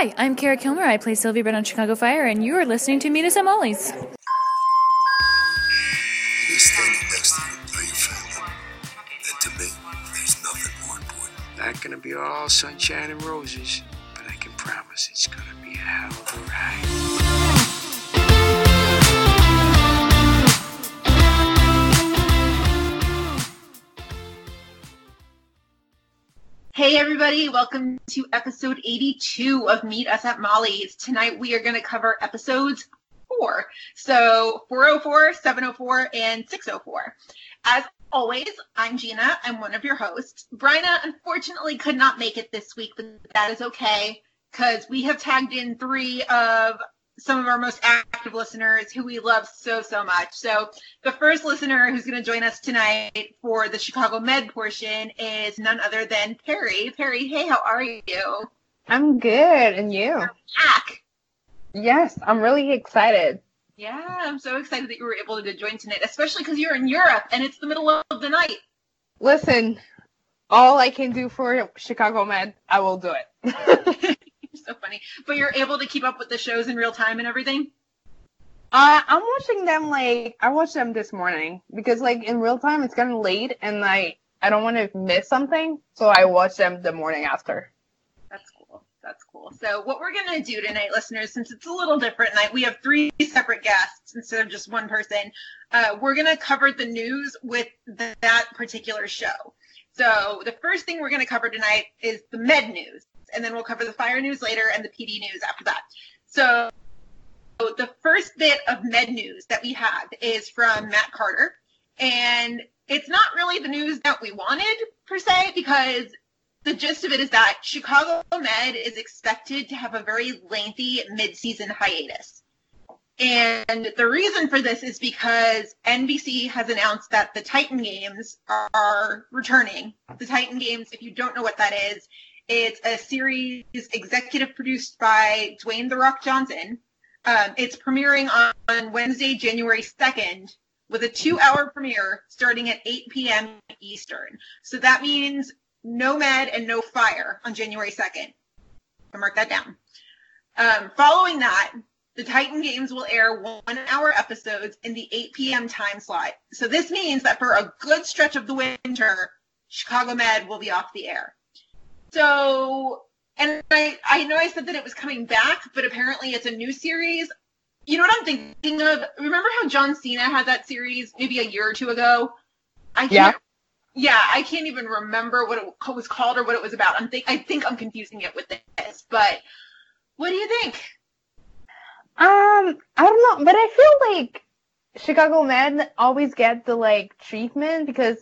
Hi, I'm Kara Kilmer. I play Sylvie Brett on Chicago Fire, and you are listening to Mina Samoli's. Not gonna be all sunshine and roses, but I can promise it's gonna be a hell of a ride. Hey everybody, welcome to episode 82 of Meet Us at Molly's. Tonight we are gonna cover episodes 4. So 404, 704, and 604. As always, I'm Gina. I'm one of your hosts. Bryna, unfortunately, could not make it this week, but that is okay, because we have tagged in 3 of some of our most active listeners who we love so, so much. So the first listener who's going to join us tonight for the Chicago Med portion is none other than Perry. Perry, hey, how are you? I'm good, and you? You're back. Yes, I'm really excited. Yeah, I'm so excited that you were able to join tonight, especially because you're in Europe and it's the middle of the night. Listen, all I can do for Chicago Med, I will do it. You're so funny. But you're able to keep up with the shows in real time and everything? I'm watching them, I watched them this morning because, in real time it's getting late and, I don't want to miss something, so I watch them the morning after. That's cool. So what we're going to do tonight, listeners, since it's a little different night, we have 3 separate guests instead of just one person. We're going to cover the news with that particular show. So the first thing we're going to cover tonight is the med news, and then we'll cover the fire news later and the PD news after that. So the first bit of med news that we have is from Matt Carter, and it's not really the news that we wanted, per se, because the gist of it is that Chicago Med is expected to have a very lengthy mid-season hiatus. And the reason for this is because NBC has announced that the Titan Games are returning. The Titan Games, if you don't know what that is, it's a series executive produced by Dwayne "The Rock" Johnson. It's premiering on Wednesday, January 2nd. With a 2-hour premiere starting at 8 p.m. Eastern. So that means no med and no fire on January 2nd. So mark that down. Following that, the Titan Games will air 1-hour episodes in the 8 p.m. time slot. So this means that for a good stretch of the winter, Chicago Med will be off the air. So, and I know I said that it was coming back, but apparently it's a new series. You know what I'm thinking of? Remember how John Cena had that series maybe a year or two ago? I can't even remember what it was called or what it was about. I think I'm confusing it with this, but what do you think? I don't know, but I feel like Chicago Med always get the, treatment because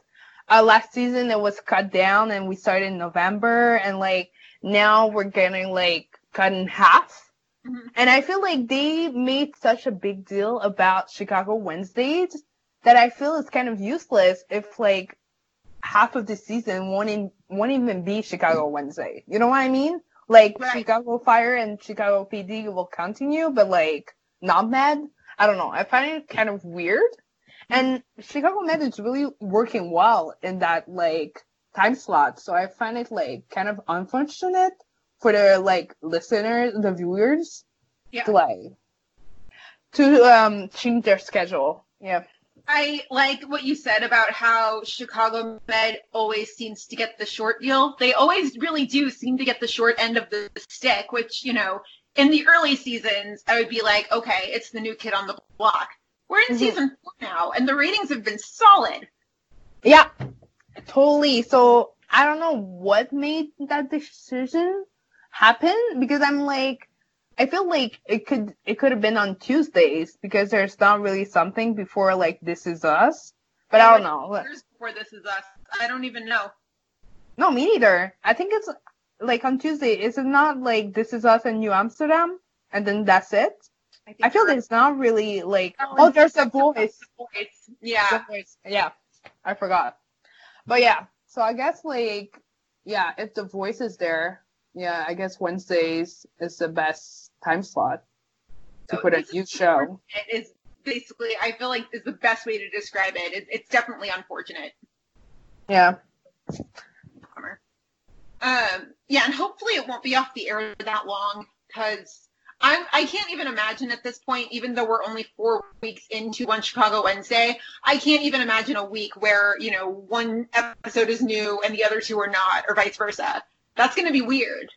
last season it was cut down and we started in November, and, now we're getting, cut in half. Mm-hmm. And I feel like they made such a big deal about Chicago Wednesdays that I feel it's kind of useless if, half of the season won't even be Chicago Wednesday. You know what I mean? Right. Chicago Fire and Chicago PD will continue, but not Med. I don't know. I find it kind of weird. And Chicago Med is really working well in that time slot. So I find it kind of unfortunate for the listeners, the viewers, to change their schedule. Yeah. I like what you said about how Chicago Med always seems to get the short deal. They always really do seem to get the short end of the stick, which, in the early seasons, I would be like, okay, it's the new kid on the block. We're in season 4 now, and the ratings have been solid. Yeah, totally. So I don't know what made that decision happen, because I feel like it could have been on Tuesdays because there's not really something before This Is Us, but I don't know. Years before This Is Us, I don't even know. No, me neither. I think it's on Tuesday. Is it not This Is Us in New Amsterdam, and then that's it? I feel that it's not really there's a voice. Yeah. Yeah, I forgot. But yeah, so I guess if the voice is there. Yeah, I guess Wednesdays is the best time slot to put a new show. It is basically, I feel like, is the best way to describe it. It's definitely unfortunate. Yeah. Bummer. Yeah, and hopefully it won't be off the air that long. because I can't even imagine at this point, even though we're only 4 weeks into One Chicago Wednesday, I can't even imagine a week where, you know, one episode is new and the other two are not, or vice versa. That's going to be weird.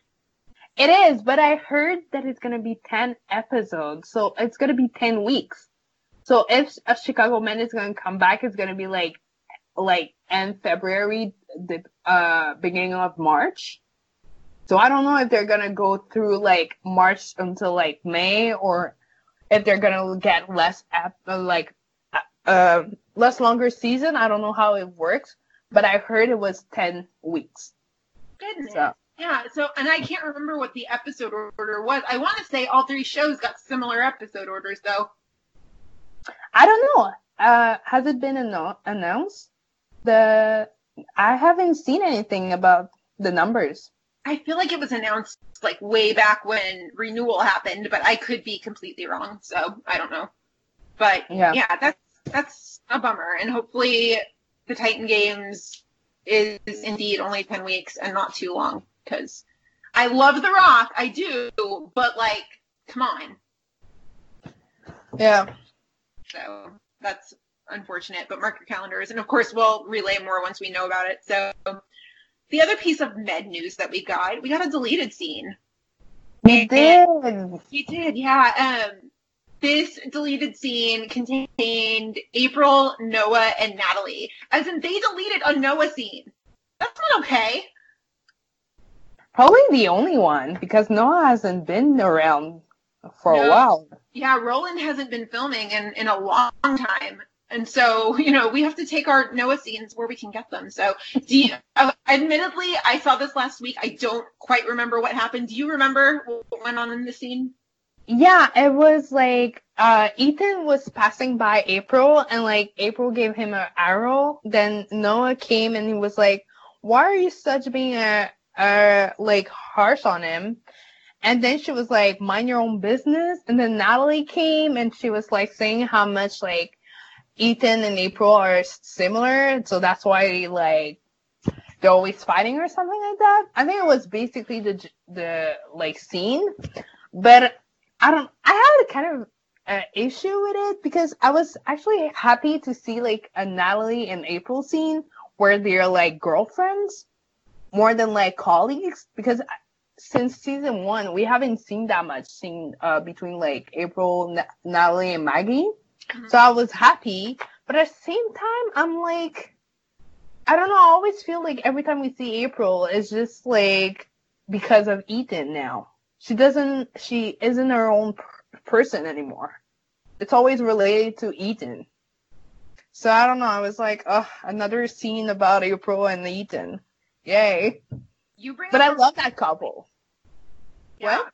It is, but I heard that it's going to be 10 episodes, so it's going to be 10 weeks. So if Chicago Med is going to come back, it's going to be like end February, the beginning of March. So I don't know if they're going to go through, like, March until, like, May, or if they're going to get less longer season. I don't know how it works, but I heard it was 10 weeks. Goodness. So. Yeah, and I can't remember what the episode order was. I want to say all three shows got similar episode orders, though. I don't know. Has it been announced? I haven't seen anything about the numbers. I feel like it was announced, like, way back when renewal happened, but I could be completely wrong, so I don't know. But, yeah, that's a bummer, and hopefully the Titan Games is indeed only 10 weeks and not too long, because I love The Rock, I do, but, like, come on. Yeah. So that's unfortunate, but mark your calendars, and, of course, we'll relay more once we know about it, so... The other piece of med news that we got a deleted scene. We did, yeah. This deleted scene contained April, Noah, and Natalie. As in, they deleted a Noah scene. That's not okay. Probably the only one, because Noah hasn't been around for a while. Yeah, Roland hasn't been filming in a long time. And so, you know, we have to take our Noah scenes where we can get them. So, admittedly, I saw this last week. I don't quite remember what happened. Do you remember what went on in the scene? Yeah, it was like Ethan was passing by April, and, like, April gave him an arrow. Then Noah came and he was like, why are you such being, like, harsh on him? And then she was like, mind your own business. And then Natalie came and she was, like, saying how much, like, Ethan and April are similar, so that's why they're always fighting or something like that. I think it was basically the scene, but I had a kind of issue with it, because I was actually happy to see, like, a Natalie and April scene where they're, like, girlfriends more than, like, colleagues, because since season one we haven't seen that much scene between, like, April, Natalie, and Maggie. So I was happy, but at the same time, I'm like, I don't know, I always feel like every time we see April, it's just, like, because of Ethan now. She isn't her own person anymore. It's always related to Ethan. So I don't know, I was like, oh, another scene about April and Ethan. Yay. But I love that couple. Yeah. What?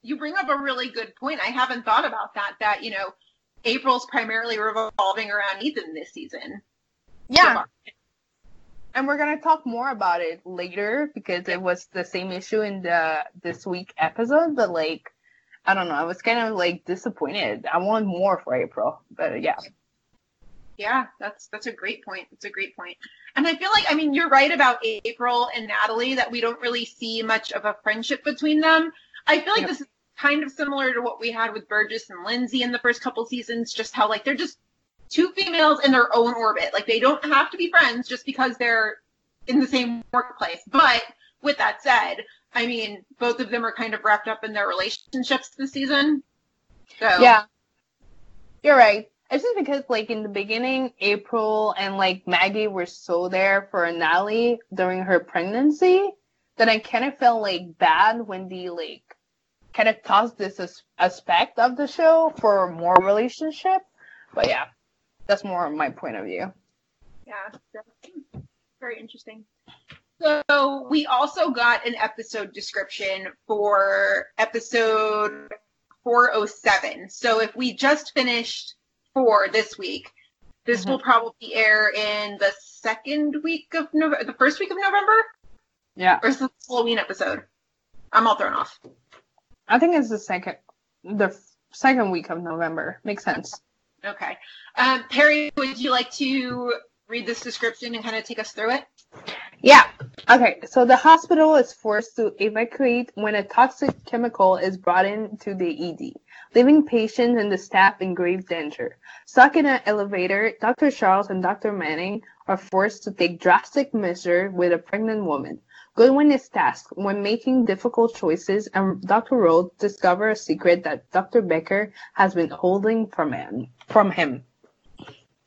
You bring up a really good point. I haven't thought about that, you know, April's primarily revolving around Ethan this season. Yeah. So and we're going to talk more about it later, because it was the same issue in this week episode, but, like, I don't know. I was kind of, like, disappointed. I want more for April, but yeah. Yeah, that's a great point. It's a great point. And I feel like, I mean, you're right about April and Natalie, that we don't really see much of a friendship between them. I feel like this is kind of similar to what we had with Burgess and Lindsay in the first couple seasons, just how, like, they're just two females in their own orbit. Like, they don't have to be friends just because they're in the same workplace. But with that said, I mean, both of them are kind of wrapped up in their relationships this season. So. Yeah. You're right. It's just because, like, in the beginning, April and, like, Maggie were so there for Natalie during her pregnancy that I kind of felt, like, bad when the, like, kind of tossed this aspect of the show for more relationship. But yeah, that's more my point of view. Yeah, very interesting. So we also got an episode description for episode 407. So if we just finished 4 this week, this will probably air in the the first week of November? Yeah. Or is this the Halloween episode? I'm all thrown off. I think it's the second week of November. Makes sense. Okay. Perry, would you like to read this description and kind of take us through it? Yeah. Okay, so the hospital is forced to evacuate when a toxic chemical is brought into the ED, leaving patients and the staff in grave danger. Stuck in an elevator, Dr. Charles and Dr. Manning are forced to take drastic measures with a pregnant woman. Goodwin is tasked when making difficult choices, and Dr. Rhodes discovers a secret that Dr. Becker has been holding from him.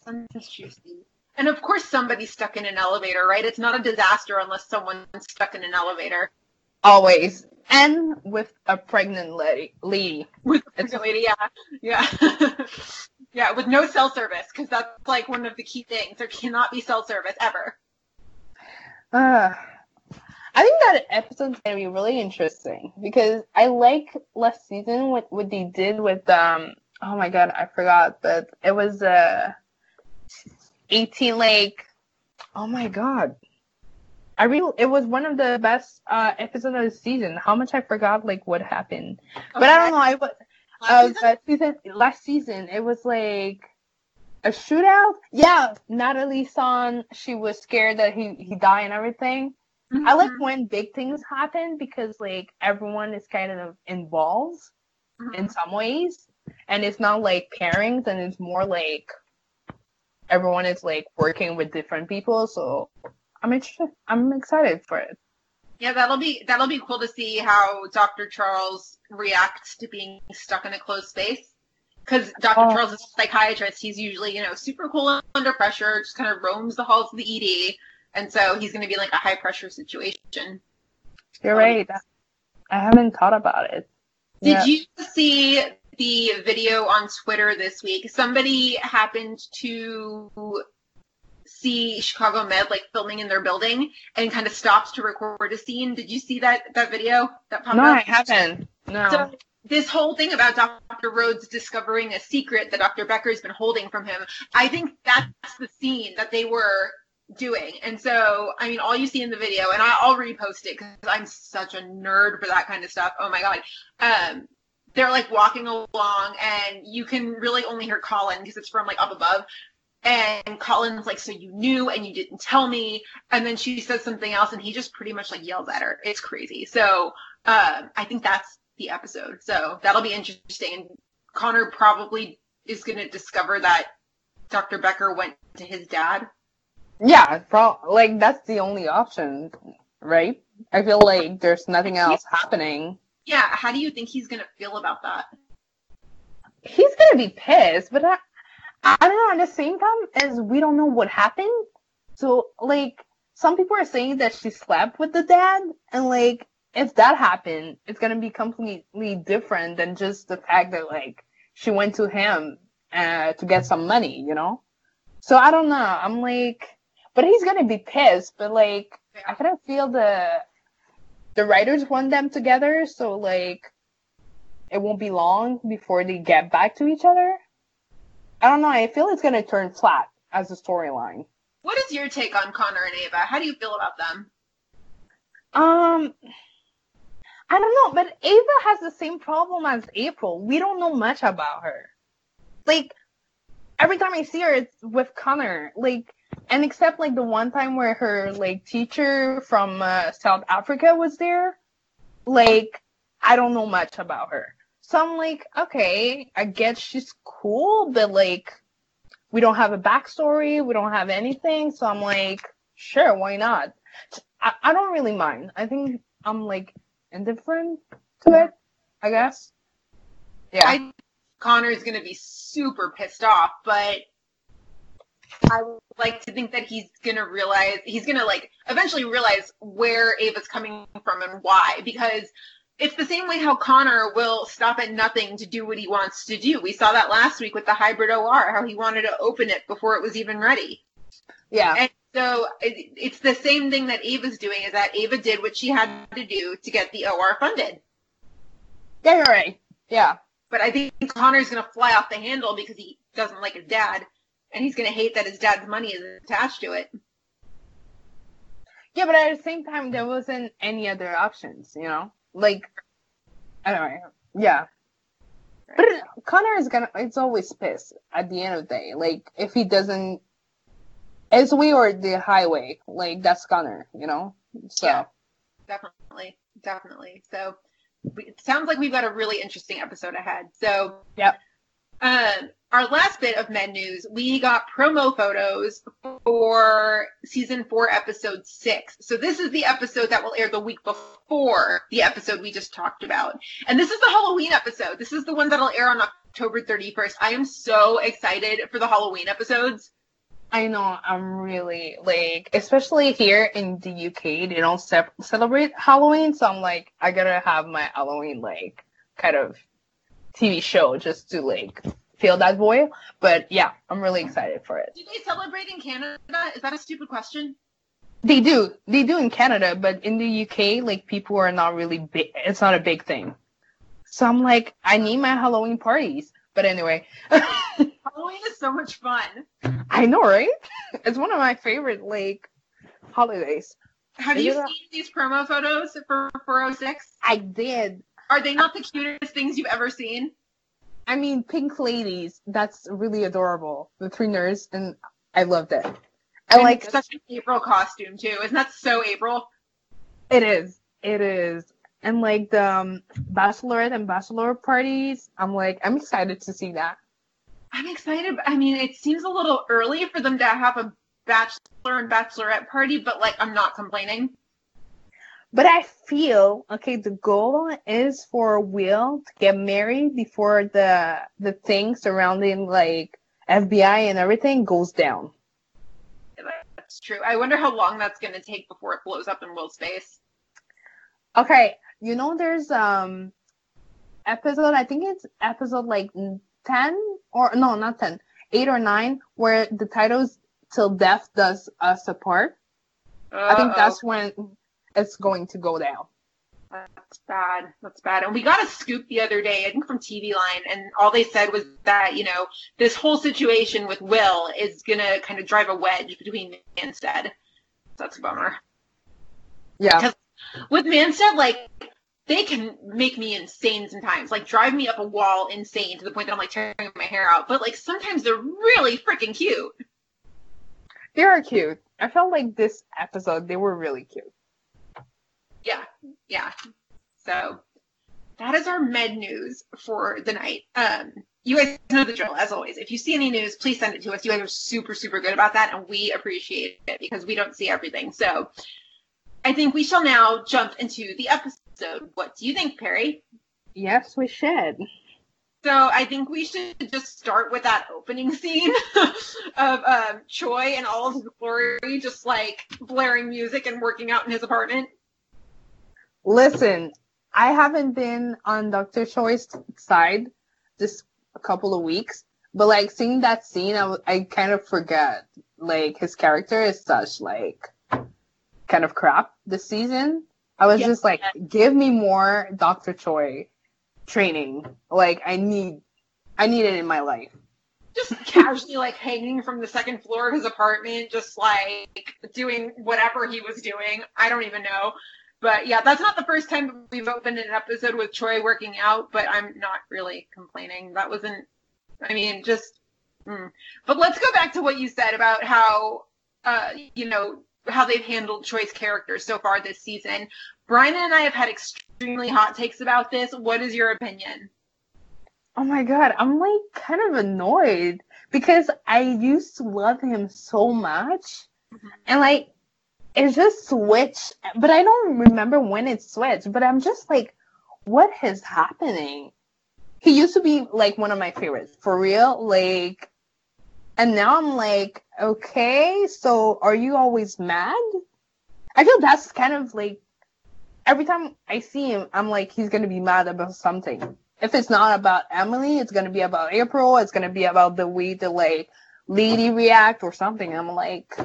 Sounds interesting. And of course somebody's stuck in an elevator, right? It's not a disaster unless someone's stuck in an elevator. Always. And with a pregnant lady. With a pregnant lady, yeah. Yeah. Yeah, with no cell service, because that's like one of the key things. There cannot be cell service ever. I think that episode's going to be really interesting because I like last season what they did with, oh my god, I forgot, but it was 18 Lake. Oh my god. It was one of the best episodes of the season. How much I forgot, like, what happened. Okay. But I don't know, last season, it was like a shootout? Yeah, Natalie-san, she was scared that he died and everything. Mm-hmm. I like when big things happen because, like, everyone is kind of involved in some ways. And it's not, like, pairings, and it's more, like, everyone is, like, working with different people. So I'm excited for it. Yeah, that'll be cool to see how Dr. Charles reacts to being stuck in a closed space. Because Dr. Charles is a psychiatrist. He's usually, you know, super cool under pressure, just kind of roams the halls of the ED. And so he's going to be like a high-pressure situation. You're right. I haven't thought about it. Did you see the video on Twitter this week? Somebody happened to see Chicago Med, like, filming in their building and kind of stopped to record a scene. Did you see that video? That popped up? No, I haven't. No. So this whole thing about Dr. Rhodes discovering a secret that Dr. Becker's been holding from him, I think that's the scene that they were doing. And so, I mean, all you see in the video, and I'll repost it because I'm such a nerd for that kind of stuff. Oh my god. They're like walking along, and you can really only hear Colin because it's from like up above. And Colin's like, "So you knew and you didn't tell me." And then she says something else, and he just pretty much like yells at her. It's crazy. So I think that's the episode. So that'll be interesting. And Connor probably is going to discover that Dr. Becker went to his dad. Yeah, like, that's the only option, right? I feel like there's nothing else happening. Yeah, how do you think he's going to feel about that? He's going to be pissed, but I don't know, at the same time as we don't know what happened. So, like, some people are saying that she slept with the dad, and, like, if that happened, it's going to be completely different than just the fact that, like, she went to him to get some money, you know? So, I don't know. I'm like... But he's going to be pissed, but, like, I kind of feel the writers want them together, so, like, it won't be long before they get back to each other. I don't know. I feel it's going to turn flat as a storyline. What is your take on Connor and Ava? How do you feel about them? I don't know, but Ava has the same problem as April. We don't know much about her. Like, every time I see her, it's with Connor. Like, and except, like, the one time where her, like, teacher from South Africa was there, like, I don't know much about her. So I'm like, okay, I guess she's cool, but, like, we don't have a backstory, we don't have anything, so I'm like, sure, why not? I don't really mind. I think I'm, like, indifferent to it, I guess. Yeah. Connor's gonna be super pissed off, but I would like to think that he's going to eventually realize where Ava's coming from and why, because it's the same way how Connor will stop at nothing to do what he wants to do. We saw that last week with the hybrid OR, how he wanted to open it before it was even ready. Yeah. And so it's the same thing that Ava's doing, is that Ava did what she had to do to get the OR funded. Yeah, you're right. Yeah. But I think Connor's going to fly off the handle because he doesn't like his dad. And he's going to hate that his dad's money is attached to it. Yeah, but at the same time, there wasn't any other options, you know? Like, I don't know. Yeah. Right. But Connor is always pissed at the end of the day. Like, if he doesn't It's we or the highway. Like, that's Connor, you know? So. Yeah, definitely. Definitely. So, it sounds like we've got a really interesting episode ahead. So, yep. Our last bit of Med news, we got promo photos for Season 4, Episode 6. So this is the episode that will air the week before the episode we just talked about. And this is the Halloween episode. This is the one that will air on October 31st. I am so excited for the Halloween episodes. I know, I'm really, like, especially here in the UK, they don't celebrate Halloween. So I'm like, I gotta have my Halloween, like, kind of TV show just to, like... feel that void, but yeah, I'm really excited for it. Do they celebrate in Canada? Is that a stupid question? They do in Canada, but in the UK, like, people are not really big. It's not a big thing. So I'm like, I need my Halloween parties. But anyway, Halloween is so much fun. I know, right? It's one of my favorite, like, holidays. Have you seen these promo photos for 406? I did. Are they not the cutest things you've ever seen? I mean, pink ladies, that's really adorable. The three nerds, and I loved it. I like such an April costume, too. Isn't that so April? It is. It is. And, like, the bachelorette and bachelor parties, I'm like, I'm excited to see that. I'm excited. I mean, it seems a little early for them to have a bachelor and bachelorette party, but, like, I'm not complaining. But I feel, okay, the goal is for Will to get married before the thing surrounding, like, FBI and everything goes down. That's true. I wonder how long that's going to take before it blows up in Will's face. Okay, you know there's episode, I think it's episode, like, 10? Or, no, not 10. 8 or 9, where the title is Till Death Does Us Apart. Uh-oh. I think that's when... it's going to go down. That's bad. That's bad. And we got a scoop the other day, I think from TV Line, and all they said was that, you know, this whole situation with Will is going to kind of drive a wedge between Manstead. That's a bummer. Yeah. Because with Manstead, like, they can make me insane sometimes. Like, drive me up a wall insane to the point that I'm, like, tearing my hair out. But, like, sometimes they're really freaking cute. They are cute. I felt like this episode, they were really cute. Yeah, yeah. So that is our Med news for the night. You guys know the drill, as always. If you see any news, please send it to us. You guys are super, super good about that, and we appreciate it because we don't see everything. So I think we shall now jump into the episode. What do you think, Perry? Yes, we should. So I think we should just start with that opening scene of Choi and all of his glory, just, like, blaring music and working out in his apartment. Listen, I haven't been on Dr. Choi's side just a couple of weeks, but, like, seeing that scene, I kind of forgot, like, his character is such, like, kind of crap this season. I was just like, give me more Dr. Choi training. Like, I need it in my life. Just casually, like, hanging from the second floor of his apartment, just, like, doing whatever he was doing. I don't even know. But, yeah, that's not the first time we've opened an episode with Choi working out, but I'm not really complaining. That wasn't, I mean, just, But let's go back to what you said about how, you know, how they've handled Choi's character so far this season. Bryna and I have had extremely hot takes about this. What is your opinion? Oh, my God. I'm, like, kind of annoyed because I used to love him so much. Mm-hmm. And, like, it just switched, but I don't remember when it switched, but I'm just like, what is happening? He used to be, like, one of my favorites, for real, like, and now I'm like, okay, so are you always mad? I feel that's kind of, like, every time I see him, I'm like, he's going to be mad about something. If it's not about Emily, it's going to be about April, it's going to be about the way the, like, lady react or something. I'm like...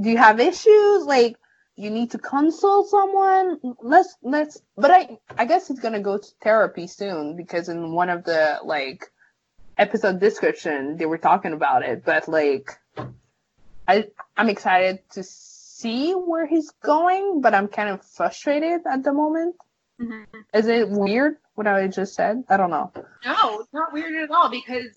do you have issues? Like, you need to consult someone? Let's, but I guess he's going to go to therapy soon because in one of the, like, episode description, they were talking about it. But, like, I'm excited to see where he's going, but I'm kind of frustrated at the moment. Mm-hmm. Is it weird what I just said? I don't know. No, it's not weird at all because,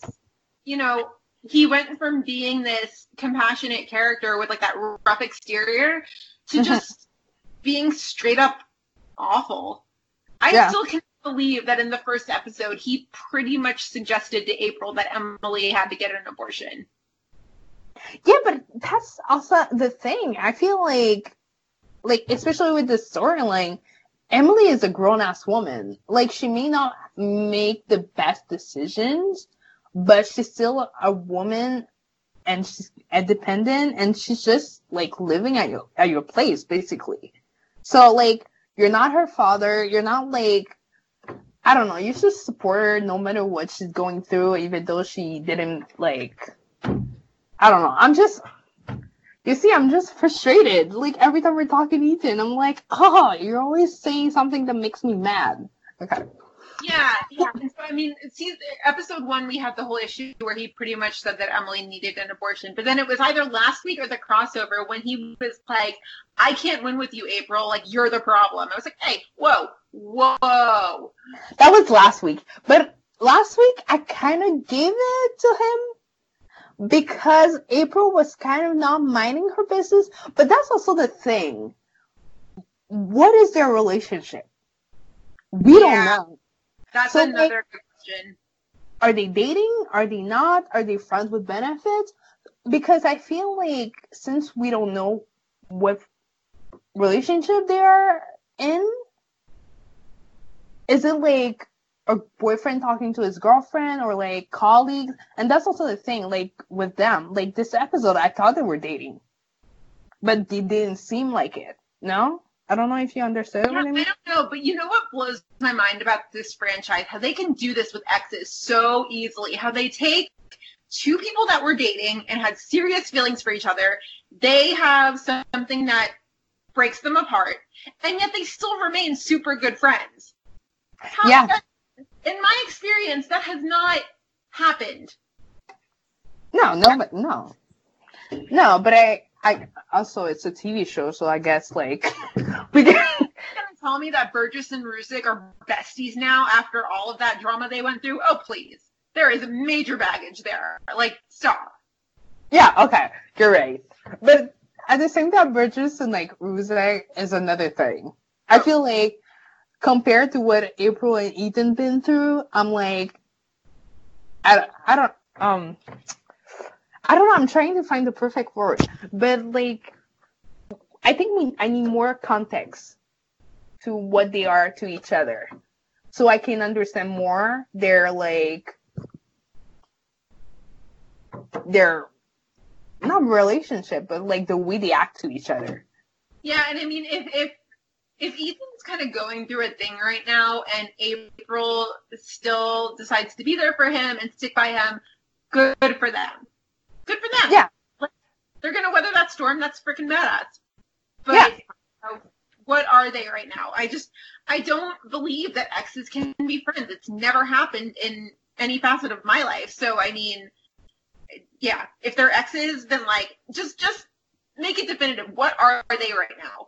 you know, he went from being this compassionate character with, like, that rough exterior to just being straight up awful. I still can't believe that in the first episode, he pretty much suggested to April that Emily had to get an abortion. Yeah, but that's also the thing. I feel like, especially with the storyline, Emily is a grown-ass woman. Like, she may not make the best decisions, but she's still a woman, and she's independent, and she's just, like, living at your place, basically. So, like, you're not her father. You're not, like, I don't know. You should support her no matter what she's going through, even though she didn't, like, I don't know. I'm just frustrated. Like, every time we're talking to Ethan, I'm like, oh, you're always saying something that makes me mad. Okay. Yeah. And so, I mean, see, episode one, we had the whole issue where he pretty much said that Emily needed an abortion. But then it was either last week or the crossover when he was like, I can't win with you, April. Like, you're the problem. I was like, hey, whoa. That was last week. But last week, I kind of gave it to him, because April was kind of not minding her business. But that's also the thing. What is their relationship? We don't know. That's so another question. Are they dating? Are they not? Are they friends with benefits? Because I feel like since we don't know what relationship they are in, is it like a boyfriend talking to his girlfriend or, like, colleagues? And that's also the thing, like, with them. Like, this episode, I thought they were dating. But they didn't seem like it. No? I don't know if you understood what I mean. I don't know. But you know what blows my mind about this franchise? How they can do this with exes so easily. How they take two people that were dating and had serious feelings for each other. They have something that breaks them apart. And yet they still remain super good friends. In my experience, that has not happened. No, but I also, it's a TV show, so I guess, like, we can... You're gonna tell me that Burgess and Rusick are besties now after all of that drama they went through? Oh, please. There is major baggage there. Like, stop. Yeah, okay. You're right. But at the same time, Burgess and, like, Rusick is another thing. I feel like, compared to what April and Ethan been through, I'm like, I don't know. I'm trying to find the perfect word, but, like, I think I need more context to what they are to each other, so I can understand more their not relationship, but, like, the way they act to each other. Yeah, and I mean, if Ethan's kind of going through a thing right now and April still decides to be there for him and stick by him, good for them. Good for them. Yeah. Like, they're going to weather that storm. That's freaking badass. But what are they right now? I don't believe that exes can be friends. It's never happened in any facet of my life. So, I mean, yeah, if they're exes, then, like, just make it definitive. What are they right now?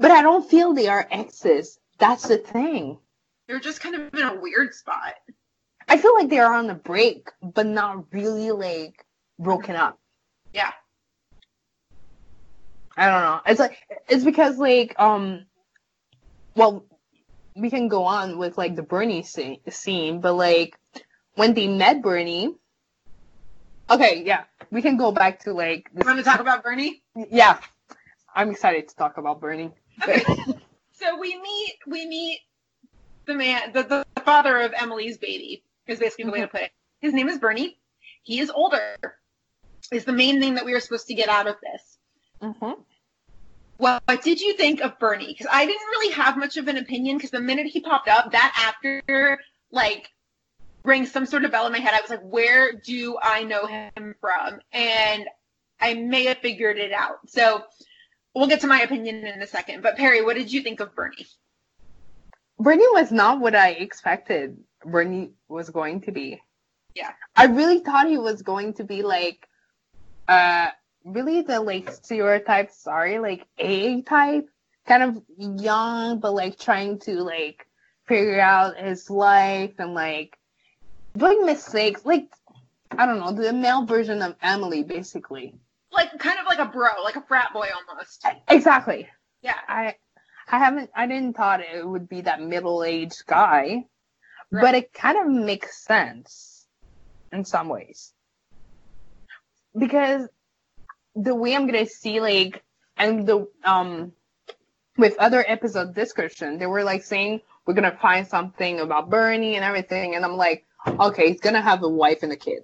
But I don't feel they are exes. That's the thing. They're just kind of in a weird spot. I feel like they are on a break, but not really, like, broken up. Yeah. I don't know. It's like, it's because, like, well, we can go on with, like, the Bernie scene, but, like, when they met Bernie. Okay, yeah. We can go back to, like. You want to talk about Bernie? Yeah. I'm excited to talk about Bernie. Okay. So we meet the man, the father of Emily's baby, is basically the way to put it. His name is Bernie. He is older, is the main thing that we were supposed to get out of this. Mm-hmm. Well, what did you think of Bernie? Because I didn't really have much of an opinion, because the minute he popped up, that actor, like, rings some sort of bell in my head. I was like, where do I know him from? And I may have figured it out. So... we'll get to my opinion in a second. But, Perry, what did you think of Bernie? Bernie was not what I expected Bernie was going to be. Yeah. I really thought he was going to be, like, really the, like, stereotype, like, AA type. Kind of young, but, like, trying to, like, figure out his life and, like, doing mistakes. Like, I don't know, the male version of Emily, basically. Like, kind of like a bro, like a frat boy almost. Exactly. Yeah. I didn't thought it would be that middle-aged guy, right. But it kind of makes sense in some ways. Because the way I'm going to see, like, and the, with other episode description, they were, like, saying, we're going to find something about Bernie and everything, and I'm like, okay, he's going to have a wife and a kid.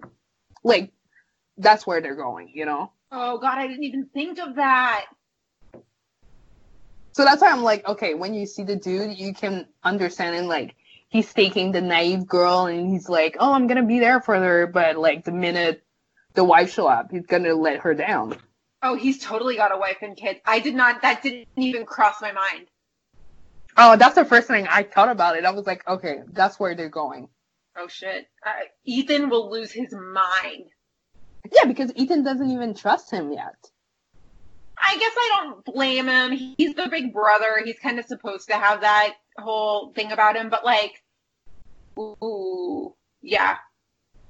Like, that's where they're going, you know? Oh, God, I didn't even think of that. So that's why I'm like, okay, when you see the dude, you can understand, and, like, he's taking the naive girl, and he's like, oh, I'm going to be there for her, but, like, the minute the wife show up, he's going to let her down. Oh, he's totally got a wife and kids. That didn't even cross my mind. Oh, that's the first thing I thought about it. I was like, okay, that's where they're going. Oh, shit. Ethan will lose his mind. Yeah, because Ethan doesn't even trust him yet. I guess I don't blame him. He's the big brother. He's kind of supposed to have that whole thing about him. But, like, ooh, yeah.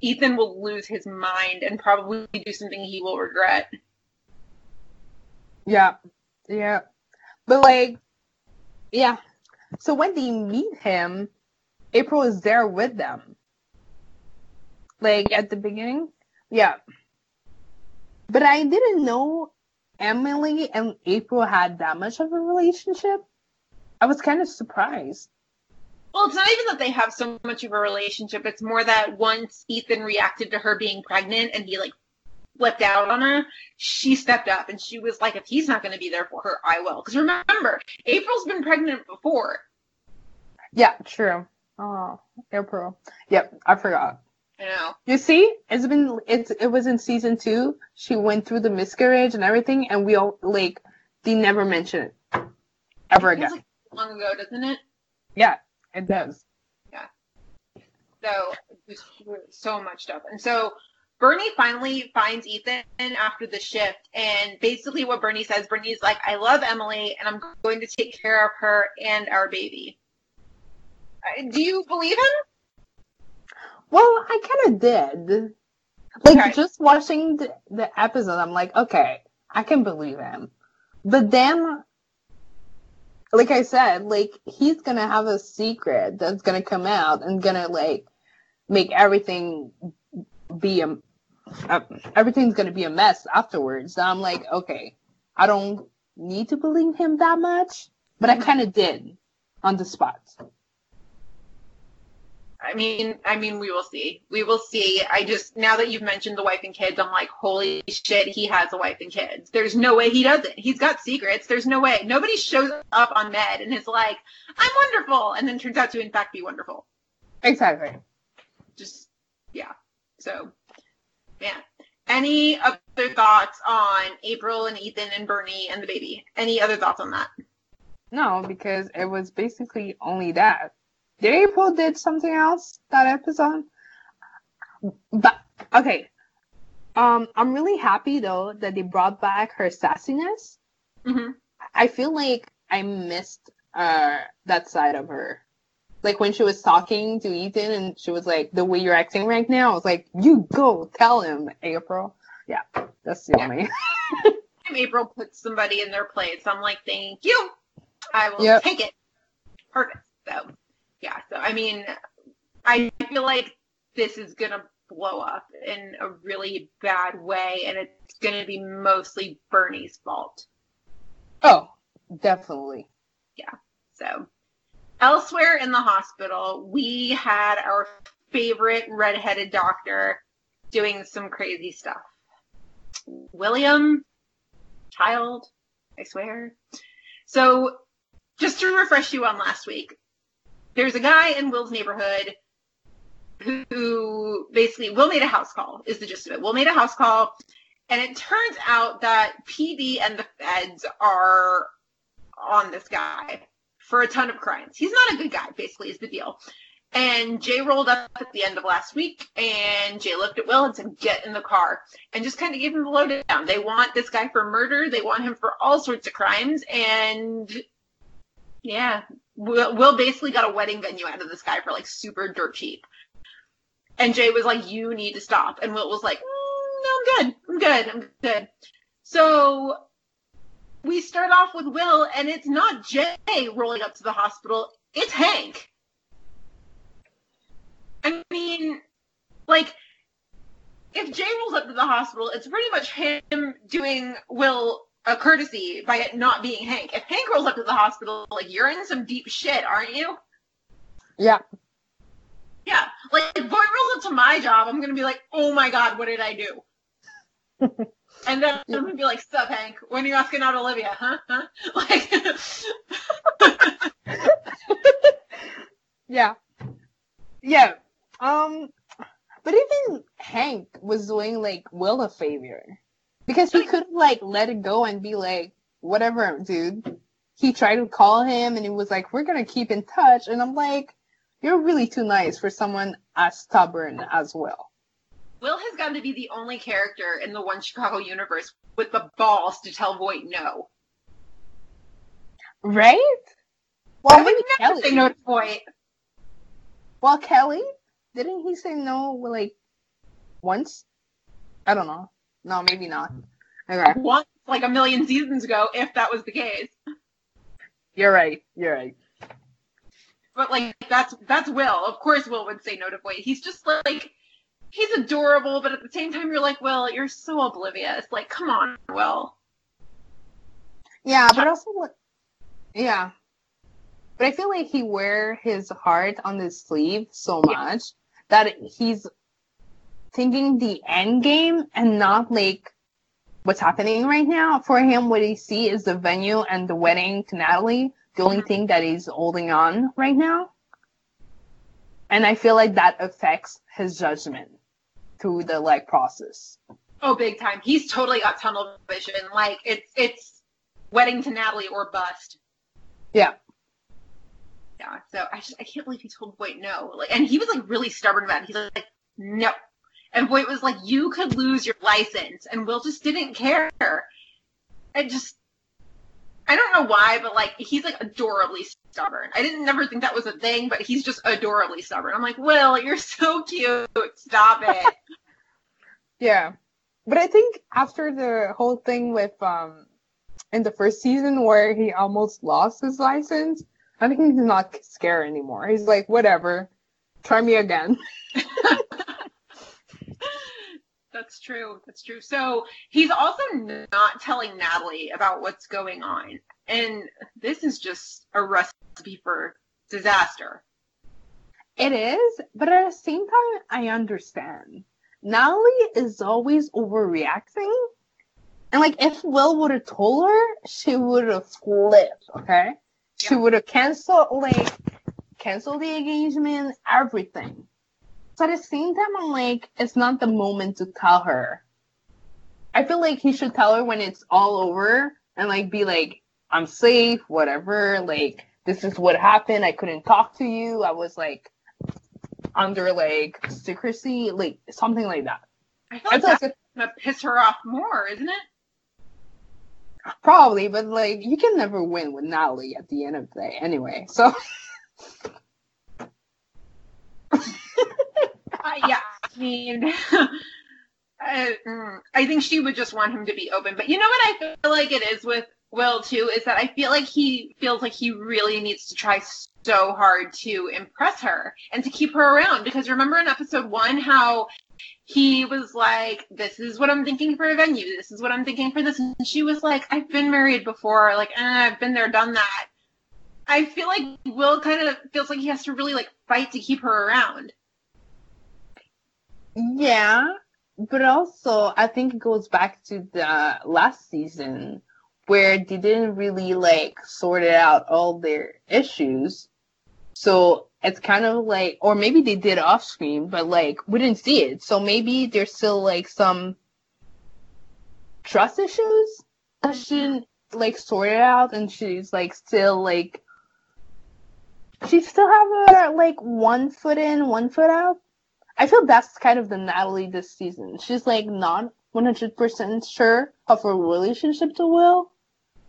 Ethan will lose his mind and probably do something he will regret. Yeah. Yeah. But, like, yeah. So when they meet him, April is there with them. Like, at the beginning? Yeah. But I didn't know Emily and April had that much of a relationship. I was kind of surprised. Well, it's not even that they have so much of a relationship. It's more that once Ethan reacted to her being pregnant and he, like, flipped out on her, she stepped up and she was like, if he's not going to be there for her, I will. Because remember, April's been pregnant before. Yeah, true. Oh, April. Yep, I forgot. I know. You see, it was in season 2. She went through the miscarriage and everything, and we all, like, they never mention it ever again. It feels like long ago, doesn't it? Yeah, it does. Yeah. So there's so much stuff, and so Bernie finally finds Ethan after the shift, and basically what Bernie says, Bernie's like, I love Emily, and I'm going to take care of her and our baby. Do you believe him? Well, I kind of did. Like, okay. Just watching the episode, I'm like, okay, I can believe him. But then, like I said, like, he's going to have a secret that's going to come out and going to, like, make everything be everything's going to be a mess afterwards. So I'm like, okay, I don't need to believe him that much, but I kind of did on the spot. I mean, we will see. We will see. I just, now that you've mentioned the wife and kids, I'm like, holy shit, he has a wife and kids. There's no way he doesn't. He's got secrets. There's no way. Nobody shows up on Med and is like, I'm wonderful, and then turns out to, in fact, be wonderful. Exactly. Just, yeah. So, yeah. Any other thoughts on April and Ethan and Bernie and the baby? Any other thoughts on that? No, because it was basically only that. April did something else that episode, but okay. I'm really happy though that they brought back her sassiness. Mm-hmm. I feel like I missed that side of her, like when she was talking to Ethan and she was like, "The way you're acting right now," I was like, "You go tell him, April." Yeah, that's the only. April puts somebody in their place. I'm like, "Thank you, I will take it." Perfect. So. Yeah, so, I mean, I feel like this is going to blow up in a really bad way, and it's going to be mostly Bernie's fault. Oh, definitely. Yeah, so. Elsewhere in the hospital, we had our favorite redheaded doctor doing some crazy stuff. William, child, I swear. So, just to refresh you on last week, there's a guy in Will's neighborhood who basically, Will made a house call, is the gist of it. Will made a house call, and it turns out that PD and the feds are on this guy for a ton of crimes. He's not a good guy, basically, is the deal. And Jay rolled up at the end of last week, and Jay looked at Will and said, get in the car, and just kind of gave him the lowdown. They want this guy for murder. They want him for all sorts of crimes, and yeah, Will basically got a wedding venue out of this guy for, like, super dirt cheap. And Jay was like, you need to stop. And Will was like, no, I'm good. So we start off with Will, and it's not Jay rolling up to the hospital. It's Hank. I mean, like, if Jay rolls up to the hospital, it's pretty much him doing Will a courtesy by it not being Hank. If Hank rolls up to the hospital, like, you're in some deep shit, aren't you? Yeah. Yeah. Like, if Boyd rolls up to my job, I'm going to be like, oh my God, what did I do? And then I'm going to be like, sup, Hank, when are you asking out Olivia? Huh? Like, yeah. Yeah. But even Hank was doing, like, Will a favor. Because he could, like, let it go and be like, whatever, dude. He tried to call him, and he was like, we're going to keep in touch. And I'm like, you're really too nice for someone as stubborn as Will. Will has got to be the only character in the One Chicago universe with the balls to tell Voight no. Right? Well, I would never say no to Voight. Well, Kelly, didn't he say no, like, once? I don't know. No, maybe not. Okay. Once, like a million seasons ago, if that was the case. You're right. But, like, that's Will. Of course Will would say no to Voight. He's just, like, he's adorable, but at the same time you're like, Will, you're so oblivious. Like, come on, Will. Yeah, but also, yeah. But I feel like he wear his heart on his sleeve so much that he's thinking the end game and not, like, what's happening right now. For him, what he see is the venue and the wedding to Natalie, the only thing that he's holding on right now. And I feel like that affects his judgment through the, like, process. Oh, big time. He's totally got tunnel vision. Like, it's wedding to Natalie or bust. Yeah. Yeah, so I can't believe he told Voight no. Like, and he was, like, really stubborn about it. He's like, no. And Voight was like, you could lose your license. And Will just didn't care. And just, I don't know why, but, like, he's, like, adorably stubborn. I never think that was a thing, but he's just adorably stubborn. I'm like, Will, you're so cute. Stop it. Yeah. But I think after the whole thing with, in the first season where he almost lost his license, I think he's not scared anymore. He's like, whatever. Try me again. That's true. So he's also not telling Natalie about what's going on. And this is just a recipe for disaster. It is, but at the same time, I understand. Natalie is always overreacting. And, like, if Will would have told her, she would have flipped, okay? Yep. She would have canceled the engagement, everything. So at the same time, I'm like, it's not the moment to tell her. I feel like he should tell her when it's all over and, like, be like, I'm safe, whatever. Like, this is what happened. I couldn't talk to you. I was, like, under, like, secrecy. Like, something like that. I feel like that's going to piss her off more, isn't it? Probably, but, like, you can never win with Natalie at the end of the day anyway. So... Yeah, I mean, I think she would just want him to be open. But you know what I feel like it is with Will, too, is that I feel like he feels like he really needs to try so hard to impress her and to keep her around. Because remember in episode 1 how he was like, this is what I'm thinking for a venue. This is what I'm thinking for this. And she was like, I've been married before. Like, I've been there, done that. I feel like Will kind of feels like he has to really, like, fight to keep her around. Yeah, but also I think it goes back to the last season where they didn't really, like, sort out all their issues. So it's kind of like, or maybe they did off screen, but, like, we didn't see it. So maybe there's still, like, some trust issues that shouldn't, like, sort it out, and she's, like, still, like, she still have her, like, one foot in, one foot out. I feel that's kind of the Natalie this season. She's, like, not 100% sure of her relationship to Will,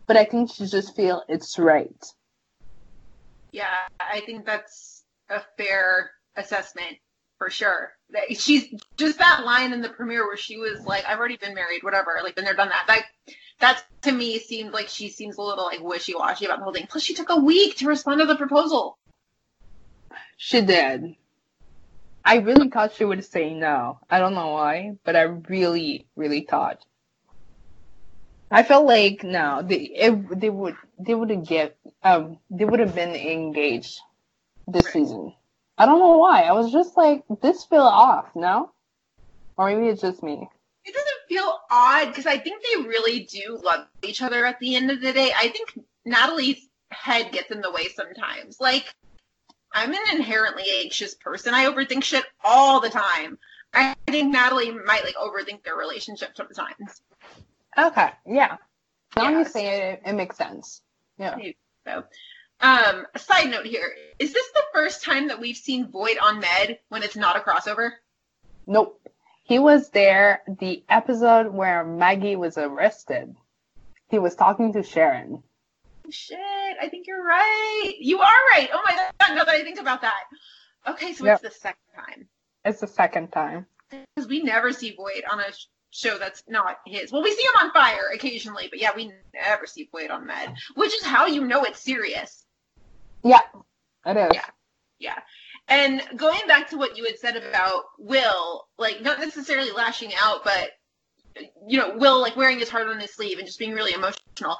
but I think she just feels it's right. Yeah, I think that's a fair assessment. for sure. She's just that line in the premiere where she was like, I've already been married, whatever, like been there, done that. That to me seems like she seems a little like wishy-washy about the whole thing. Plus she took a week to respond to the proposal. She did. I really thought she would say no. I don't know why, but I really, really thought. I felt like no, they would have been engaged this season. I don't know why. I was just like, this feel off, no? Or maybe it's just me. It doesn't feel odd because I think they really do love each other at the end of the day. I think Natalie's head gets in the way sometimes. Like, I'm an inherently anxious person. I overthink shit all the time. I think Natalie might like overthink their relationship sometimes. Okay, yeah. Now you say it makes sense. Yeah. So, a side note here. Is this the first time that we've seen Voight on Med when it's not a crossover? Nope. He was there the episode where Maggie was arrested. He was talking to Sharon. Shit, I think you're right. You are right. Oh my God, now that I think about that. Okay, so It's the second time. It's the second time. Because we never see Voight on a show that's not his. Well, we see him on Fire occasionally, but yeah, we never see Boyd on Med, which is how you know it's serious. Yeah, it is. Yeah. And going back to what you had said about Will, like, not necessarily lashing out, but, you know, Will, like, wearing his heart on his sleeve and just being really emotional.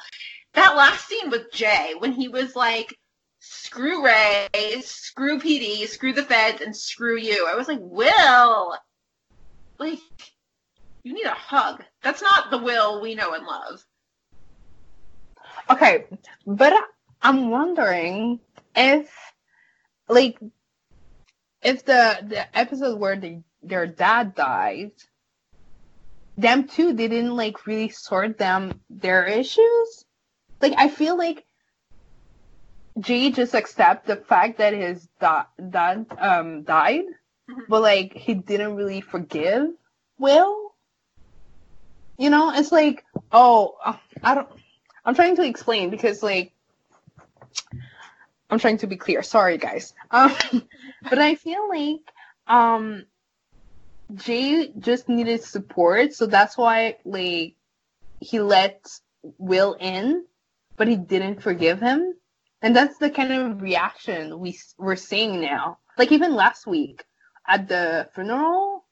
That last scene with Jay, when he was like, screw Ray, screw PD, screw the feds, and screw you. I was like, Will! Like, you need a hug. That's not the Will we know and love. Okay, but I'm wondering if, like, if the episode where their dad died, them too, they didn't, like, really sort them their issues. Like, I feel like Jay just accepts the fact that his dad died, mm-hmm. but, like, he didn't really forgive Will. You know, it's like, I'm trying to explain because, like, I'm trying to be clear. Sorry, guys. But I feel like Jay just needed support, so that's why, like, he let Will in, but he didn't forgive him. And that's the kind of reaction we're seeing now. Like, even last week at the funeral,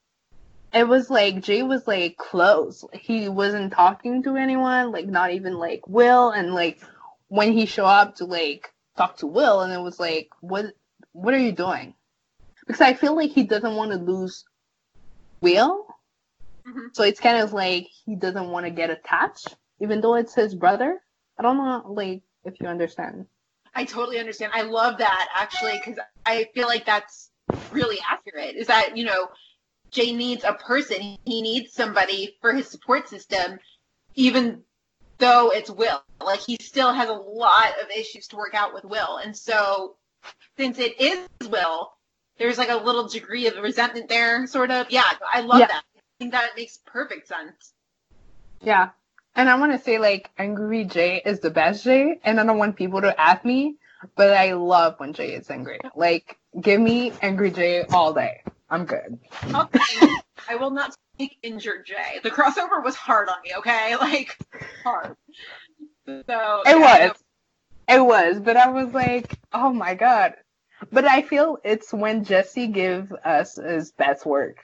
it was like Jay was like close. He wasn't talking to anyone, like not even like Will. And like when he showed up to like talk to Will, and it was like, what are you doing? Because I feel like he doesn't want to lose Will, mm-hmm. so it's kind of like he doesn't want to get attached, even though it's his brother. I don't know, like if you understand. I totally understand. I love that actually, because I feel like that's really accurate. Is that, you know, Jay needs a person. He needs somebody for his support system, even though it's Will. Like, he still has a lot of issues to work out with Will. And so, since it is Will, there's, like, a little degree of resentment there, sort of. Yeah, I love that. I think that makes perfect sense. Yeah. And I want to say, like, angry Jay is the best Jay, and I don't want people to ask me, but I love when Jay is angry. Like, give me angry Jay all day. I'm good. I will not take injured Jay. The crossover was hard on me, okay? Like, hard. So It was, but I was like, oh my God. But I feel it's when Jesse gives us his best work.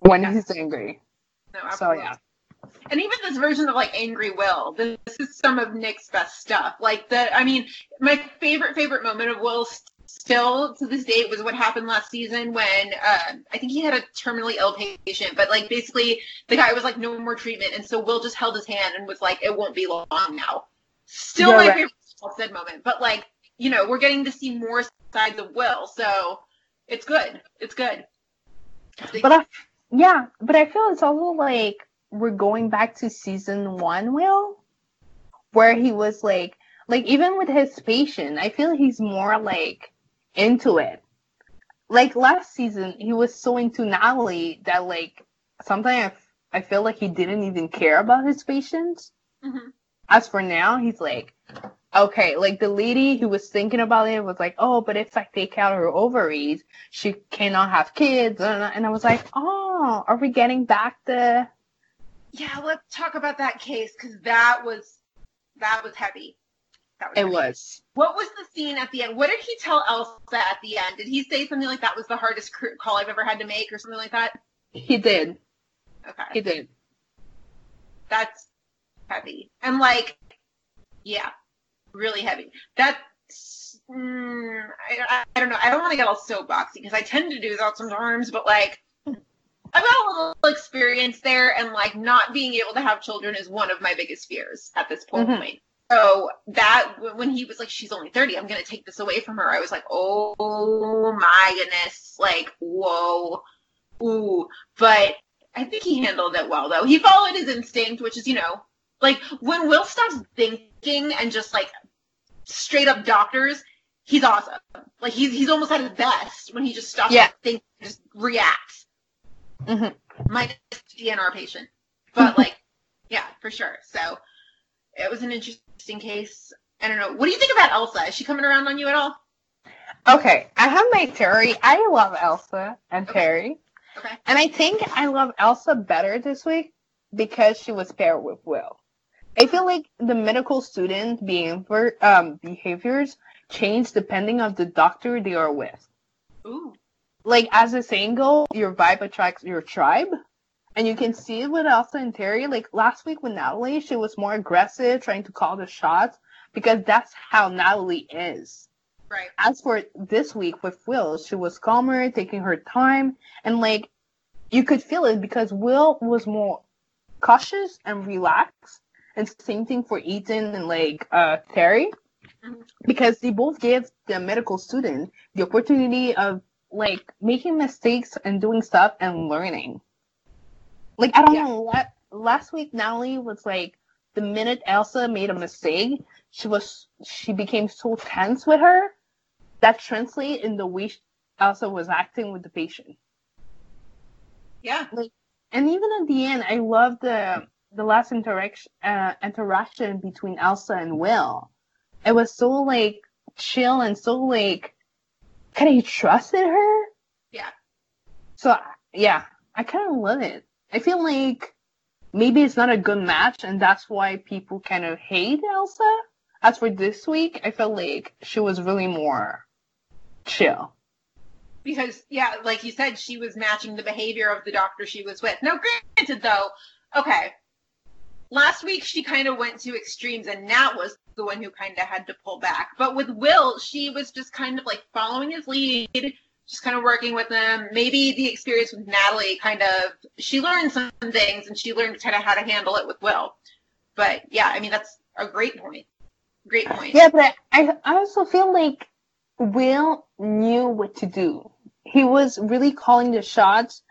When he's angry. No, absolutely. So, yeah. And even this version of, like, Angry Will, this is some of Nick's best stuff. Like, my favorite moment of Will's still to this day was what happened last season when I think he had a terminally ill patient, but like basically the guy was like, no more treatment, and so Will just held his hand and was like, it won't be long now. Still my favorite said moment, but like, you know, we're getting to see more sides of Will, so it's good. It's good. But I feel it's also like we're going back to season 1 Will, where he was like even with his patient, I feel he's more like into it. Like last season he was so into Natalie that like sometimes I feel like he didn't even care about his patients. Mm-hmm. As for now, he's like, Okay, like the lady who was thinking about it was like, oh, but if I take out her ovaries, she cannot have kids. And I was like, oh, are we getting back the... Yeah, let's talk about that case, because that was heavy. It was. What was the scene at the end? What did he tell Elsa at the end? Did he say something like that was the hardest call I've ever had to make or something like that? He did. Okay. He did. That's heavy. And like, yeah. Really heavy. That's, I don't know. I don't want to get all soapboxy because I tend to do that sometimes, but like, I've got a little experience there, and like not being able to have children is one of my biggest fears at this point. Mm-hmm. So that, when he was like, she's only 30, I'm going to take this away from her, I was like, oh my goodness, like, whoa, ooh. But I think he handled it well, though. He followed his instinct, which is, you know, like, when Will stops thinking and just, like, straight up doctors, he's awesome. Like, he's almost at his best when he just stops thinking and just reacts. Mm-hmm. Minus DNR patient. But, like, yeah, for sure. So, it was an interesting case. I don't know. What do you think about Elsa? Is she coming around on you at all? Okay. I have my Terry. I love Elsa and Terry. Okay. And I think I love Elsa better this week because she was paired with Will. I feel like the medical student behaviors change depending on the doctor they are with. Ooh. Like, as a single, your vibe attracts your tribe. And you can see it with Elsa and Terry. Like, last week with Natalie, she was more aggressive, trying to call the shots, because that's how Natalie is. Right. As for this week with Will, she was calmer, taking her time. And, like, you could feel it because Will was more cautious and relaxed. And same thing for Ethan and, like, Terry, because they both gave the medical student the opportunity of, like, making mistakes and doing stuff and learning. Like, I don't know, last week Natalie was like, the minute Elsa made a mistake, she became so tense with her, that translated in the way Elsa was acting with the patient. Yeah. Like, and even at the end, I love the last interaction between Elsa and Will. It was so, like, chill and so, like, kind of he trusted her. Yeah. So, yeah, I kind of love it. I feel like maybe it's not a good match, and that's why people kind of hate Elsa. As for this week, I felt like she was really more chill. Because, yeah, like you said, she was matching the behavior of the doctor she was with. Now, granted, though, okay, last week she kind of went to extremes, and Nat was the one who kind of had to pull back. But with Will, she was just kind of, like, following his lead, just kind of working with them. Maybe the experience with Natalie kind of, she learned some things and she learned kind of how to handle it with Will. But yeah, I mean, that's a great point. Great point. Yeah, but I also feel like Will knew what to do. He was really calling the shots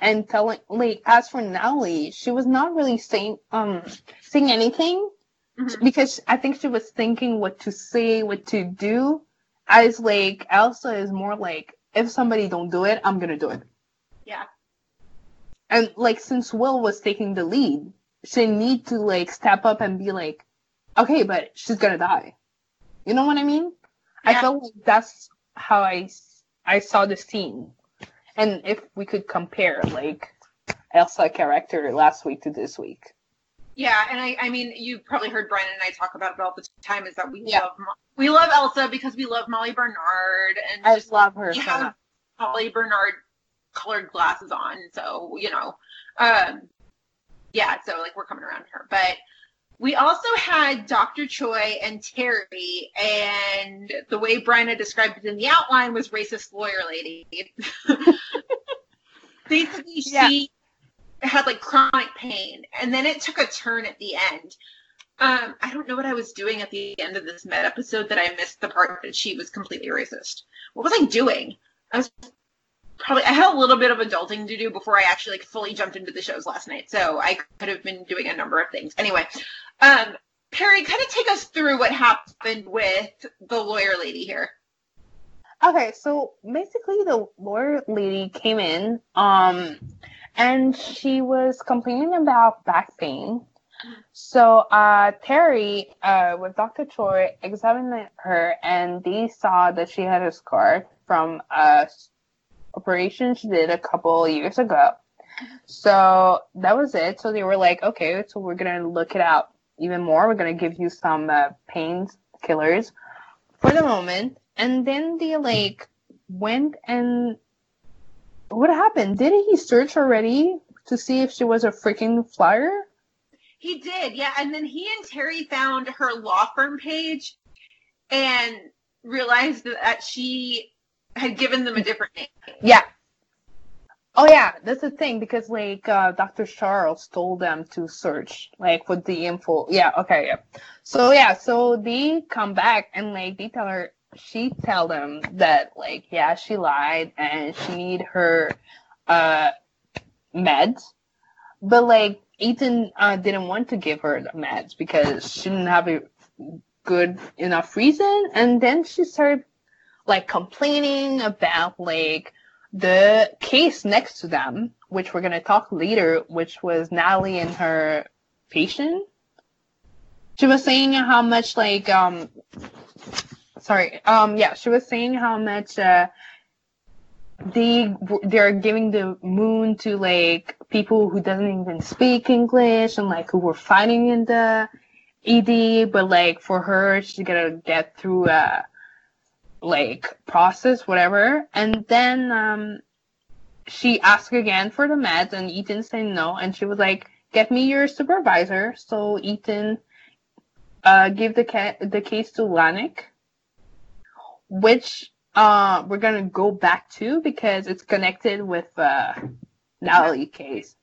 and telling, like, as for Natalie, she was not really saying anything because I think she was thinking what to say, what to do. As like, Elsa is more like, if somebody don't do it, I'm going to do it. Yeah. And, like, since Will was taking the lead, she need to, like, step up and be like, okay, but she's going to die. You know what I mean? Yeah. I felt like that's how I saw the scene. And if we could compare, like, Elsa's character last week to this week. Yeah, and I mean, you've probably heard Bryna and I talk about it all the time, is that we love Elsa because we love Molly Bernard. And I just love her. Have Molly Bernard colored glasses on, so, you know. Yeah, so, like, we're coming around her. But we also had Dr. Choi and Terry, and the way Bryna described it in the outline was racist lawyer lady. Basically, she had, like, chronic pain, and then it took a turn at the end. I don't know what I was doing at the end of this Med episode that I missed the part that she was completely racist. What was I doing? I had a little bit of adulting to do before I actually, like, fully jumped into the shows last night, so I could have been doing a number of things. Anyway, Perry, kind of take us through what happened with the lawyer lady here. Okay, so basically the lawyer lady came in, and she was complaining about back pain. So Terry, with Dr. Choi, examined her, and they saw that she had a scar from an operation she did a couple years ago. So that was it. So they were like, okay, so we're going to look it out even more. We're going to give you some painkillers for the moment. And then they, like, went and... What happened? Didn't he search already to see if she was a freaking flyer? He did, yeah. And then he and Terry found her law firm page and realized that she had given them a different name. Yeah. Oh, yeah. That's the thing, because, like, Dr. Charles told them to search, like, with the info. Yeah, okay, yeah. So, yeah, so they come back and, like, they tell her, she tell them that, like, yeah, she lied and she need her meds. But, like, Ethan didn't want to give her the meds because she didn't have a good enough reason. And then she started, like, complaining about, like, the case next to them, which we're going to talk later, which was Natalie and her patient. She was saying how much, like, she was saying how much they're giving the moon to, like, people who doesn't even speak English and, like, who were fighting in the ED, but, like, for her, she's gonna get through a, like, process, whatever. And then she asked again for the meds, and Ethan said no, and she was like, get me your supervisor. So Ethan gave the case to Lanik, which we're going to go back to because it's connected with Natalie case.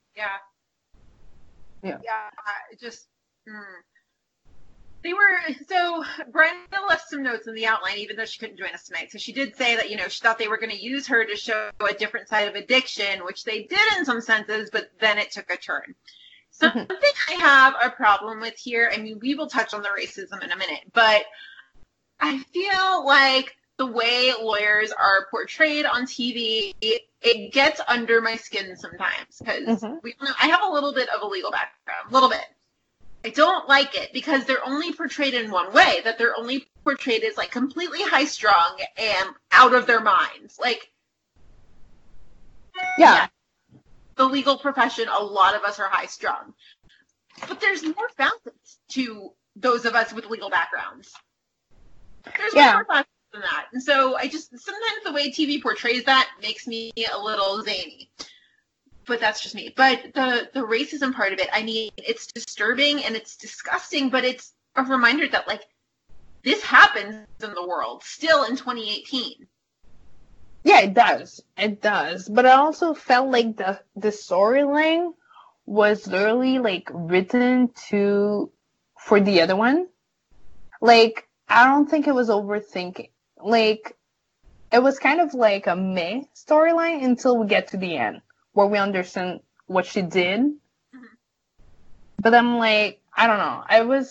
They were, so Bryna left some notes in the outline, even though she couldn't join us tonight. So she did say that, she thought they were going to use her to show a different side of addiction, which they did in some senses, but then it took a turn. Something I have a problem with here, I mean, we will touch on the racism in a minute, but I feel like the way lawyers are portrayed on TV, it gets under my skin sometimes because I have a little bit of a legal background, a little bit. I don't like it because they're only portrayed in one way, that they're only portrayed as, like, completely high-strung and out of their minds. Like, yeah, the legal profession, a lot of us are high-strung. But there's more balance to those of us with legal backgrounds. There's more balance than that. And so I just, sometimes the way TV portrays that makes me a little zany. But that's just me. But the racism part of it, I mean, it's disturbing and it's disgusting, but it's a reminder that, like, this happens in the world still in 2018. Yeah, it does. It does. But I also felt like the storyline was literally, like, written for the other one. Like, I don't think it was overthinking. Like, it was kind of like a meh storyline until we get to the end, where we understand what she did. But I'm like, I don't know.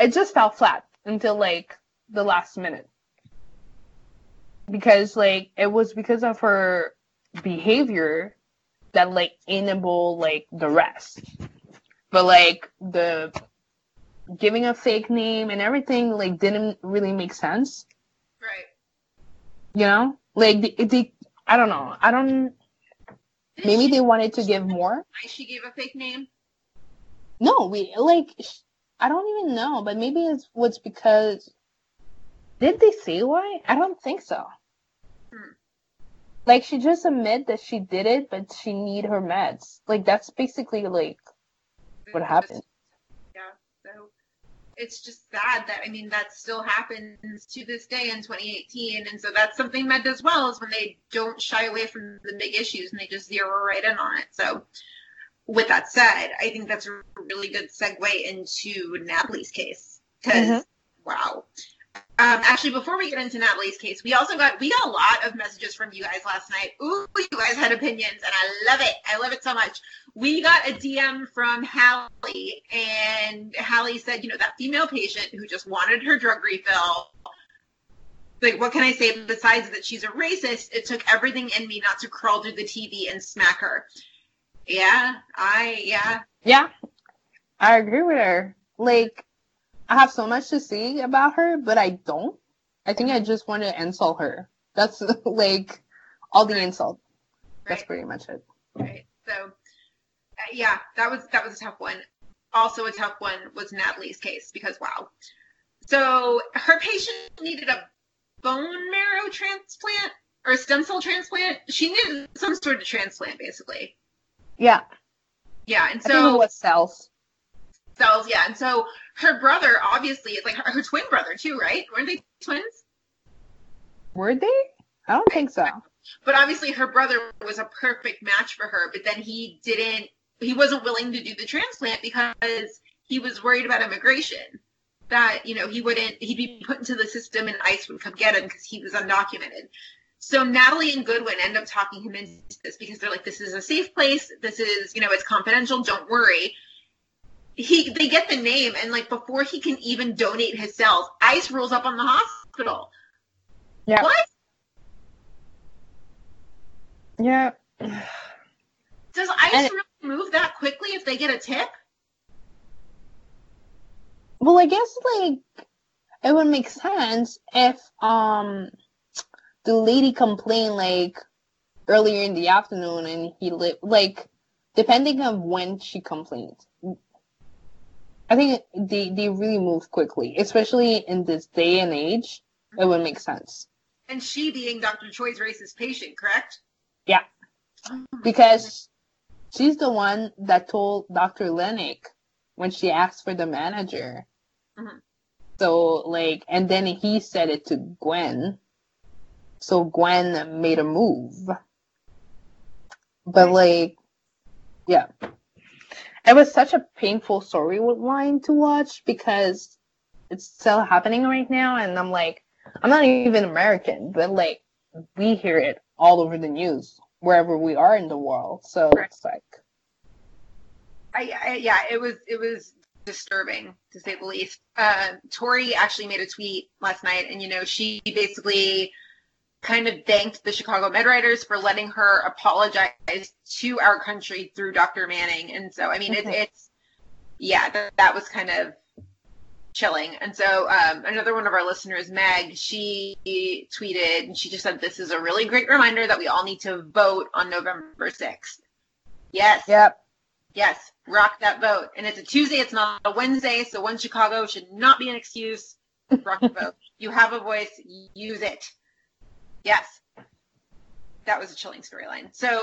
It just fell flat until, like, the last minute. Because, like, it was because of her behavior that, like, enabled, like, the rest. But, like, the giving a fake name and everything, like, didn't really make sense. Right. You know? Like, they I don't know. I don't... Maybe they wanted to give more. She gave a fake name? No, I don't even know, but maybe it was because... Did they say why? I don't think so. Like, she just admitted that she did it, but she need her meds. Like, that's basically, like, what happened. Yeah, so it's just sad that, I mean, that still happens to this day in 2018. And so that's something Med does well, is when they don't shy away from the big issues and they just zero right in on it. So with that said, I think that's a really good segue into Natalie's case. Because, wow. Actually, before we get into Natalie's case, we got a lot of messages from you guys last night. Ooh, you guys had opinions, and I love it. I love it so much. We got a DM from Hallie, and Hallie said, that female patient who just wanted her drug refill, like, what can I say besides that she's a racist? It took everything in me not to crawl through the TV and smack her. Yeah, yeah. I agree with her. Like, I have so much to say about her, but I don't. I think I just want to insult her. That's, like, all the insult. Right. That's pretty much it. Right. So, yeah, that was a tough one. Also a tough one was Natalie's case, because, wow. So, her patient needed a bone marrow transplant, or stem cell transplant. She needed some sort of transplant, basically. Yeah. Yeah, and so... I think it was cells, yeah. And so her brother, obviously, it's like her twin brother, too, right? Weren't they twins? Were they? I don't think so. But obviously her brother was a perfect match for her, but then he wasn't willing to do the transplant because he was worried about immigration. That, you know, he'd be put into the system and ICE would come get him because he was undocumented. So Natalie and Goodwin end up talking him into this because they're like, this is a safe place. This is, you know, it's confidential. Don't worry. They get the name, and, like, before he can even donate his cells, ICE rolls up on the hospital. Yeah. What? Yeah. Does ICE really move that quickly if they get a tip? Well, I guess, like, it would make sense if the lady complained, like, earlier in the afternoon, and he depending on when she complained. I think they really move quickly, especially in this day and age. It would make sense. And she being Dr. Choi's racist patient, correct? Yeah. Oh, because she's the one that told Dr. Lennick when she asked for the manager. Mm-hmm. So, like, and then he said it to Gwen. So Gwen made a move. But, like, yeah. It was such a painful storyline to watch because it's still happening right now, and I'm like, I'm not even American, but, like, we hear it all over the news wherever we are in the world. So right. It's like, it was disturbing to say the least. Tori actually made a tweet last night, and you know she basically kind of thanked the Chicago Med writers for letting her apologize to our country through Dr. Manning. And so, I mean, that was kind of chilling. And so another one of our listeners, Meg, she tweeted, and she just said, this is a really great reminder that we all need to vote on November 6th. Yes. Yep. Yes. Rock that vote. And it's a Tuesday. It's not a Wednesday. So one Chicago should not be an excuse. Rock the vote. You have a voice. Use it. Yes, that was a chilling storyline. So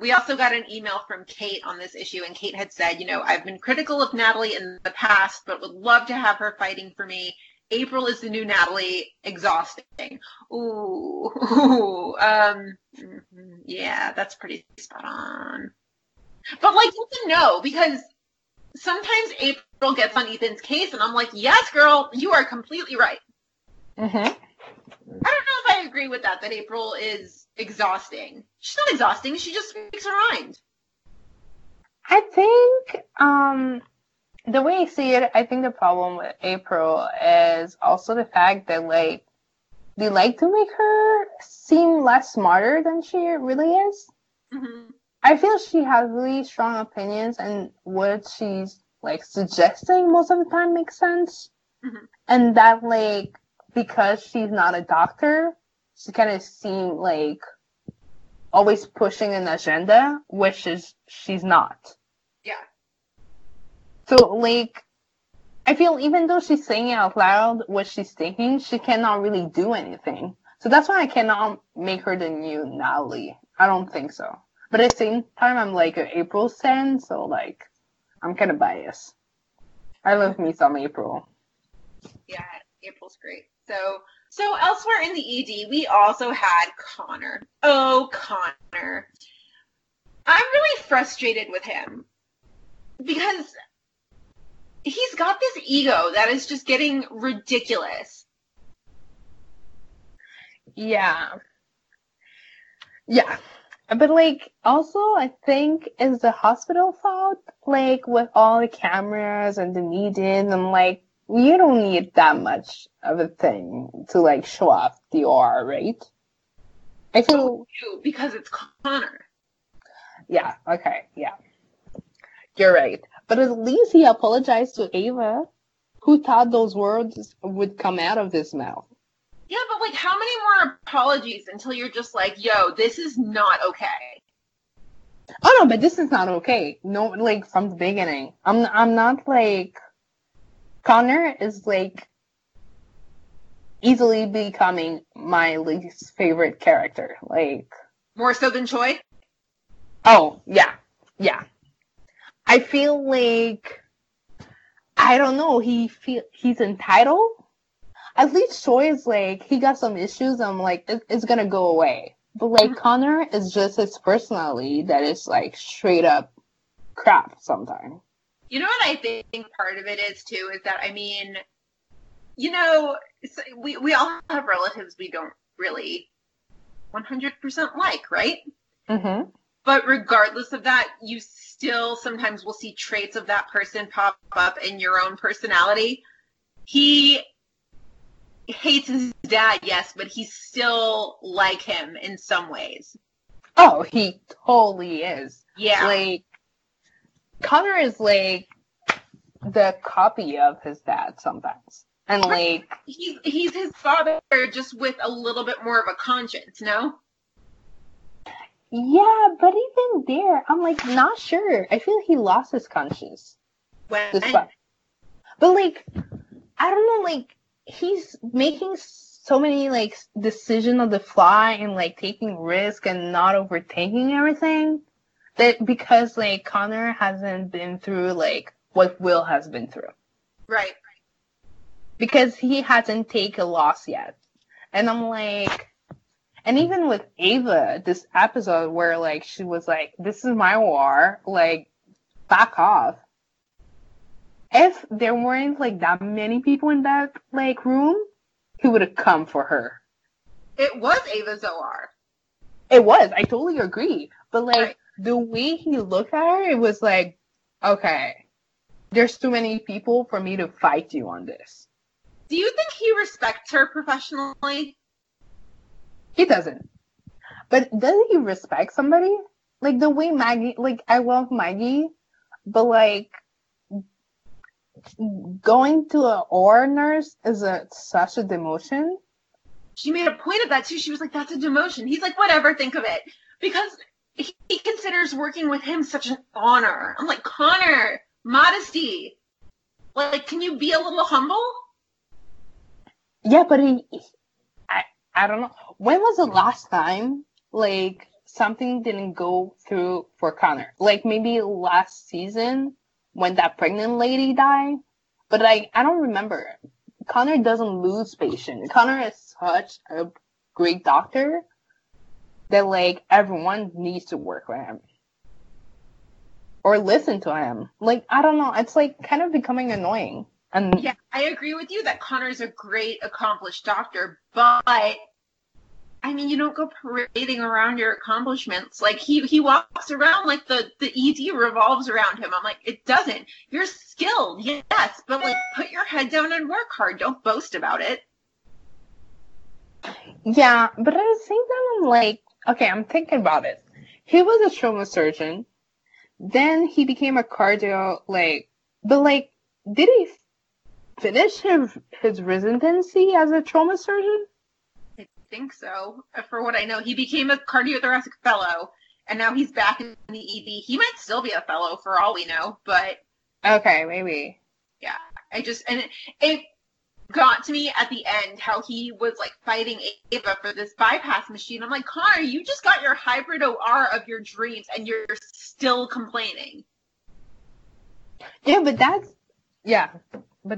we also got an email from Kate on this issue, and Kate had said, you know, I've been critical of Natalie in the past, but would love to have her fighting for me. April is the new Natalie. Exhausting. Ooh. Yeah, that's pretty spot on. But, like, you can know, because sometimes April gets on Ethan's case, and I'm like, yes, girl, you are completely right. Mm-hmm. I don't know if I agree with that April is exhausting. She's not exhausting. She just speaks her mind. I think the way I see it, I think the problem with April is also the fact that, like, they like to make her seem less smarter than she really is. Mm-hmm. I feel she has really strong opinions, and what she's, like, suggesting most of the time makes sense. Mm-hmm. And that, like, because she's not a doctor, she kind of seemed like always pushing an agenda, which is she's not. Yeah. So, like, I feel even though she's saying out loud what she's thinking, she cannot really do anything. So that's why I cannot make her the new Natalie. I don't think so. But at the same time, I'm like an April fan, so, like, I'm kind of biased. I love me some April. Yeah, April's great. So elsewhere in the ED, we also had Connor. Oh, Connor. I'm really frustrated with him because he's got this ego that is just getting ridiculous. Yeah. Yeah. But, like, also, I think it's the hospital fault, like, with all the cameras and the meetings and, like, you don't need that much of a thing to, like, show off the OR, right? I feel because it's Connor. Yeah, okay, yeah. You're right. But at least he apologized to Ava, who thought those words would come out of his mouth. Yeah, but, like, how many more apologies until you're just like, yo, this is not okay? Oh, no, but this is not okay. No, like, from the beginning. I'm not, like... Connor is, like, easily becoming my least favorite character, like... More so than Choi? Oh, yeah. Yeah. I feel like... I don't know, he's entitled? At least Choi is like, he got some issues, I'm like, it's gonna go away. But, like, mm-hmm. Connor is just his personality that is, like, straight up crap sometimes. You know what I think part of it is, too, is that, I mean, you know, we all have relatives we don't really 100% like, right? Mm-hmm. But regardless of that, you still sometimes will see traits of that person pop up in your own personality. He... hates his dad, yes, but he's still like him in some ways. Oh, he totally is. Yeah. Like, Connor is, like, the copy of his dad sometimes. And, like... He's his father, just with a little bit more of a conscience, no? Yeah, but even there, I'm, like, not sure. I feel he lost his conscience. But, like, I don't know, like... He's making so many, like, decisions on the fly and, like, taking risk and not overthinking everything. That because, like, Connor hasn't been through, like, what Will has been through. Right. Because he hasn't taken a loss yet. And I'm like... And even with Ava, this episode where, like, she was like, this is my war. Like, back off. If there weren't, like, that many people in that, like, room, he would have come for her. It was Ava's OR. It was. I totally agree. But, like, right. The way he looked at her, it was like, okay, there's too many people for me to fight you on this. Do you think he respects her professionally? He doesn't. But doesn't he respect somebody? Like, the way Maggie, like, I love Maggie, but, like, going to an OR nurse is such a demotion. She made a point of that, too. She was like, that's a demotion. He's like, whatever, think of it. Because he considers working with him such an honor. I'm like, Connor, modesty. Like, can you be a little humble? Yeah, but I don't know. When was the last time, like, something didn't go through for Connor? Like, maybe last season? When that pregnant lady died. But, like, I don't remember. Connor doesn't lose patience. Connor is such a great doctor that, like, everyone needs to work with him. Or listen to him. Like, I don't know. It's, like, kind of becoming annoying. And yeah, I agree with you that Connor's a great, accomplished doctor. But, I mean, you don't go parading around your accomplishments. Like, he walks around like the ED revolves around him. I'm like, it doesn't. You're skilled, yes, but, like, put your head down and work hard. Don't boast about it. Yeah, but at the same time, I'm like, okay, I'm thinking about it. He was a trauma surgeon. Then he became a cardio, like, but, like, did he finish his residency as a trauma surgeon? Think so. For what I know, he became a cardiothoracic fellow, and now he's back in the ED. He might still be a fellow for all we know, but okay, maybe. Yeah, I just and it got to me at the end how he was like fighting Ava for this bypass machine. I'm like, Connor, you just got your hybrid OR of your dreams, and you're still complaining. Yeah, but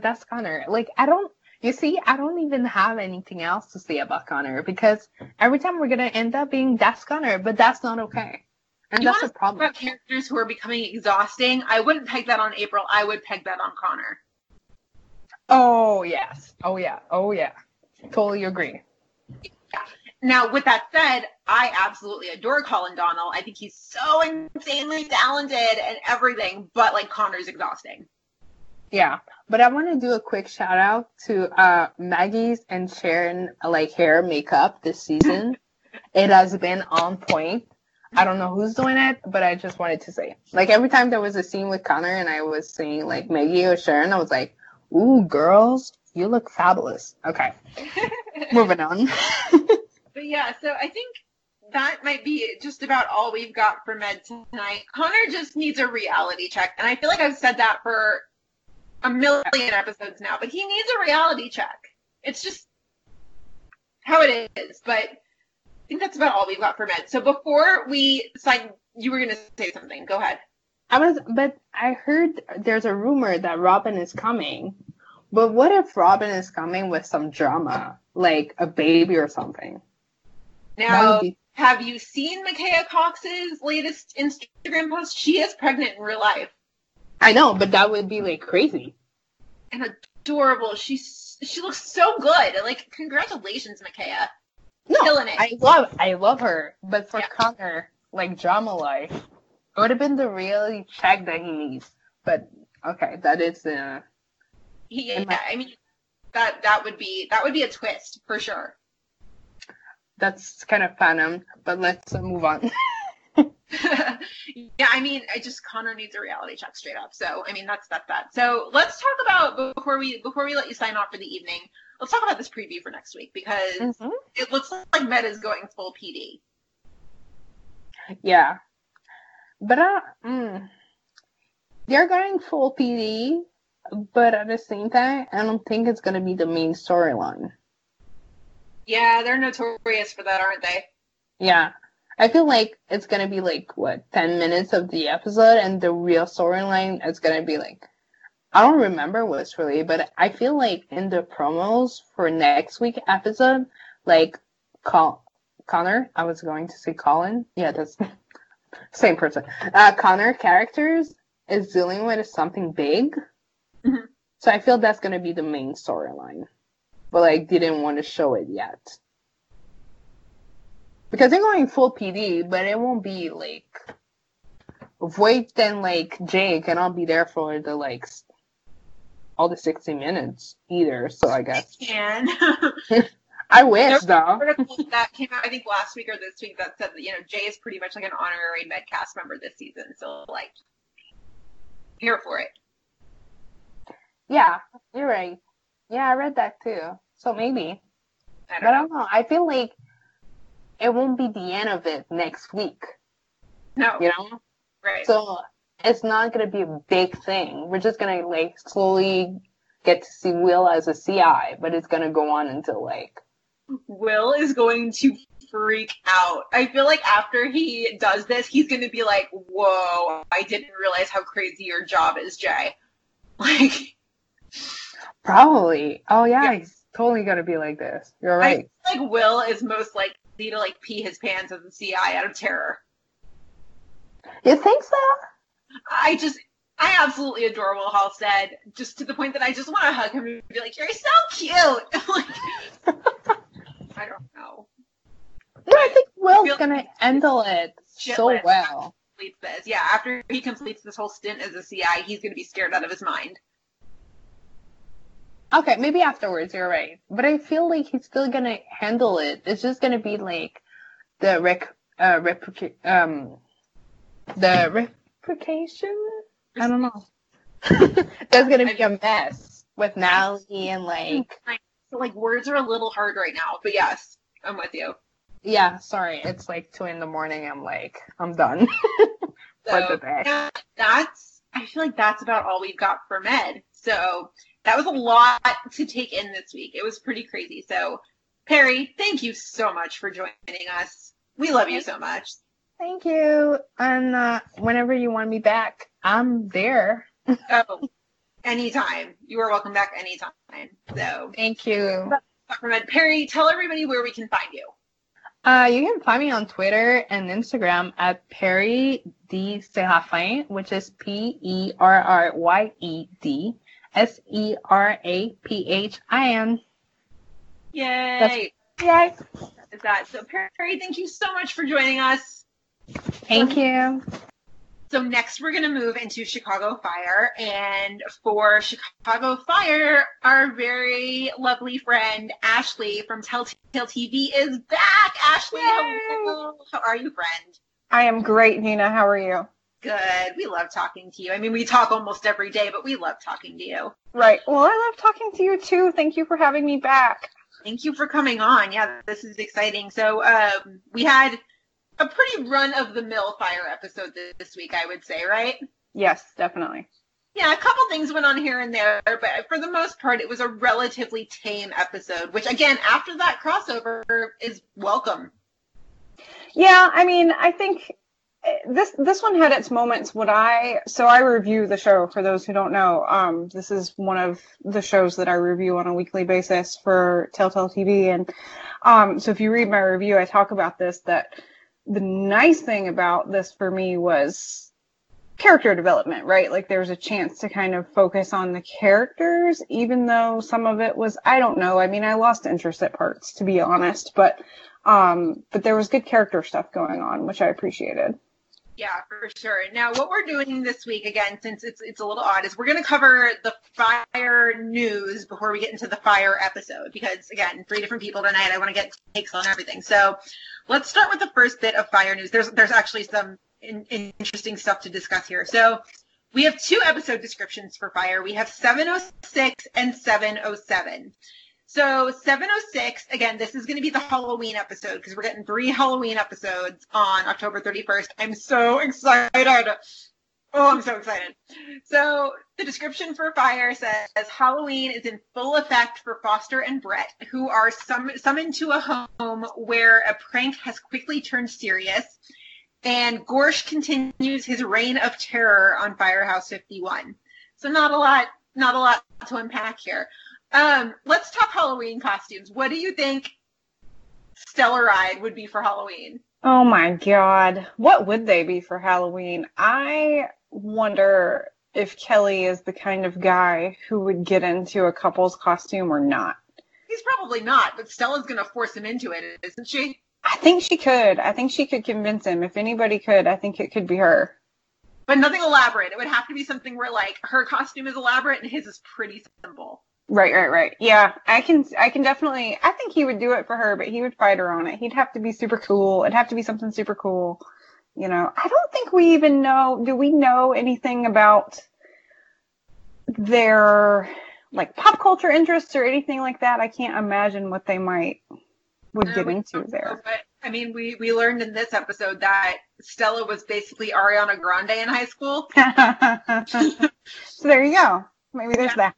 that's Connor. Like, I don't. You see, I don't even have anything else to say about Connor because every time we're going to end up being, that's Connor, but that's not okay. And you that's a problem. About characters who are becoming exhausting, I wouldn't peg that on April. I would peg that on Connor. Oh, yes. Oh, yeah. Oh, yeah. Totally agree. Yeah. Now, with that said, I absolutely adore Colin Donnell. I think he's so insanely talented and everything, but, like, Connor's exhausting. Yeah, but I want to do a quick shout out to Maggie's and Sharon, like, hair makeup this season. It has been on point. I don't know who's doing it, but I just wanted to say, like, every time there was a scene with Connor and I was seeing, like, Maggie or Sharon, I was like, ooh, girls, you look fabulous. Okay. Moving on. But, yeah, so I think that might be just about all we've got for Med tonight. Connor just needs a reality check, and I feel like I've said that for a million episodes now, but he needs a reality check. It's just how it is, but I think that's about all we've got for Med. So before we sign, you were going to say something. Go ahead. But I heard there's a rumor that Robin is coming. But what if Robin is coming with some drama, like a baby or something? Now, have you seen Makaya Cox's latest Instagram post? She is pregnant in real life. I know, but that would be, like, crazy. And adorable. She looks so good. Like, congratulations, Makaya. No, killing it. I love her. But for Connor, like, drama life, it would have been the reality check that he needs. But, okay, that is the... that would be a twist, for sure. That's kind of phantom, but let's move on. Yeah, I mean, Connor needs a reality check straight up. So, I mean, that's that. So let's talk about, before we let you sign off for the evening, let's talk about this preview for next week, because it looks like Med is going full PD. Yeah. But, they're going full PD, but at the same time, I don't think it's going to be the main storyline. Yeah, they're notorious for that, aren't they? Yeah. I feel like it's going to be, like, what, 10 minutes of the episode, and the real storyline is going to be, like, I don't remember what it's really, but I feel like in the promos for next week's episode, like, Connor, I was going to say Colin. Yeah, that's same person. Connor characters is dealing with something big. Mm-hmm. So I feel that's going to be the main storyline. But, like, didn't want to show it yet. Because they're going full PD, but it won't be, like, Voight and, like, Jay cannot be there for the, like, all the 60 minutes either, so I guess. They can. I wish, though. That came out, I think, last week or this week that said that, you know, Jay is pretty much, like, an honorary Medcast member this season, so, like, here for it. Yeah, you're right. Yeah, I read that, too. So maybe. I don't know. I feel like it won't be the end of it next week. No. You know? Right. So it's not going to be a big thing. We're just going to, like, slowly get to see Will as a CI, but it's going to go on until, like... Will is going to freak out. I feel like after he does this, he's going to be like, whoa, I didn't realize how crazy your job is, Jay. Like... Probably. Oh, yeah, he's totally going to be like this. You're right. I feel like Will is most likely to, like, pee his pants as a CI out of terror. You think so? I absolutely adore Will Halstead, just to the point that I just want to hug him and be like, you're so cute! Like, I don't know. No, I think Will's going to handle it so well. Yeah, after he completes this whole stint as a CI, he's going to be scared out of his mind. Okay, maybe afterwards, you're right. But I feel like he's still going to handle it. It's just going to be, like, the replication? I don't know. That's going to be a mess with Natalie and, like... So, like, words are a little hard right now, but yes, I'm with you. Yeah, sorry. It's, like, 2 a.m. I'm, like, I'm done. So, I feel like that's about all we've got for Med, so... That was a lot to take in this week. It was pretty crazy. So, Perry, thank you so much for joining us. We love you so much. Thank you. And whenever you want me back, I'm there. Oh, anytime. You are welcome back anytime. So, thank you. Perry, tell everybody where we can find you. You can find me on Twitter and Instagram at Perry D. Serafin, which is P-E-R-R-Y-E-D. Seraphin. Yay. Yay. Is that so? Perry, thank you so much for joining us. Thank you. So next we're going to move into Chicago Fire, and for Chicago Fire, our very lovely friend Ashley from Telltale TV is back. Ashley, hello. How are you, friend? I am great, Gina. How are you? Good. We love talking to you. I mean, we talk almost every day, but we love talking to you. Right. Well, I love talking to you, too. Thank you for having me back. Thank you for coming on. Yeah, this is exciting. So we had a pretty run-of-the-mill fire episode this week, I would say, right? Yes, definitely. Yeah, a couple things went on here and there, but for the most part, it was a relatively tame episode, which, again, after that crossover is welcome. Yeah, I mean, I think this one had its moments. I review the show, for those who don't know. This is one of the shows that I review on a weekly basis for Telltale TV. And so if you read my review, I talk about this, that the nice thing about this for me was character development, right? Like, there was a chance to kind of focus on the characters, even though some of it was, I don't know. I mean, I lost interest at parts, to be honest, but there was good character stuff going on, which I appreciated. Yeah, for sure. Now, what we're doing this week, again, since it's a little odd, is we're going to cover the fire news before we get into the fire episode. Because, again, three different people tonight, I want to get takes on everything. So let's start with the first bit of fire news. There's actually some interesting stuff to discuss here. So we have two episode descriptions for fire. We have 706 and 707. So 706, again, this is going to be the Halloween episode because we're getting three Halloween episodes on October 31st. I'm so excited. Oh, I'm so excited. So the description for Fire says Halloween is in full effect for Foster and Brett, who are summoned to a home where a prank has quickly turned serious, and Gorsh continues his reign of terror on Firehouse 51. So not a lot to unpack here. Let's talk Halloween costumes. What do you think Stellaride would be for Halloween? Oh my God. What would they be for Halloween? I wonder if Kelly is the kind of guy who would get into a couple's costume or not. He's probably not, but Stella's going to force him into it, isn't she? I think she could. I think she could convince him. If anybody could, I think it could be her. But nothing elaborate. It would have to be something where, like, her costume is elaborate and his is pretty simple. Right. Yeah, I can definitely, I think he would do it for her, but he would fight her on it. He'd have to be super cool. It'd have to be something super cool. You know, I don't think we even know, do we know anything about their, like, pop culture interests or anything like that? I can't imagine what they would get into there. But, I mean, we learned in this episode that Stella was basically Ariana Grande in high school. So there you go. Maybe there's that.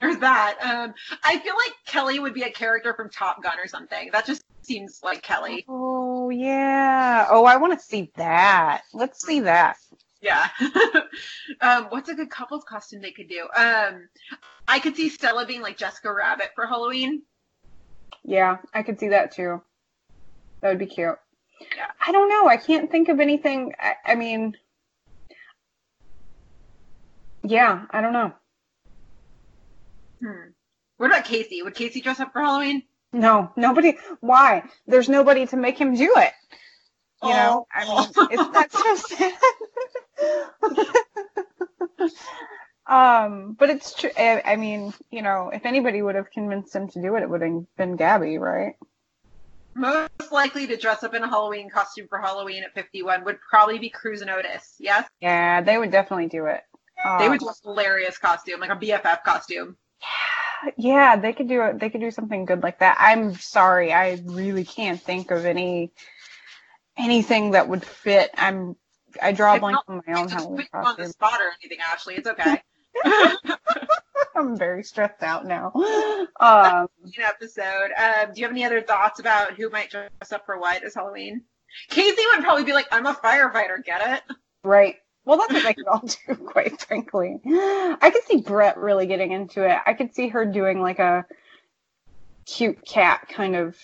There's that. I feel like Kelly would be a character from Top Gun or something. That just seems like Kelly. Oh, yeah. Oh, I want to see that. Let's see that. Yeah. What's a good couple's costume they could do? I could see Stella being like Jessica Rabbit for Halloween. Yeah, I could see that too. That would be cute. Yeah. I don't know. I can't think of anything. I mean, yeah, I don't know. What about Casey? Would Casey dress up for Halloween? No, nobody. Why? There's nobody to make him do it. You know, I mean, it's that's so sad. But it's true. I mean, you know, if anybody would have convinced him to do it, it would have been Gabby, right? Most likely to dress up in a Halloween costume for Halloween at 51 would probably be Cruz and Otis. Yes. Yeah, they would definitely do it. They would do a hilarious costume, like a BFF costume. Yeah, they could do it. They could do something good like that. I'm sorry, I really can't think of anything that would fit. I draw a blank on my own Halloween costume. On the spot or anything, Ashley. It's okay. I'm very stressed out now. Episode. Do you have any other thoughts about who might dress up for what as Halloween? Casey would probably be like, "I'm a firefighter." Get it? Right. Well, that's what they could all do, quite frankly. I could see Brett really getting into it. I could see her doing, like, a cute cat kind of,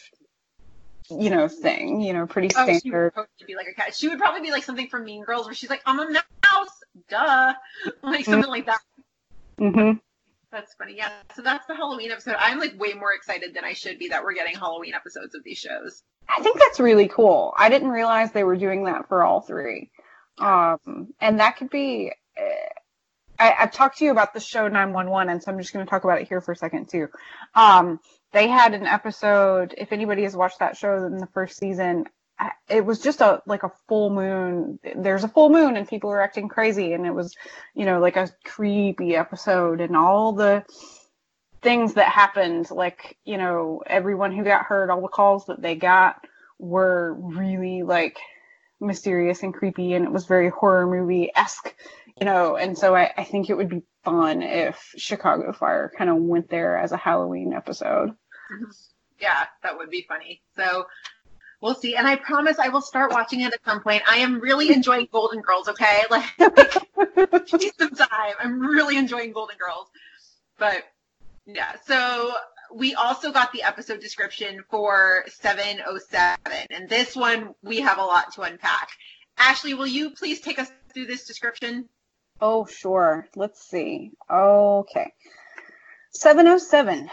you know, thing. You know, pretty standard. She would probably be like a cat. She would probably be like something from Mean Girls where she's like, "I'm a mouse, duh." Like, something like that. Mm-hmm. That's funny, yeah. So that's the Halloween episode. I'm, like, way more excited than I should be that we're getting Halloween episodes of these shows. I think that's really cool. I didn't realize they were doing that for all three. And that could be, I've talked to you about the show 911, and so I'm just going to talk about it here for a second, too. They had an episode, if anybody has watched that show in the first season, it was just like a full moon. There's a full moon and people were acting crazy, and it was, you know, like a creepy episode, and all the things that happened, like, you know, everyone who got hurt, all the calls that they got were really like mysterious and creepy, and it was very horror movie-esque, you know. And so I think it would be fun if Chicago Fire kind of went there as a Halloween episode. Yeah, that would be funny. So we'll see. And I promise I will start watching it at some point. I am really enjoying Golden Girls, okay? Need some time. I'm really enjoying Golden Girls. But yeah, so we also got the episode description for 707. And this one, we have a lot to unpack. Ashley, will you please take us through this description? Oh, sure. Let's see. Okay. 707.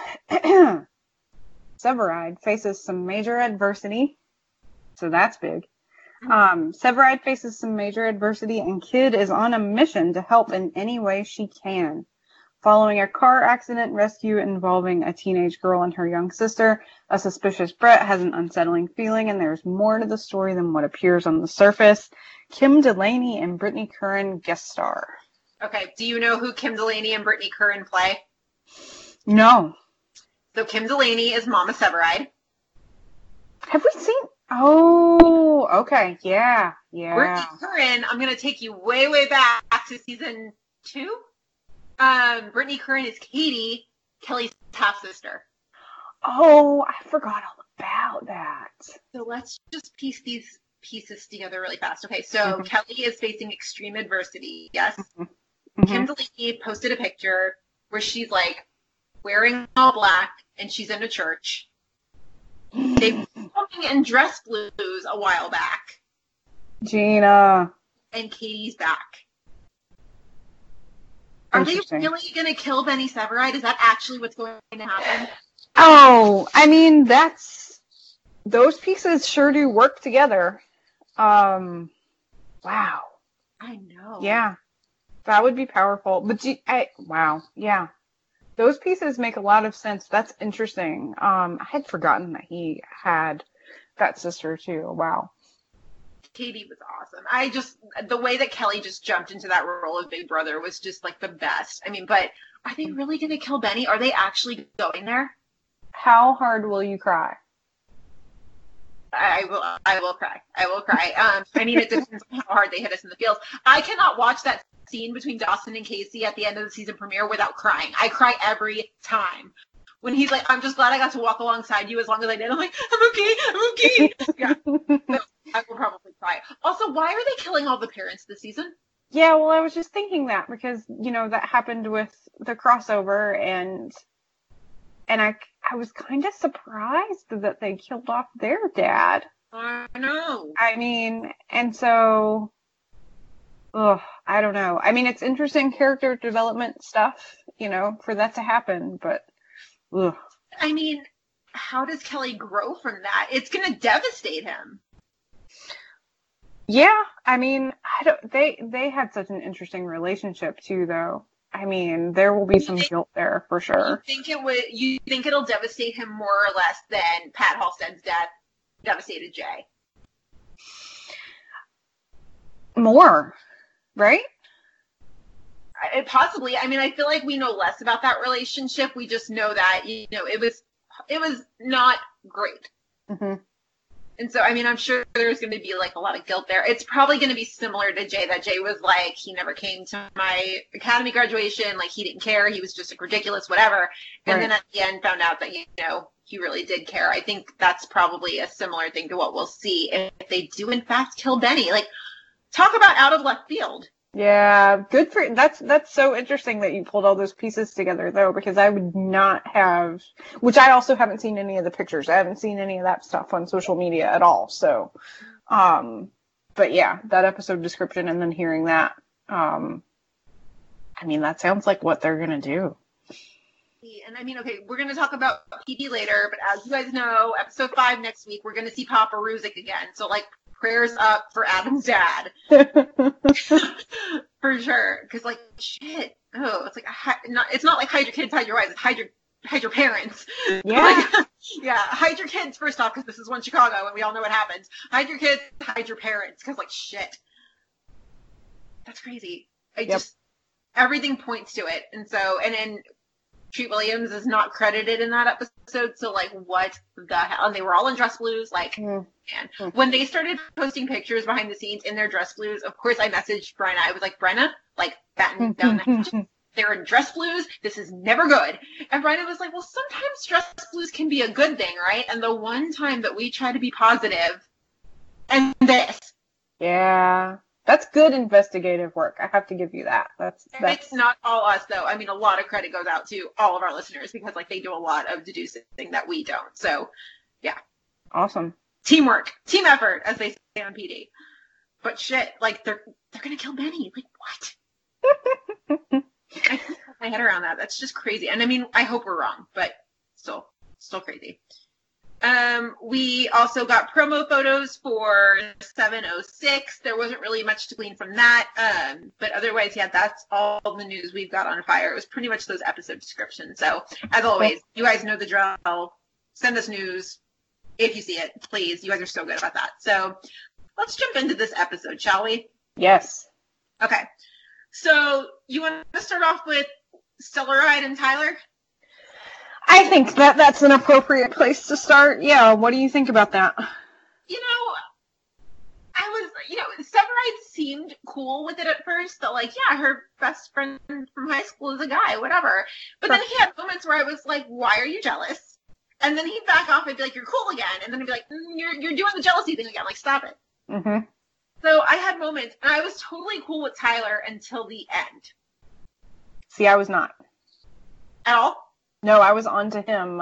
Severide faces some major adversity. So that's big. Severide faces some major adversity, and Kid is on a mission to help in any way she can. Following a car accident rescue involving a teenage girl and her young sister, a suspicious Brett has an unsettling feeling, and there's more to the story than what appears on the surface. Kim Delaney and Brittany Curran guest star. Okay, do you know who Kim Delaney and Brittany Curran play? No. So Kim Delaney is Mama Severide. Have we seen... Oh, okay, yeah. Brittany Curran, I'm going to take you way back to season 2. Brittany Curran is Katie, Kelly's half-sister. Oh, I forgot all about that. So let's just piece these pieces together really fast. Okay, so Kelly is facing extreme adversity, yes? Kim Delaney posted a picture where she's, like, wearing all black, and she's in a church. They were filming in dress blues a while back. Gina. And Katie's back. Are they really going to kill Benny Severide? Is that actually what's going to happen? Oh, I mean, those pieces sure do work together. Wow. I know. Yeah. That would be powerful. But wow. Yeah. Those pieces make a lot of sense. That's interesting. I had forgotten that he had that sister too. Wow. Katie was awesome. The way that Kelly just jumped into that role of Big Brother was just like the best. I mean, but are they really going to kill Benny? Are they actually going there? How hard will you cry? I will cry. I mean, it depends on how hard they hit us in the feels. I cannot watch that scene between Dawson and Casey at the end of the season premiere without crying. I cry every time. When he's like, I'm just glad I got to walk alongside you as long as I did. I'm like, I'm okay. Yeah. So I will probably cry. Also, why are they killing all the parents this season? Yeah, well, I was just thinking that because, you know, that happened with the crossover, and I was kind of surprised that they killed off their dad. I know. I mean, and so... Ugh, I don't know. I mean, it's interesting character development stuff, you know, for that to happen, but ugh. I mean, how does Kelly grow from that? It's going to devastate him. Yeah, I mean, they had such an interesting relationship too, though. I mean, there will be some guilt there for sure. You think it'll devastate him more or less than Pat Halstead's death devastated Jay? More. Right? Possibly. I mean, I feel like we know less about that relationship. We just know that, you know, it was not great. Mm-hmm. And so, I mean, I'm sure there's going to be, like, a lot of guilt there. It's probably going to be similar to Jay, that Jay was like, he never came to my academy graduation. Like, he didn't care. He was just like, ridiculous, whatever. And then at the end found out that, you know, he really did care. I think that's probably a similar thing to what we'll see if they do, in fact, kill Benny. Like, talk about out of left field. Yeah, good for you. That's so interesting that you pulled all those pieces together, though, because I would not have, which I also haven't seen any of the pictures. I haven't seen any of that stuff on social media at all. So, but yeah, that episode description and then hearing that, I mean, that sounds like what they're going to do. And I mean, okay, we're going to talk about PD later, but as you guys know, episode 5 next week, we're going to see Papa Ruzick again. So, like, prayers up for Adam's dad. For sure. Because, like, shit. Oh, it's like, it's not like hide your kids, hide your wives. It's hide your hide your parents. Yeah. Like, yeah, hide your kids first off, because this is one Chicago, and we all know what happens. Hide your kids, hide your parents, because, like, shit. That's crazy. I just, everything points to it. And so, and then Treat Williams is not credited in that episode, so, like, what the hell? And they were all in dress blues, like, man. When they started posting pictures behind the scenes in their dress blues, of course I messaged Bryna. I was like, Bryna, like, batten down that. They're in dress blues. This is never good. And Bryna was like, well, sometimes dress blues can be a good thing, right? And the one time that we try to be positive, and this. Yeah. That's good investigative work. I have to give you that. That's... It's not all us, though. I mean, a lot of credit goes out to all of our listeners because, like, they do a lot of deducing that we don't. So, yeah. Awesome. Teamwork. Team effort, as they say on PD. But shit, like, they're going to kill Benny. Like, what? I can't put my head around that. That's just crazy. And I mean, I hope we're wrong, but still crazy. We also got promo photos for 706. There wasn't really much to glean from that. But otherwise, yeah, that's all the news we've got on Fire. It was pretty much those episode descriptions. So as always, you guys know the drill. Send us news. If you see it, please. You guys are so good about that. So let's jump into this episode, shall we? Yes. Okay. So you want to start off with Severide and Tyler? I think that's an appropriate place to start. Yeah, what do you think about that? You know, Severide seemed cool with it at first. That, like, yeah, her best friend from high school is a guy, whatever. But then he had moments where I was like, why are you jealous? And then he'd back off and be like, you're cool again. And then he'd be like, you're doing the jealousy thing again. Like, stop it. Mm-hmm. So I had moments, and I was totally cool with Tyler until the end. See, I was not. At all? No, I was onto him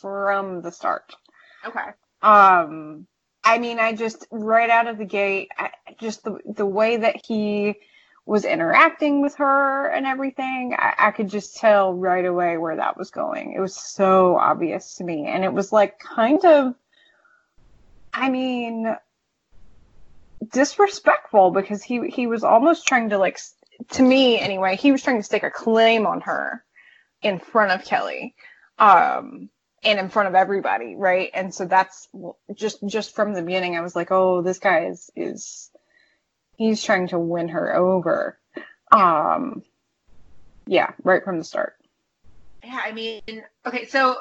from the start. Okay. I mean, I just, right out of the gate, the way that he was interacting with her and everything, I could just tell right away where that was going. It was so obvious to me. And it was, like, kind of, I mean, disrespectful, because he was almost trying to, like, to me anyway, he was trying to stake a claim on her in front of Kelly and in front of everybody, right? And so that's just from the beginning I was like, oh, this guy is he's trying to win her over right from the start. Yeah, I mean, okay, so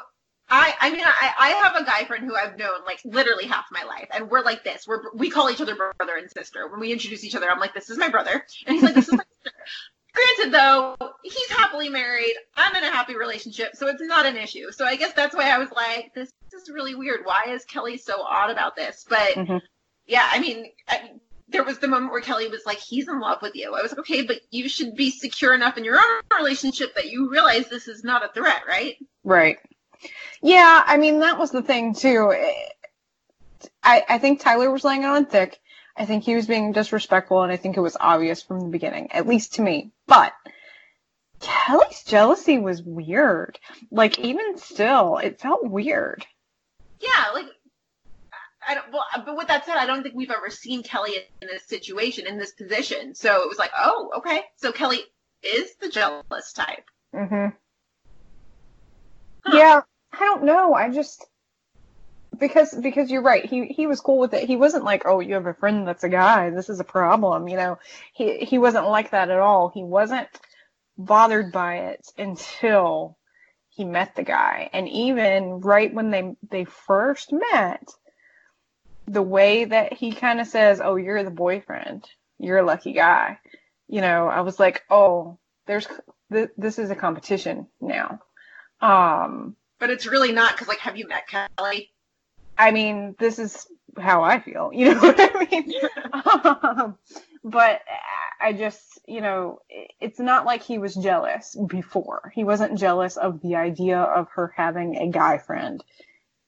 I have a guy friend who I've known, like, literally half my life, and we're like this. We call each other brother and sister. When we introduce each other, I'm like, this is my brother, and he's like, this is my sister. Granted, though, he's happily married. I'm in a happy relationship, so it's not an issue. So I guess that's why I was like, this is really weird. Why is Kelly so odd about this? But, yeah, I mean, there was the moment where Kelly was like, he's in love with you. I was like, okay, but you should be secure enough in your own relationship that you realize this is not a threat, right? Right. Yeah, I mean, that was the thing, too. I think Tyler was laying it on thick. I think he was being disrespectful, and I think it was obvious from the beginning, at least to me. But Kelly's jealousy was weird. Like, even still, it felt weird. Yeah, like, but with that said, I don't think we've ever seen Kelly in this situation, in this position. So it was like, oh, okay. So Kelly is the jealous type. Mm-hmm. Huh. Yeah, I don't know. I just, because you're right. He was cool with it. He wasn't like, oh, you have a friend that's a guy. This is a problem. You know, he wasn't like that at all. He wasn't bothered by it until he met the guy. And even right when they first met, the way that he kind of says, oh, you're the boyfriend. You're a lucky guy. You know, I was like, oh, this is a competition now. But it's really not, because, like, have you met Kelly? I mean, this is how I feel, you know what I mean? But I just, you know, it's not like he was jealous before. He wasn't jealous of the idea of her having a guy friend.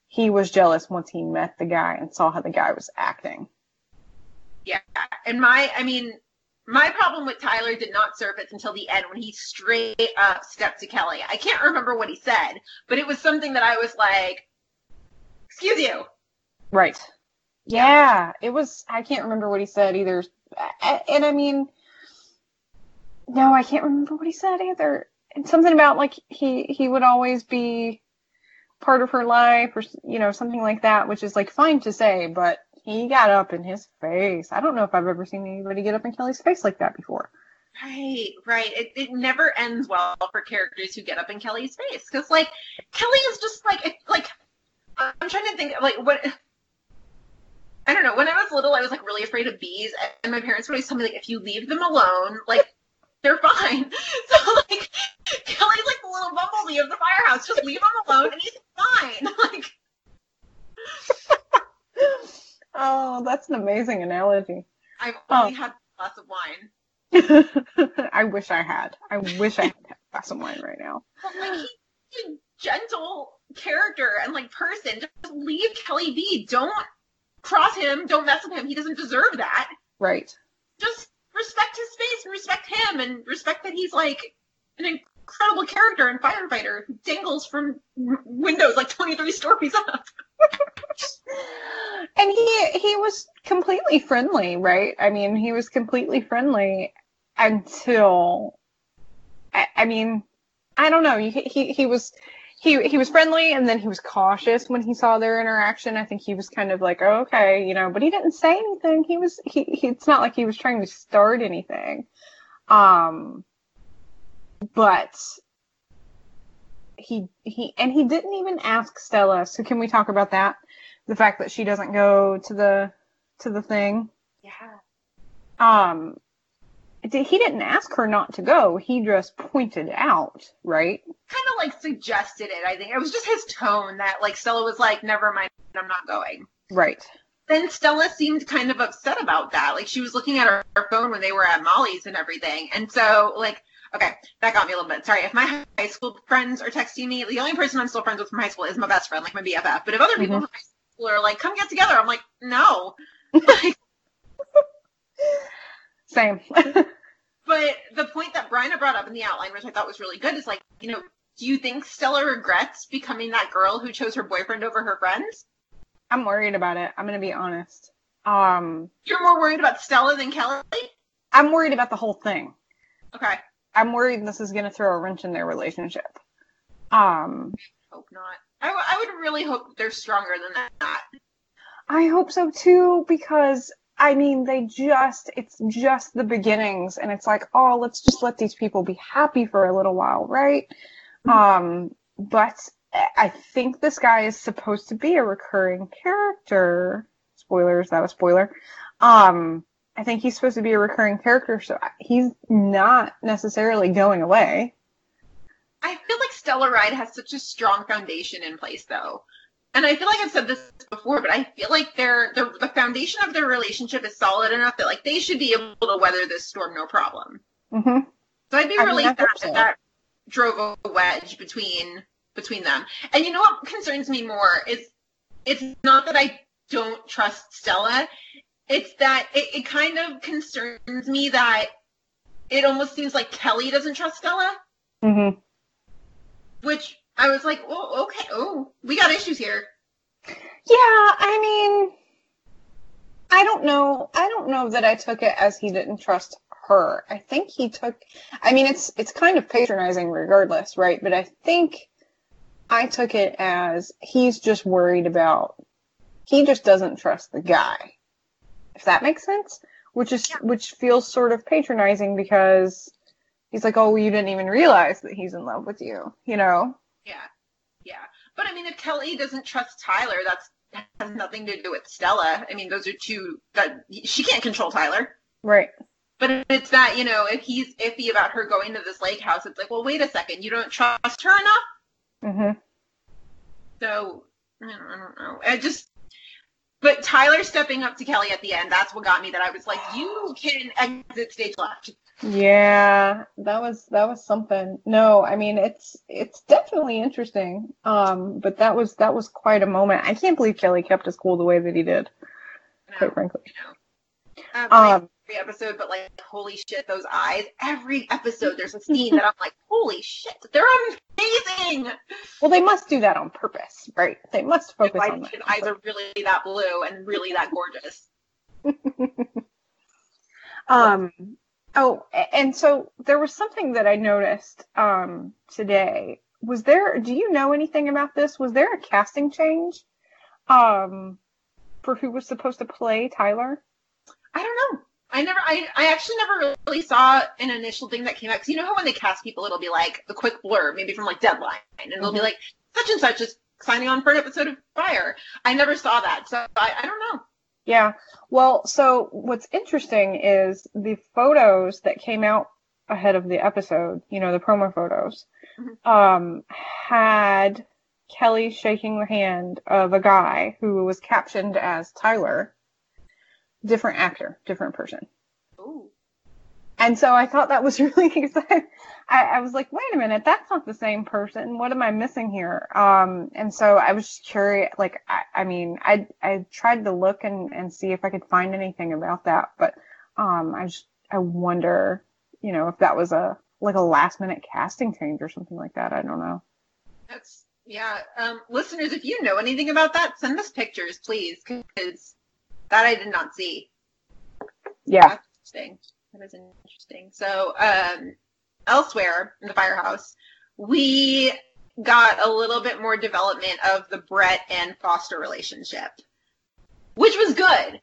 He was jealous once he met the guy and saw how the guy was acting. Yeah, and my problem with Tyler did not surface until the end when he straight up stepped to Kelly. I can't remember what he said, but it was something that I was like, excuse you. Right. Yeah, it was, I can't remember what he said either. And I mean, no, I can't remember what he said either. it's something about like he would always be part of her life, or you know, something like that, which is like fine to say, but he got up in his face. I don't know if I've ever seen anybody get up in Kelly's face like that before. Right. It never ends well for characters who get up in Kelly's face, because like Kelly is just like it, like I'm trying to think of, like, what. I don't know. When I was little, I was like really afraid of bees, and my parents would always tell me like, if you leave them alone, like they're fine. So like Kelly's like the little bumblebee of the firehouse. Just leave him alone, and he's fine. Like. Oh, that's an amazing analogy. I've only had a glass of wine. I wish I had a glass of wine right now. But like he's a gentle character and like person. Just leave Kelly be. Don't cross him, don't mess with him. He doesn't deserve that. Right. Just respect his space and respect him and respect that he's like an incredible character and firefighter who dangles from windows like 23 stories up. And he was completely friendly, right? I mean, he was completely friendly until I mean, I don't know. He was friendly, and then he was cautious when he saw their interaction. I think he was kind of like, oh, okay, you know, but he didn't say anything. He it's not like he was trying to start anything. But he didn't even ask Stella. So can we talk about that? The fact that she doesn't go to the thing. Yeah. He didn't ask her not to go. He just pointed out, right? Kind of like suggested it, I think. It was just his tone that like Stella was like, never mind, I'm not going. Right. Then Stella seemed kind of upset about that. Like she was looking at her phone when they were at Molly's and everything. And so like, okay, that got me a little bit. Sorry, if my high school friends are texting me, the only person I'm still friends with from high school is my best friend, like my BFF. But if other people from high school are like, come get together, I'm like, no. Like, same. But the point that Bryna brought up in the outline, which I thought was really good, is like, you know, do you think Stella regrets becoming that girl who chose her boyfriend over her friends? I'm worried about it. I'm going to be honest. You're more worried about Stella than Kelly? I'm worried about the whole thing. Okay. I'm worried this is going to throw a wrench in their relationship. Hope not. I would really hope they're stronger than that. I hope so, too, because... I mean, it's just the beginnings, and it's like, oh, let's just let these people be happy for a little while, right? But I think this guy is supposed to be a recurring character. Spoiler, is that a spoiler? I think he's supposed to be a recurring character, so he's not necessarily going away. I feel like Severide has such a strong foundation in place, though. And I feel like I've said this before, but I feel like the foundation of their relationship is solid enough that like they should be able to weather this storm no problem. Mm-hmm. So I'd be relieved that drove a wedge between them. And you know what concerns me more is it's not that I don't trust Stella. It's that it kind of concerns me that it almost seems like Kelly doesn't trust Stella. Mm-hmm. Which I was like, oh, okay, oh, we got issues here. Yeah, I mean, I don't know that I took it as he didn't trust her. I think he took, I mean, it's kind of patronizing regardless, right? But I think I took it as he's just worried about, he just doesn't trust the guy. If that makes sense? Which feels sort of patronizing because he's like, oh, well, you didn't even realize that he's in love with you, you know? Yeah. But, I mean, if Kelly doesn't trust Tyler, that has nothing to do with Stella. I mean, those are two that she can't control Tyler. Right. But it's that, you know, if he's iffy about her going to this lake house, it's like, well, wait a second. You don't trust her enough? Mm-hmm. So, I don't know. But Tyler stepping up to Kelly at the end, that's what got me, that I was like, you can exit stage left. Yeah, that was something. No, I mean it's definitely interesting. But that was quite a moment. I can't believe Kelly kept his cool the way that he did. No, quite frankly. No. Every episode, but like holy shit, those eyes. Every episode there's a scene that I'm like, holy shit, they're amazing. Well, they must do that on purpose, right? They must focus on that. His eyes are really that blue and really that gorgeous. Oh, and so there was something that I noticed today. Do you know anything about this? Was there a casting change for who was supposed to play Tyler? I don't know. I actually never really saw an initial thing that came out. Because you know how when they cast people, it'll be like a quick blurb, maybe from like Deadline. And it'll be like, such and such is signing on for an episode of Fire. I never saw that. So I don't know. Yeah. Well, so what's interesting is the photos that came out ahead of the episode, you know, the promo photos, had Kelly shaking the hand of a guy who was captioned as Tyler. Different actor, different person. Ooh. And so I thought that was really exciting. I was like, wait a minute, that's not the same person. What am I missing here? And so I was just curious. Like, I tried to look and see if I could find anything about that. But I wonder, you know, if that was a last minute casting change or something like that. I don't know. Listeners, if you know anything about that, send us pictures, please, because that I did not see. Yeah. That's interesting. That is interesting. So, elsewhere in the firehouse, we got a little bit more development of the Brett and Foster relationship, which was good.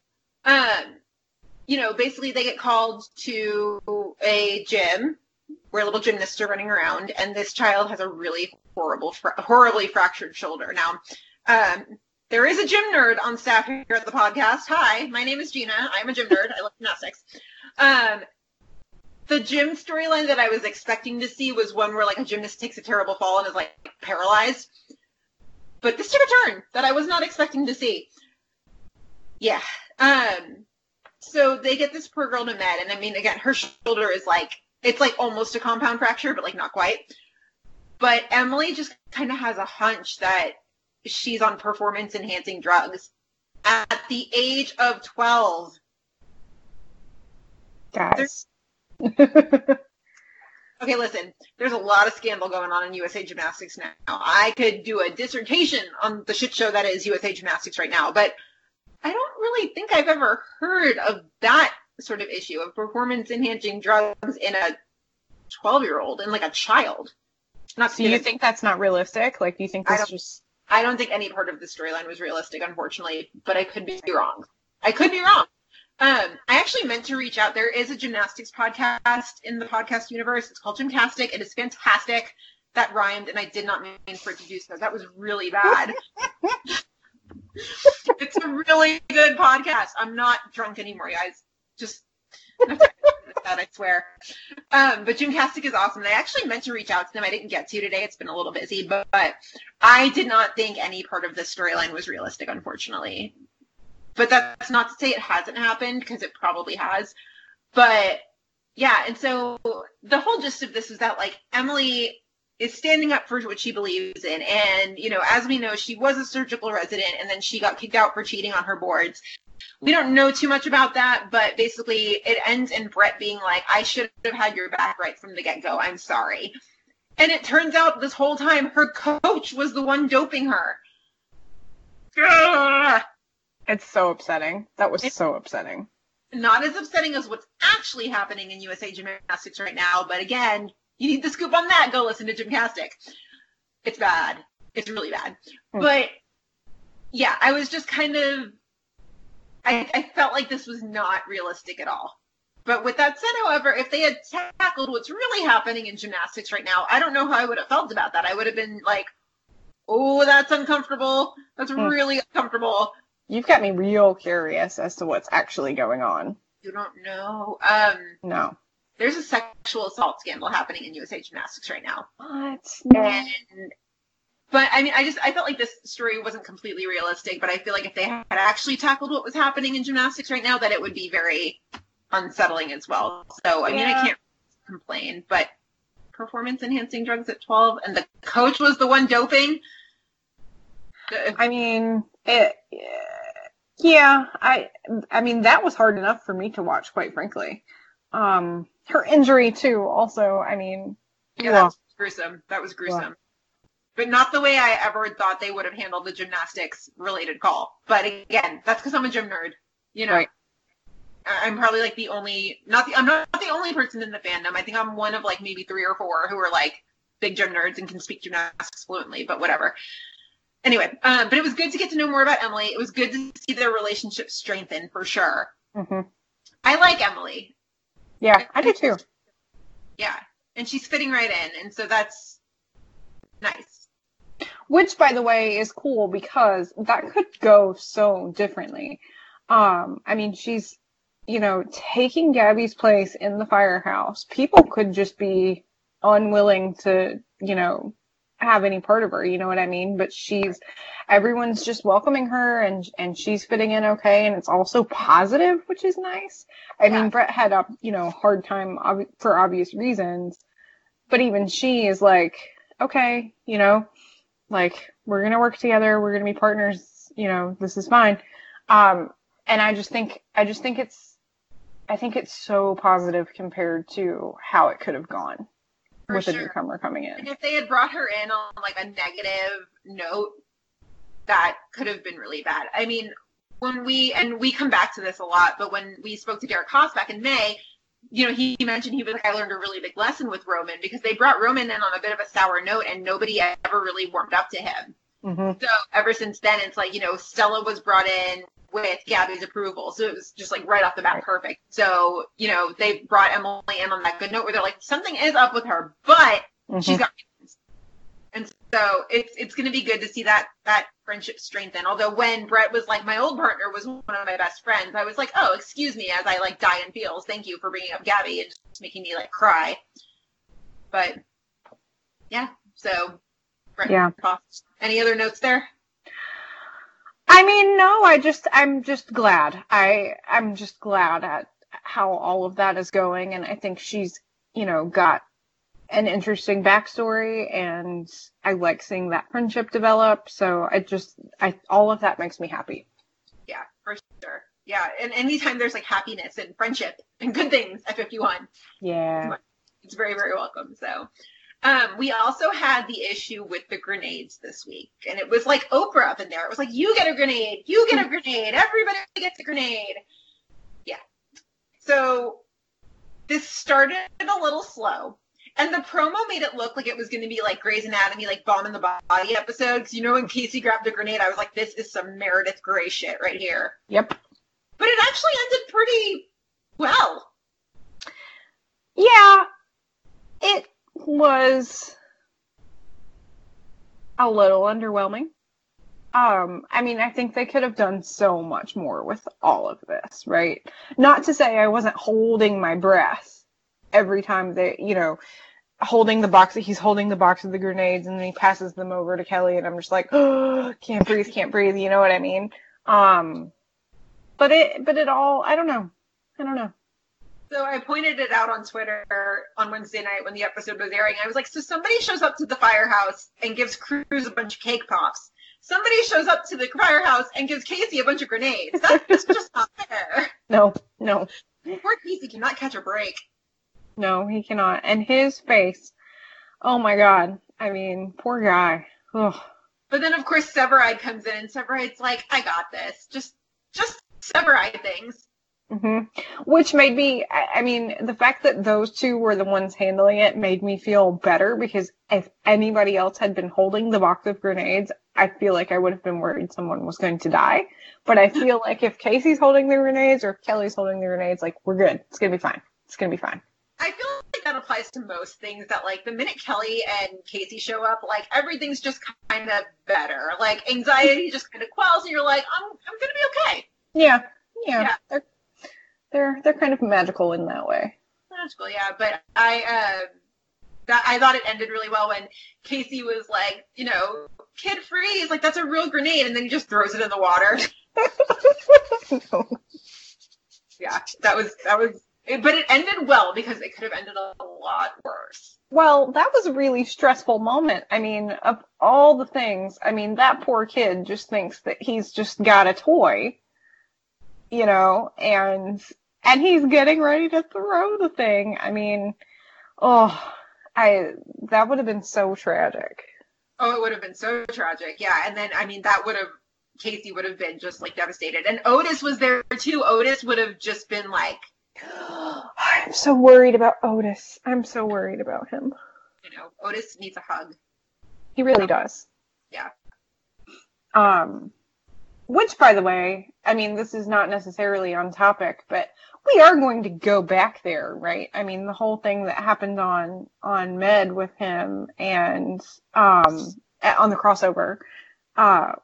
You know, basically they get called to a gym where little gymnasts are running around, and this child has a really horribly fractured shoulder. Now, there is a gym nerd on staff here at the podcast. Hi, my name is Gina. I'm a gym nerd. I love gymnastics. The gym storyline that I was expecting to see was one where, like, a gymnast takes a terrible fall and is, like, paralyzed. But this took a turn that I was not expecting to see. Yeah. So they get this poor girl to med. And, I mean, again, her shoulder is, like, it's, like, almost a compound fracture, but, like, not quite. But Emily just kind of has a hunch that she's on performance-enhancing drugs at the age of 12. Guys. Okay, listen. There's a lot of scandal going on in USA Gymnastics now. I could do a dissertation on the shit show that is USA Gymnastics right now, but I don't really think I've ever heard of that sort of issue of performance-enhancing drugs in a 12-year-old, in like a child. Not so you think that's not realistic? Like, do you think that's just... I don't think any part of the storyline was realistic, unfortunately, but I could be wrong. I actually meant to reach out. There is a gymnastics podcast in the podcast universe. It's called Gymtastic. It is fantastic. That rhymed, and I did not mean for it to do so. That was really bad. It's a really good podcast. I'm not drunk anymore, guys. Just that, I swear. But Gymtastic is awesome. And I actually meant to reach out to them. I didn't get to today. It's been a little busy, but I did not think any part of the storyline was realistic, unfortunately. But that's not to say it hasn't happened, because it probably has. But yeah, and so the whole gist of this is that, like, Emily is standing up for what she believes in. And, you know, as we know, she was a surgical resident, and then she got kicked out for cheating on her boards. We don't know too much about that, but basically it ends in Brett being like, I should have had your back right from the get-go. I'm sorry. And it turns out this whole time her coach was the one doping her. Ugh. It's so upsetting. That was so upsetting. Not as upsetting as what's actually happening in USA Gymnastics right now, but again, you need the scoop on that. Go listen to Gymtastic. It's bad. It's really bad. Mm. But, yeah, I was just kind of... I felt like this was not realistic at all. But with that said, however, if they had tackled what's really happening in gymnastics right now, I don't know how I would have felt about that. I would have been like, oh, that's uncomfortable. That's really uncomfortable. You've got me real curious as to what's actually going on. You don't know? No. There's a sexual assault scandal happening in USA Gymnastics right now. What? No. But, I mean, I felt like this story wasn't completely realistic, but I feel like if they had actually tackled what was happening in gymnastics right now, that it would be very unsettling as well. So, I mean, I can't complain, but performance-enhancing drugs at 12, and the coach was the one doping? I mean, I mean, that was hard enough for me to watch, quite frankly. Her injury, too, also, I mean. Yeah, that was gruesome. Yeah. But not the way I ever thought they would have handled the gymnastics-related call. But again, that's because I'm a gym nerd, you know. Right. I'm probably like the only, I'm not the only person in the fandom. I think I'm one of like maybe 3 or 4 who are like big gym nerds and can speak gymnastics fluently, but whatever. Anyway, but it was good to get to know more about Emily. It was good to see their relationship strengthen for sure. Mm-hmm. I like Emily. Yeah, I do too. Yeah, and she's fitting right in, and so that's nice. Which, by the way, is cool because that could go so differently. I mean, she's, you know, taking Gabby's place in the firehouse. People could just be unwilling to, you know, have any part of her, you know what I mean? But she's, everyone's just welcoming her, and she's fitting in okay, and it's also positive, which is nice. I mean, Brett had a, you know, hard time for obvious reasons, but even she is like, okay, you know, like, we're gonna work together, we're gonna be partners, you know, this is fine. And I think it's so positive compared to how it could have gone. With a newcomer coming in. And if they had brought her in on like a negative note, that could have been really bad. I mean, when we come back to this a lot, but when we spoke to Derek Haas back in May, you know, he mentioned, he was like, I learned a really big lesson with Roman, because they brought Roman in on a bit of a sour note and nobody ever really warmed up to him. Mm-hmm. So ever since then, it's like, you know, Stella was brought in with Gabby's approval. So it was just like right off the bat, perfect. So, you know, they brought Emily in on that good note where they're like, something is up with her, but she's got kids. And so it's going to be good to see that friendship strengthen. Although when Brett was like, my old partner was one of my best friends, I was like, oh, excuse me, as I like die in feels. Thank you for bringing up Gabby and just making me like cry. But yeah, so Brett. Yeah. Any other notes there? I mean, no, I'm just glad. I'm just glad at how all of that is going. And I think she's, you know, got an interesting backstory, and I like seeing that friendship develop. So all of that makes me happy. Yeah, for sure. Yeah. And anytime there's like happiness and friendship and good things at 51. Yeah. It's very, very welcome. So. We also had the issue with the grenades this week, and it was like Oprah up in there. It was like, you get a grenade, everybody gets a grenade. Yeah. So this started a little slow, and the promo made it look like it was going to be like Grey's Anatomy, like Bomb in the Body episodes. You know, when Casey grabbed the grenade, I was like, this is some Meredith Grey shit right here. Yep. But it actually ended pretty well. Yeah. It was a little underwhelming. I mean, I think they could have done so much more with all of this, right? Not to say I wasn't holding my breath every time they, you know, he's holding the box of the grenades, and then he passes them over to Kelly, and I'm just like, oh, can't breathe, you know what I mean? But it all, I don't know. So I pointed it out on Twitter on Wednesday night when the episode was airing. I was like, so somebody shows up to the firehouse and gives Cruz a bunch of cake pops. Somebody shows up to the firehouse and gives Casey a bunch of grenades. That's just not fair. No. Poor Casey cannot catch a break. No, he cannot. And his face. Oh, my God. I mean, poor guy. Ugh. But then, of course, Severide comes in, and Severide's like, I got this. Just Severide things. Mm-hmm. Which made me, I mean, the fact that those two were the ones handling it made me feel better, because if anybody else had been holding the box of grenades, I feel like I would have been worried someone was going to die. But I feel like if Casey's holding the grenades, or if Kelly's holding the grenades, like, we're good. It's going to be fine. I feel like that applies to most things, that, like, the minute Kelly and Casey show up, like, everything's just kind of better. Like, anxiety just kind of quells, and you're like, I'm going to be okay. Yeah. They're kind of magical in that way. Magical, yeah. But I thought it ended really well when Casey was like, you know, kid freeze, like, that's a real grenade, and then he just throws it in the water. No. Yeah, that was. But it ended well, because it could have ended a lot worse. Well, that was a really stressful moment. I mean, of all the things, I mean, that poor kid just thinks that he's just got a toy. You know, and he's getting ready to throw the thing. I mean, that would have been so tragic. Oh, it would have been so tragic, yeah. And then, I mean, that would have Casey would have been just like devastated. And Otis was there too. Otis would have just been like, I'm so worried about Otis. I'm so worried about him. You know, Otis needs a hug. He really does. Yeah. Which, by the way, I mean, this is not necessarily on topic, but we are going to go back there, right? I mean, the whole thing that happened on Med with him and on the crossover,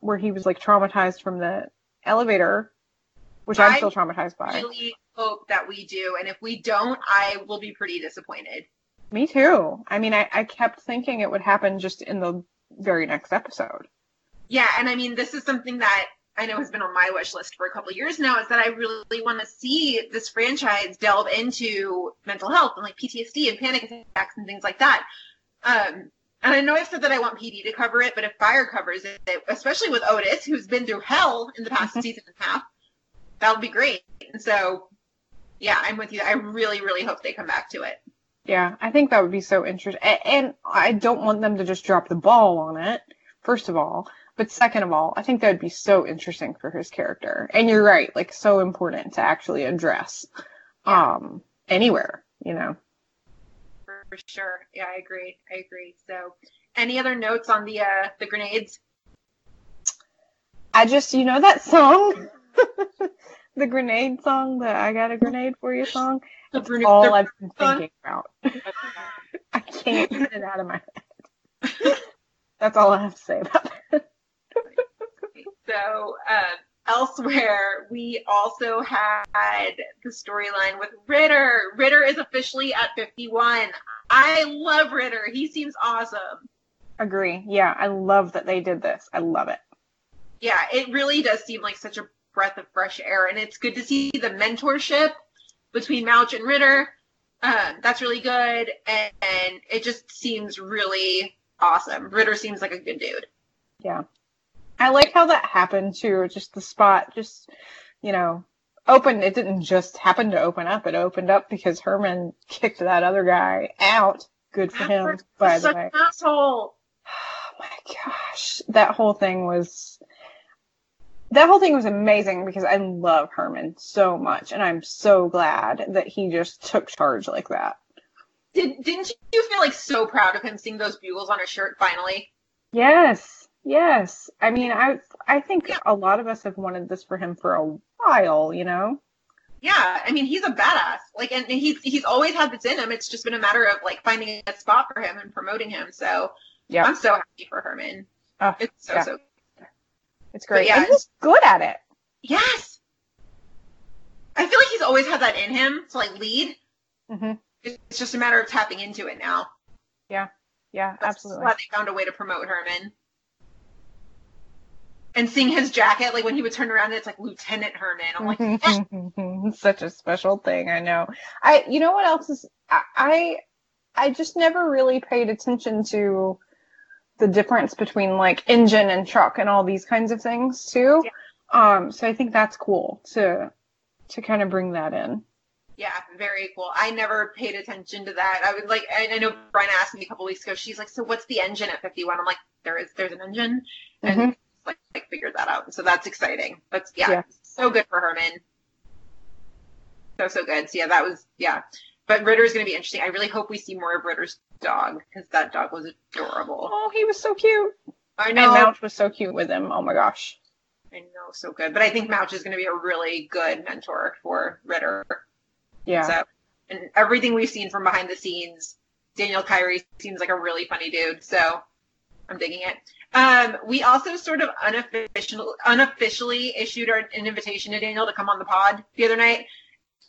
where he was, like, traumatized from the elevator, which I'm still traumatized by. I really hope that we do, and if we don't, I will be pretty disappointed. Me too. I mean, I kept thinking it would happen just in the very next episode. Yeah, and I mean, this is something that I know has been on my wish list for a couple of years now, is that I really want to see this franchise delve into mental health and, like, PTSD and panic attacks and things like that. And I know I've said that I want PD to cover it, but if Fire covers it, especially with Otis, who's been through hell in the past season and a half, that would be great. And so, yeah, I'm with you. I really, really hope they come back to it. Yeah, I think that would be so interesting. And I don't want them to just drop the ball on it, first of all. But second of all, I think that would be so interesting for his character. And you're right, like, so important to actually address anywhere, you know. For sure. Yeah, I agree. So, any other notes on the grenades? I just, you know that song? The grenade song, the I Got a Grenade For You song? That's all I've been thinking about. I can't get it out of my head. That's all I have to say about that. So, elsewhere, we also had the storyline with Ritter. Ritter is officially at 51. I love Ritter. He seems awesome. Agree. Yeah, I love that they did this. I love it. Yeah, it really does seem like such a breath of fresh air, and it's good to see the mentorship between Mouch and Ritter. That's really good, and it just seems really awesome. Ritter seems like a good dude. Yeah. I like how that happened, too. Just the spot, just, you know, opened. It didn't just happen to open up. It opened up because Herman kicked that other guy out. Good for him, by the way. Such an asshole. Oh, my gosh. That whole thing was amazing because I love Herman so much. And I'm so glad that he just took charge like that. Didn't you feel, like, so proud of him seeing those bugles on his shirt finally? Yes. Yes. I mean, I think a lot of us have wanted this for him for a while, you know? Yeah. I mean, he's a badass. Like, and he's always had this in him. It's just been a matter of, like, finding a spot for him and promoting him. So yeah. I'm so happy for Herman. So good. It's great. But yeah, and he's good at it. Yes. I feel like he's always had that in him to, like, lead. Mm-hmm. It's just a matter of tapping into it now. Yeah. Yeah, absolutely. I'm glad they found a way to promote Herman. And seeing his jacket, like, when he would turn around, it's like Lieutenant Herman. I'm like, yeah. Such a special thing. I know. You know what else is? I just never really paid attention to the difference between, like, engine and truck and all these kinds of things too. Yeah. So I think that's cool to kind of bring that in. Yeah, very cool. I never paid attention to that. I would, like, I know Bryna asked me a couple weeks ago. She's like, so what's the engine at 51? I'm like, there's an engine. And mm-hmm. Like figured that out. So that's exciting. That's yeah. So good for Herman. So good. So yeah, that was yeah. But Ritter's gonna be interesting. I really hope we see more of Ritter's dog because that dog was adorable. Oh, he was so cute. I know. And Mouch was so cute with him. Oh my gosh. I know, so good. But I think Mouch is gonna be a really good mentor for Ritter. Yeah. So, and everything we've seen from behind the scenes, Daniel Kyrie seems like a really funny dude. So I'm digging it. We also sort of unofficially issued an invitation to Daniel to come on the pod the other night,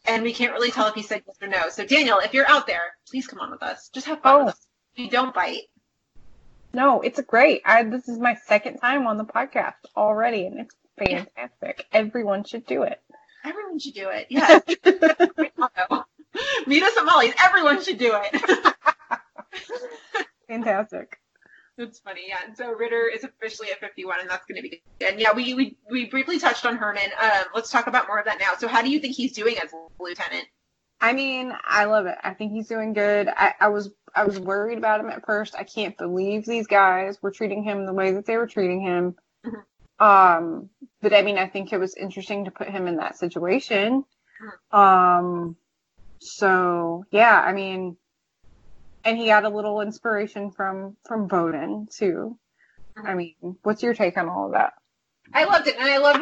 and we can't really tell if he said yes or no. So, Daniel, if you're out there, please come on with us. Just have fun with us. You don't bite. No, it's great. This is my second time on the podcast already, and it's fantastic. Yeah. Everyone should do it. Yeah. Meet us at Molly's. Everyone should do it. Fantastic. That's funny, yeah. And so Ritter is officially at 51, and that's going to be good. And yeah, we briefly touched on Herman. Let's talk about more of that now. So how do you think he's doing as a lieutenant? I mean, I love it. I think he's doing good. I was worried about him at first. I can't believe these guys were treating him the way that they were treating him. Mm-hmm. But I mean, I think it was interesting to put him in that situation. So yeah, I mean, and he got a little inspiration from Bowden too. I mean, what's your take on all of that? I loved it, and I loved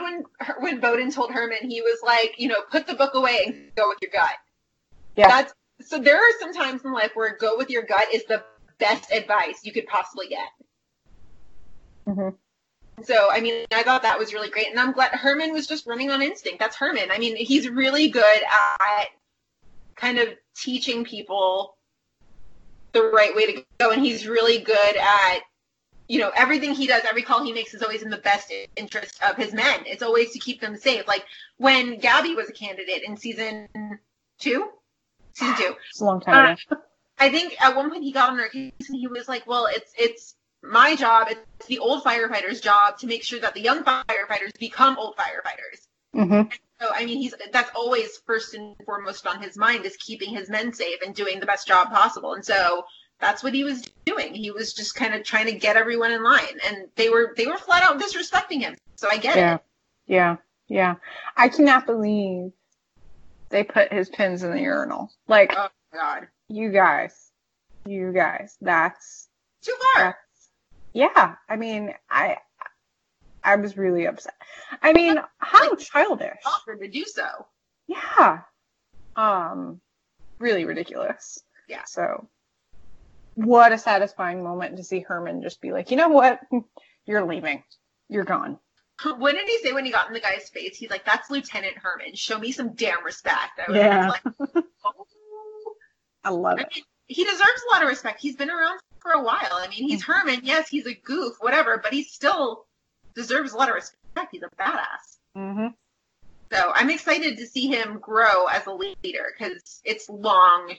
when Bowden told Herman, he was like, you know, put the book away and go with your gut. Yeah. So there are some times in life where go with your gut is the best advice you could possibly get. Mm-hmm. So, I mean, I thought that was really great, and I'm glad Herman was just running on instinct. That's Herman. I mean, he's really good at kind of teaching people the right way to go, and he's really good at, you know, everything he does, every call he makes is always in the best interest of his men. It's always to keep them safe. Like when Gabby was a candidate in season two. It's a long time ago. I think at one point he got on her case and he was like, well, it's my job. It's the old firefighter's job to make sure that the young firefighters become old firefighters. Mm-hmm. So, I mean, that's always first and foremost on his mind is keeping his men safe and doing the best job possible. And so that's what he was doing. He was just kind of trying to get everyone in line, and they were flat out disrespecting him. So I get it. Yeah. I cannot believe they put his pins in the urinal. Like, oh my God, you guys, that's too far. Yeah, I mean, I was really upset. I mean, that's how childish offered to do so. Yeah, really ridiculous. Yeah. So. What a satisfying moment to see Herman just be like, you know what? You're leaving. You're gone. What did he say when he got in the guy's face? He's like, that's Lieutenant Herman. Show me some damn respect. I was like, oh. I love it. I mean, he deserves a lot of respect. He's been around for a while. I mean, he's Herman. Yes, he's a goof, whatever, but he still deserves a lot of respect. He's a badass. Mm-hmm. So I'm excited to see him grow as a leader because it's long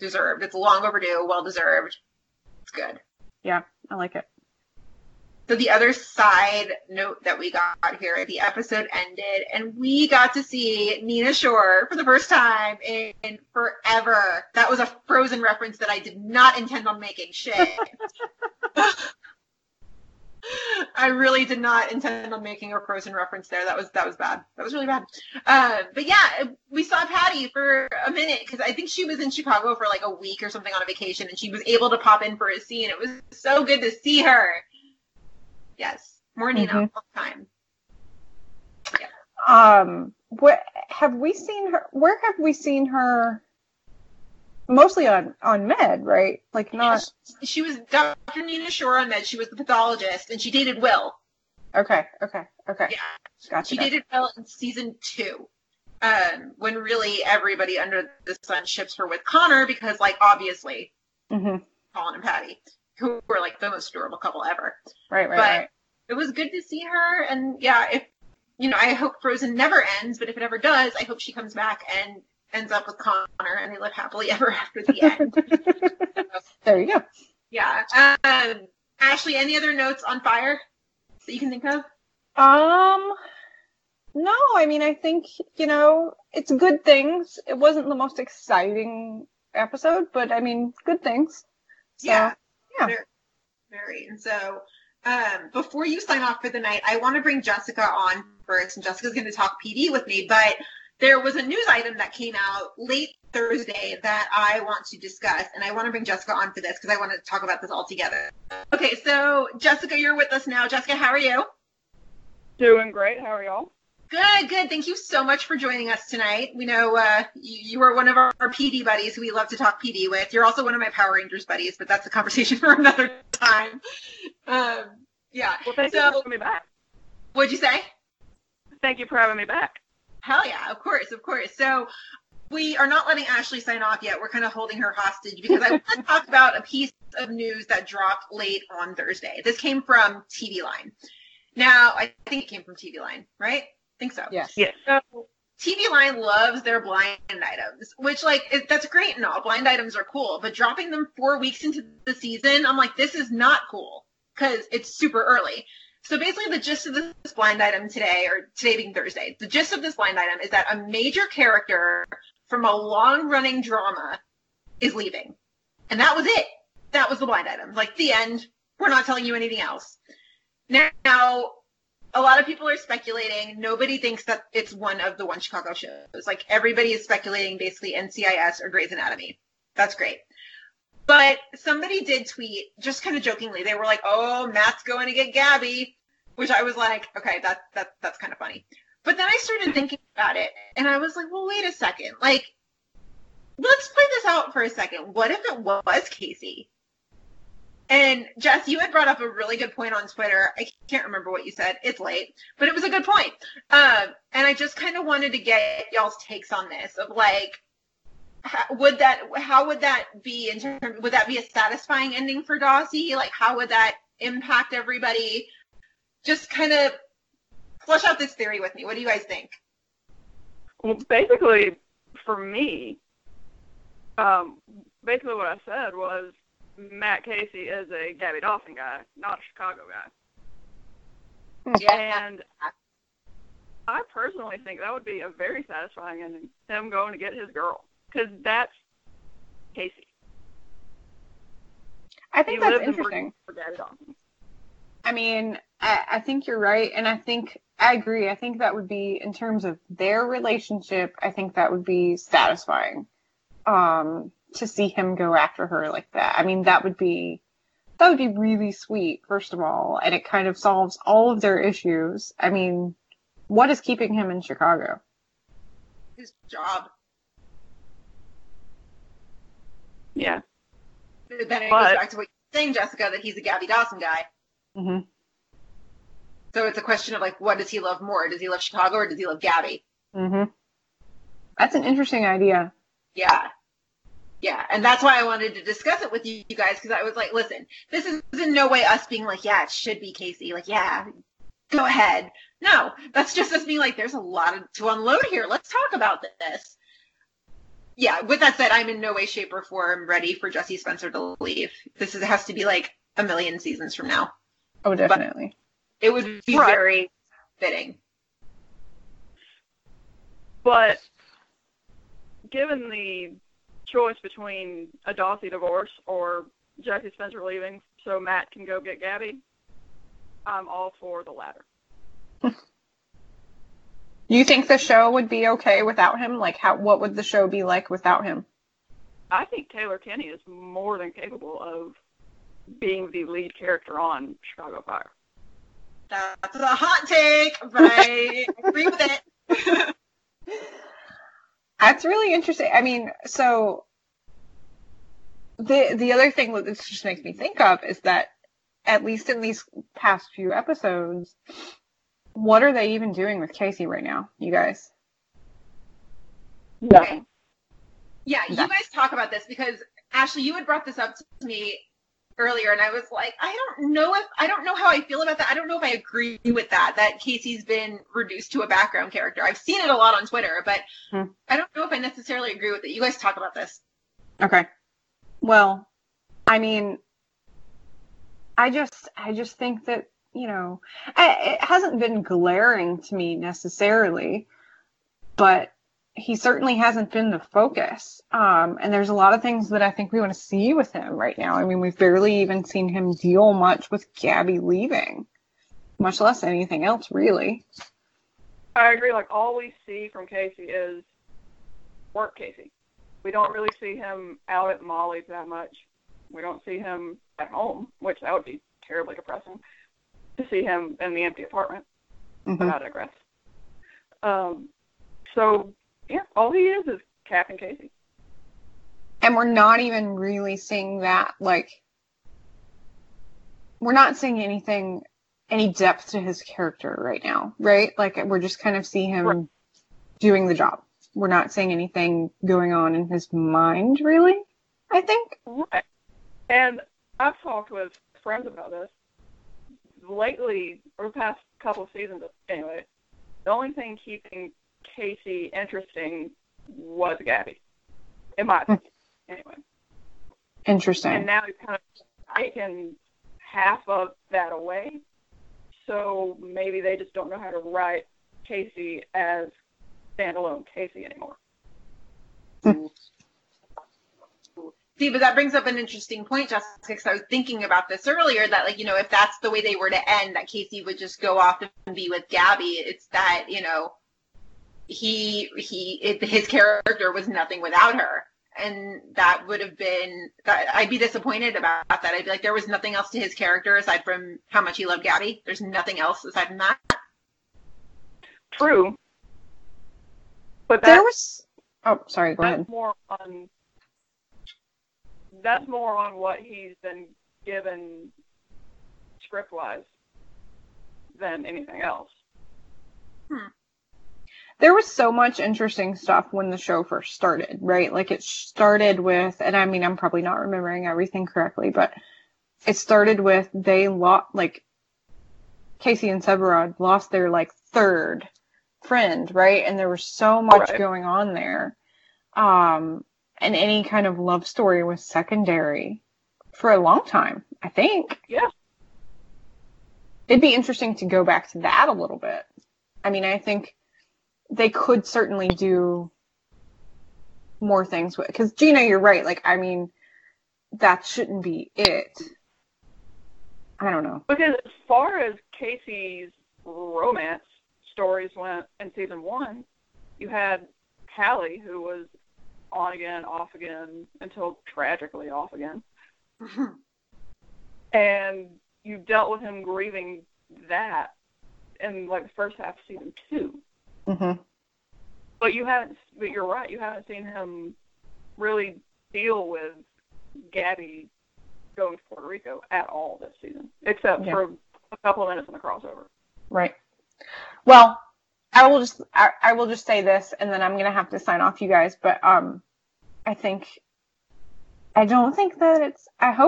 deserved. It's long overdue, well deserved. It's good. Yeah, I like it. So the other side note that we got here, the episode ended, and we got to see Nina Shore for the first time in forever. That was a Frozen reference that I did not intend on making. Shit. I really did not intend on making a Frozen reference there. That was bad. That was really bad. But yeah, we saw Patty for a minute because I think she was in Chicago for like a week or something on a vacation, and she was able to pop in for a scene. It was so good to see her. Yes, more Nina all the time. Yeah. What have we seen her? Where have we seen her? Mostly on Med, right? Like not. Yeah, she was Dr. Nina Shore on Med. She was the pathologist, and she dated Will. Okay. Yeah, gotcha. She dated Will in season 2, when really everybody under the sun ships her with Connor because, like, obviously, Colin and Patty, who were like the most adorable couple ever. Right. It was good to see her, and yeah, if you know, I hope Frozen never ends, but if it ever does, I hope she comes back and ends up with Connor and they live happily ever after the end. There you go. Yeah. Ashley, any other notes on Fire that you can think of? No, I mean, I think, you know, it's good things. It wasn't the most exciting episode, but I mean, good things. So, yeah. Very. And so, before you sign off for the night, I want to bring Jessica on first, and Jessica's going to talk PD with me, but there was a news item that came out late Thursday that I want to discuss, and I want to bring Jessica on for this because I want to talk about this all together. Okay, so Jessica, you're with us now. Jessica, how are you? Doing great. How are y'all? Good. Thank you so much for joining us tonight. We know you are one of our PD buddies who we love to talk PD with. You're also one of my Power Rangers buddies, but that's a conversation for another time. Yeah. Well, thank you for having me back. What'd you say? Thank you for having me back. Hell yeah, of course. So we are not letting Ashley sign off yet. We're kind of holding her hostage because I want to talk about a piece of news that dropped late on Thursday. This came from TV Line. Now, I think it came from TV Line, right? I think so. Yes. So TV Line loves their blind items, which, like, that's great and all. Blind items are cool, but dropping them 4 weeks into the season, I'm like, this is not cool because it's super early. So basically the gist of this blind item today, or today being Thursday, the gist of this blind item is that a major character from a long-running drama is leaving. And that was it. That was the blind item. Like, the end. We're not telling you anything else. Now, a lot of people are speculating. Nobody thinks that it's one of the One Chicago shows. Like, everybody is speculating basically NCIS or Grey's Anatomy. That's great. But somebody did tweet, just kind of jokingly. They were like, oh, Matt's going to get Gabby, which I was like, okay, that's kind of funny. But then I started thinking about it, and I was like, well, wait a second. Like, let's play this out for a second. What if it was Casey? And Jess, you had brought up a really good point on Twitter. I can't remember what you said. It's late, but it was a good point. And I just kind of wanted to get y'all's takes on this of like, how would that be in terms, would that be a satisfying ending for Dossie? Like, how would that impact everybody? Just kind of flesh out this theory with me. What do you guys think? Well, basically for me, basically what I said was, Matt Casey is a Gabby Dolphin guy, not a Chicago guy. Yeah. And I personally think that would be a very satisfying ending, him going to get his girl, because that's Casey. I think that's interesting. For Gabby Dolphin. I mean, I think you're right, and I agree. I think that would be, in terms of their relationship, I think that would be satisfying. To see him go after her like that. I mean, that would be really sweet, first of all, and it kind of solves all of their issues. I mean, what is keeping him in Chicago? His job. Yeah. Then it goes back to what you're saying, Jessica, that he's a Gabby Dawson guy. Mm-hmm. So it's a question of, like, what does he love more? Does he love Chicago or does he love Gabby? Mm-hmm. That's an interesting idea. Yeah. Yeah, and that's why I wanted to discuss it with you guys, because I was like, listen, this is in no way us being like, yeah, it should be Casey. Like, yeah, go ahead. No, that's just us being like, there's a lot to unload here. Let's talk about this. Yeah, with that said, I'm in no way, shape, or form ready for Jesse Spencer to leave. This has to be like a million seasons from now. Oh, definitely. But it would be very fitting. But given the choice between a Dossie divorce or Jesse Spencer leaving so Matt can go get Gabby, I'm all for the latter. You think the show would be okay without him? Like, what would the show be like without him? I think Taylor Kinney is more than capable of being the lead character on Chicago Fire. That's a hot take, but I agree with it. That's really interesting. I mean, so the other thing that this just makes me think of is that, at least in these past few episodes, what are they even doing with Casey right now, you guys? No. Okay. Yeah, you guys talk about this, because, Ashley, you had brought this up to me earlier, and I was like, I don't know how I feel about that. I don't know if I agree with that Casey's been reduced to a background character. I've seen it a lot on Twitter, but I don't know if I necessarily agree with it. You guys talk about this. Okay. Well, I mean, I just think that, you know, it hasn't been glaring to me necessarily, but he certainly hasn't been the focus. And there's a lot of things that I think we want to see with him right now. I mean, we've barely even seen him deal much with Gabby leaving, much less anything else, really. I agree. Like, all we see from Casey is work Casey. We don't really see him out at Molly's that much. We don't see him at home, which that would be terribly depressing, to see him in the empty apartment. Mm-hmm. But I digress. So, yeah, all he is Cap and Casey. And we're not even really seeing that, like, we're not seeing anything, any depth to his character right now, right? Like, we're just kind of seeing him doing the job. We're not seeing anything going on in his mind, really, I think. Right. And I've talked with friends about this. Lately, or the past couple seasons, anyway, the only thing keeping Casey interesting was Gabby, in my opinion. Anyway, interesting. And now he's kind of taken half of that away, so maybe they just don't know how to write Casey as standalone Casey anymore. See, but that brings up an interesting point, Jessica, because I was thinking about this earlier, that, like, you know, if that's the way they were to end, that Casey would just go off and be with Gabby. It's that, you know, his character was nothing without her. And that would have been, I'd be disappointed about that. I'd be like, there was nothing else to his character aside from how much he loved Gabby. There's nothing else aside from that. True. But there was, oh, sorry, go ahead. That's more on what he's been given script-wise than anything else. There was so much interesting stuff when the show first started, right? Like, it started with, and I mean, I'm probably not remembering everything correctly, but it started with Casey and Severide lost their, like, third friend, right? And there was so much going on there. And any kind of love story was secondary for a long time, I think. Yeah. It'd be interesting to go back to that a little bit. I mean, I think they could certainly do more things with, because Gina, you're right. Like, I mean, that shouldn't be it. I don't know. Because as far as Casey's romance stories went in season one, you had Hallie, who was on again, off again, until tragically off again. And you dealt with him grieving that in, like, the first half of season two. Mm-hmm. But you're right. You haven't seen him really deal with Gabby going to Puerto Rico at all this season, except for a couple of minutes in the crossover. Right. Well, I will just say this, and then I'm gonna have to sign off, you guys. But I hope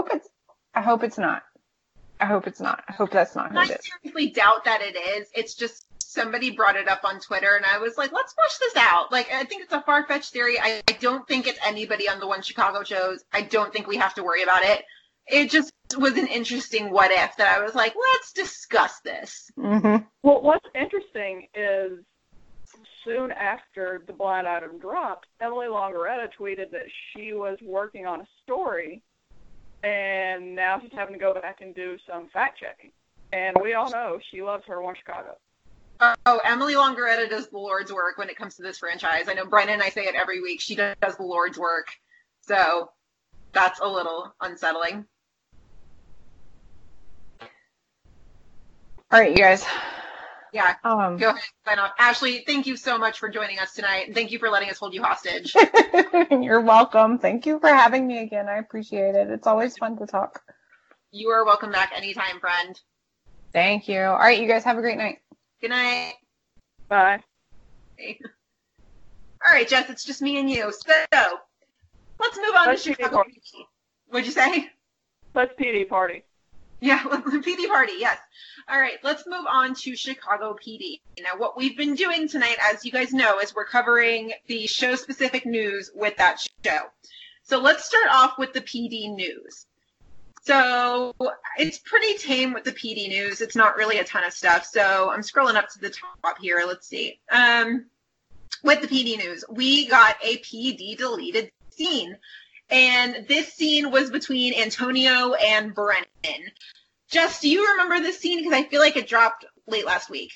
it's not. I hope that's not who it is. I seriously doubt that it is. It's just. Somebody brought it up on Twitter, and I was like, let's push this out. Like, I think it's a far-fetched theory. I don't think it's anybody on the One Chicago shows. I don't think we have to worry about it. It just was an interesting what-if that I was like, let's discuss this. Mm-hmm. Well, what's interesting is soon after the blind item dropped, Emily Longaretta tweeted that she was working on a story, and now she's having to go back and do some fact-checking. And we all know she loves her One Chicago. Oh, Emily Longaretta does the Lord's work when it comes to this franchise. I know Bryna and I say it every week. She does the Lord's work. So that's a little unsettling. All right, you guys. Yeah, go ahead and sign off. Ashley, thank you so much for joining us tonight. And thank you for letting us hold you hostage. You're welcome. Thank you for having me again. I appreciate it. It's always fun to talk. You are welcome back anytime, friend. Thank you. All right, you guys have a great night. Good night. Bye. All right, Jess, it's just me and you. So, let's move on to Chicago PD. What'd you say? Let's PD party. Yeah, PD party, yes. All right, let's move on to Chicago PD. Now, what we've been doing tonight, as you guys know, is we're covering the show-specific news with that show. So let's start off with the PD news. So it's pretty tame with the PD news. It's not really a ton of stuff. So I'm scrolling up to the top here. Let's see. With the PD news, we got a PD deleted scene. And this scene was between Antonio and Brennan. Jess, do you remember this scene? Because I feel like it dropped late last week.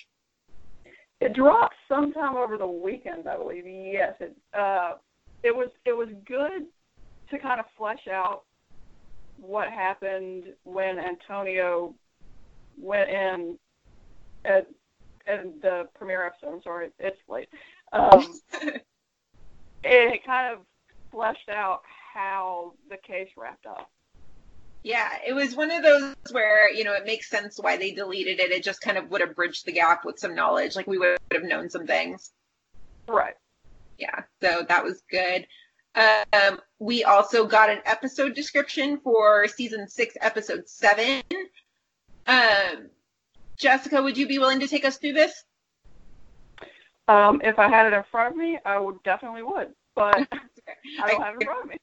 It dropped sometime over the weekend, I believe. Yes. It was good to kind of flesh out what happened when Antonio went in at the premiere episode. I'm sorry, it's late. It kind of fleshed out how the case wrapped up. Yeah, it was one of those where, you know, it makes sense why they deleted it. It just kind of would have bridged the gap with some knowledge. Like, we would have known some things. Right. Yeah, so that was good. We also got an episode description for season 6, episode 7. Jessica, would you be willing to take us through this? If I had it in front of me, I would definitely would, but I don't have it in front of me.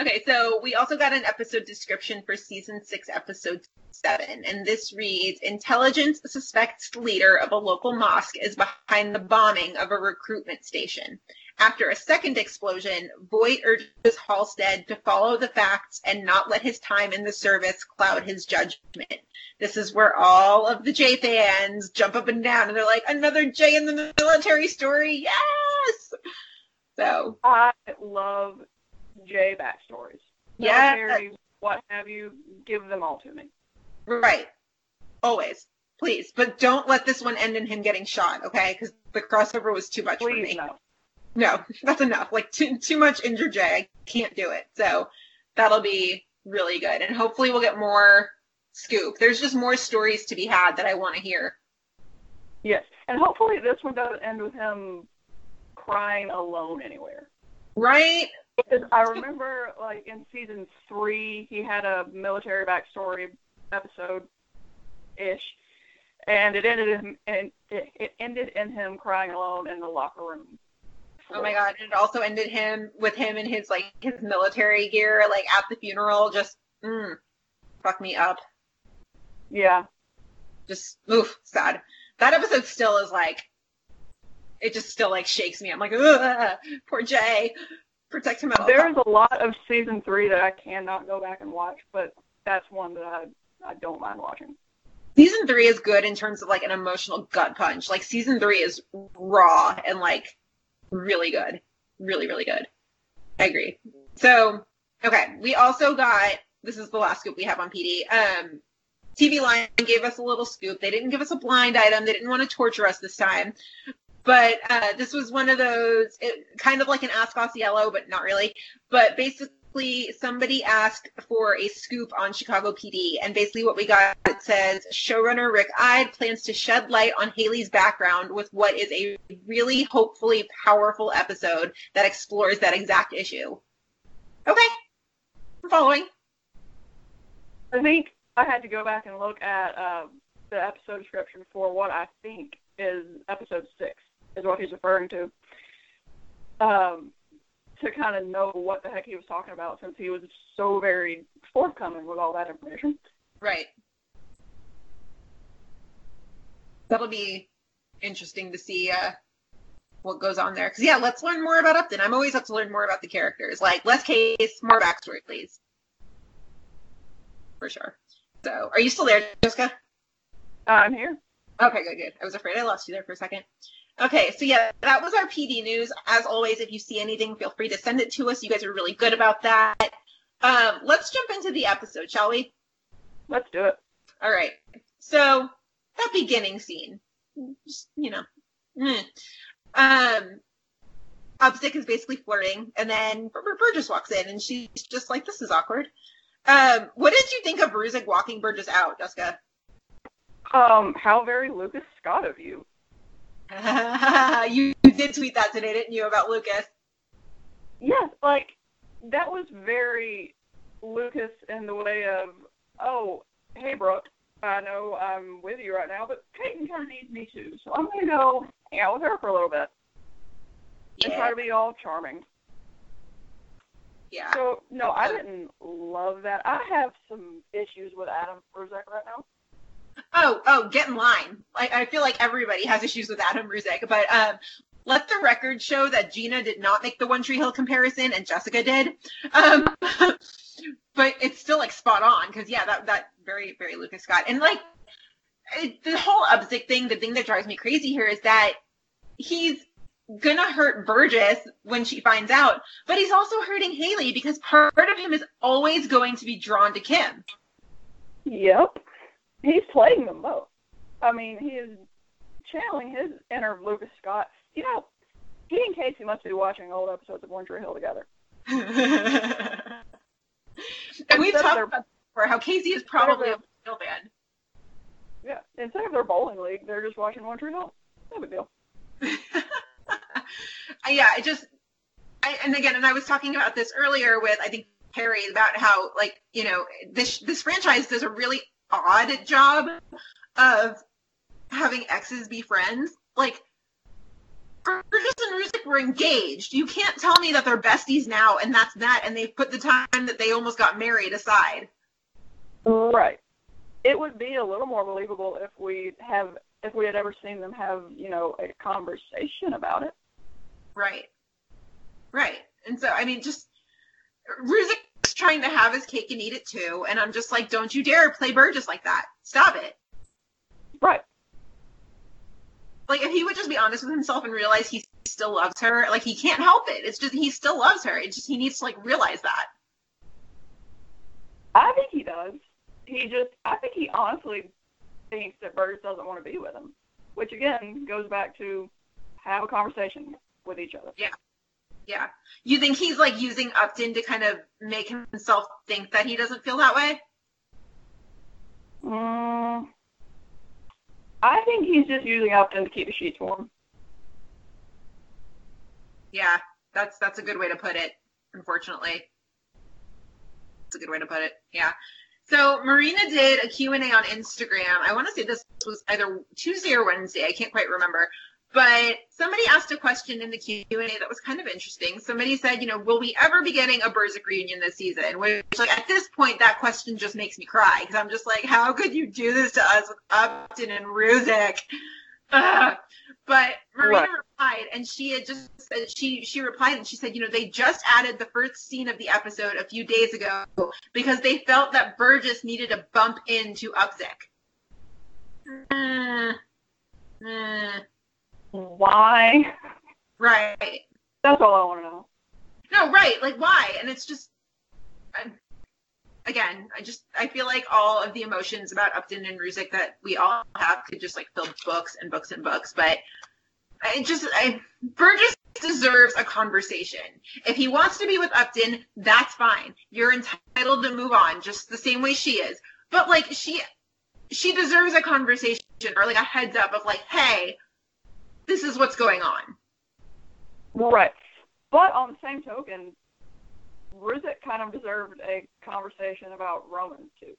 Okay, so we also got an episode description for season 6, episode 7, and this reads, Intelligence suspects leader of a local mosque is behind the bombing of a recruitment station. After a second explosion, Voight urges Halstead to follow the facts and not let his time in the service cloud his judgment. This is where all of the Jay fans jump up and down, and they're like, another Jay in the military story, yes! So I love Jay backstories. Military, yes. What have you, give them all to me. Right. Always. Please. But don't let this one end in him getting shot, okay? Because the crossover was too much for me. No, that's enough. Like, too much injured Jay. I can't do it. So that'll be really good. And hopefully we'll get more scoop. There's just more stories to be had that I want to hear. Yes. And hopefully this one doesn't end with him crying alone anywhere. Right? Because I remember, like, in season 3, he had a military backstory episode-ish. And it ended in him crying alone in the locker room. Oh my God! And it also ended with him in his military gear, like at the funeral. Just fuck me up. Yeah. Just sad. That episode still is like, it just still like shakes me. I'm like, ugh, poor Jay. Protect him. There's a lot of season 3 that I cannot go back and watch, but that's one that I don't mind watching. Season 3 is good in terms of like an emotional gut punch. Like season 3 is raw and like. Really good. Really, really good. I agree. So, okay. We also got, this is the last scoop we have on PD. TV Line gave us a little scoop. They didn't give us a blind item. They didn't want to torture us this time. But this was one of those, kind of like an Ask Osceola, but not really. But basically, somebody asked for a scoop on Chicago PD. And basically what we got, it says, showrunner Rick Ide plans to shed light on Haley's background with what is a really hopefully powerful episode that explores that exact issue. Okay. I'm following. I think I had to go back and look at the episode description for what I think is episode 6, is what he's referring to kind of know what the heck he was talking about, since he was so very forthcoming with all that information. Right. That'll be interesting to see what goes on there. Because, yeah, let's learn more about Upton. I'm always up to learn more about the characters. Like, less case, more backstory, please. For sure. So, are you still there, Jessica? I'm here. Okay, good. I was afraid I lost you there for a second. Okay, so yeah, that was our PD news. As always, if you see anything, feel free to send it to us. You guys are really good about that. Let's jump into the episode, shall we? Let's do it. All right. So that beginning scene, just, you know, Upstick is basically flirting, and then Burgess walks in, and she's just like, "This is awkward." What did you think of Ruzick walking Burgess out, Jessica? How very Lucas Scott of you. You did tweet that today, didn't you, about Lucas? Yes, like, that was very Lucas in the way of, oh, hey, Brooke, I know I'm with you right now, but Peyton kind of needs me too, so I'm going to go hang out with her for a little bit. Yeah. And try to be all charming. Yeah. So, no, I didn't love that. I have some issues with Adam Ruzick right now. Oh, get in line. I feel like everybody has issues with Adam Ruzick, but let the record show that Gina did not make the One Tree Hill comparison, and Jessica did. But it's still, like, spot on, because, yeah, that very, very Lucas Scott. And, like, the whole Upstick thing, the thing that drives me crazy here is that he's gonna hurt Burgess when she finds out, but he's also hurting Haley, because part of him is always going to be drawn to Kim. Yep. He's playing them both. I mean, he is channeling his inner Lucas Scott. You know, he and Casey must be watching old episodes of One Tree Hill together. And we've talked about before how Casey is probably a One Tree Hill fan. Yeah, instead of their bowling league, they're just watching One Tree Hill. No big deal. Yeah, it just... And I was talking about this earlier with, I think, Perry, about how, like, you know, this franchise does a really... odd job of having exes be friends. Like, Burgess and Ruzick were engaged. You can't tell me that they're besties now, and that's that, and they've put the time that they almost got married aside. Right. It would be a little more believable if we had ever seen them have, you know, a conversation about it. Right. Right. And so, I mean, just Ruzik's trying to have his cake and eat it too. And I'm just like, don't you dare play Burgess like that. Stop it. Right. Like, if he would just be honest with himself and realize he still loves her, like, he can't help it. It's just, he still loves her. It's just, he needs to, like, realize that. I think he does. I think he honestly thinks that Burgess doesn't want to be with him. Which, again, goes back to have a conversation with each other. Yeah. Yeah. You think he's, like, using Upton to kind of make himself think that he doesn't feel that way? I think he's just using Upton to keep the sheets warm. Yeah, that's a good way to put it, unfortunately. That's a good way to put it, yeah. So Marina did a Q&A on Instagram. I want to say this was either Tuesday or Wednesday. I can't quite remember. But somebody asked a question in the Q&A that was kind of interesting. Somebody said, you know, will we ever be getting a Burzik reunion this season? Which, like, at this point, that question just makes me cry. Because I'm just like, how could you do this to us with Upton and Ruzick? But Marina replied, and she had just said, she replied, and she said, you know, they just added the first scene of the episode a few days ago because they felt that Burgess needed a bump into Upzik. Why? Right. That's all I want to know. No, right. Like, why? And it's just, I feel like all of the emotions about Upton and Ruzick that we all have could just, like, fill books and books and books. But Burgess deserves a conversation. If he wants to be with Upton, that's fine. You're entitled to move on, just the same way she is. But, like, she deserves a conversation or, like, a heads up of, like, hey, this is what's going on. Right. But on the same token, Ruzick kind of deserved a conversation about Roman, too.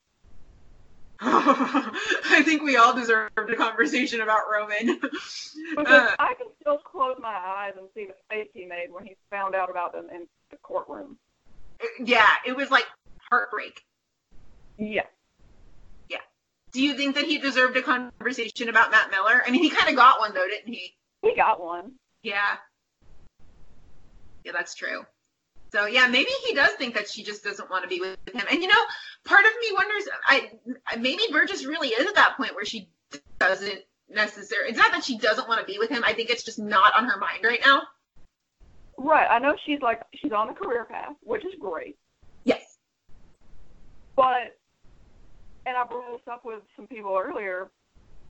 I think we all deserved a conversation about Roman. Because I can still close my eyes and see the face he made when he found out about them in the courtroom. Yeah, it was like heartbreak. Yeah. Yeah. Do you think that he deserved a conversation about Matt Miller? I mean, he kind of got one, though, didn't he? He got one. Yeah. Yeah, that's true. So, yeah, maybe he does think that she just doesn't want to be with him. And, you know, part of me wonders, maybe Burgess really is at that point where she doesn't necessarily, it's not that she doesn't want to be with him. I think it's just not on her mind right now. Right. I know she's on the career path, which is great. Yes. But, and I brought this up with some people earlier,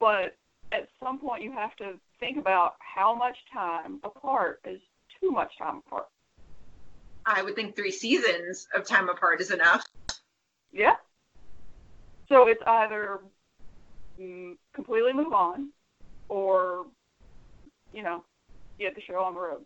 but at some point you have to think about how much time apart is too much time apart. I would think 3 seasons of time apart is enough. Yeah. So it's either completely move on or, you know, get the show on the road.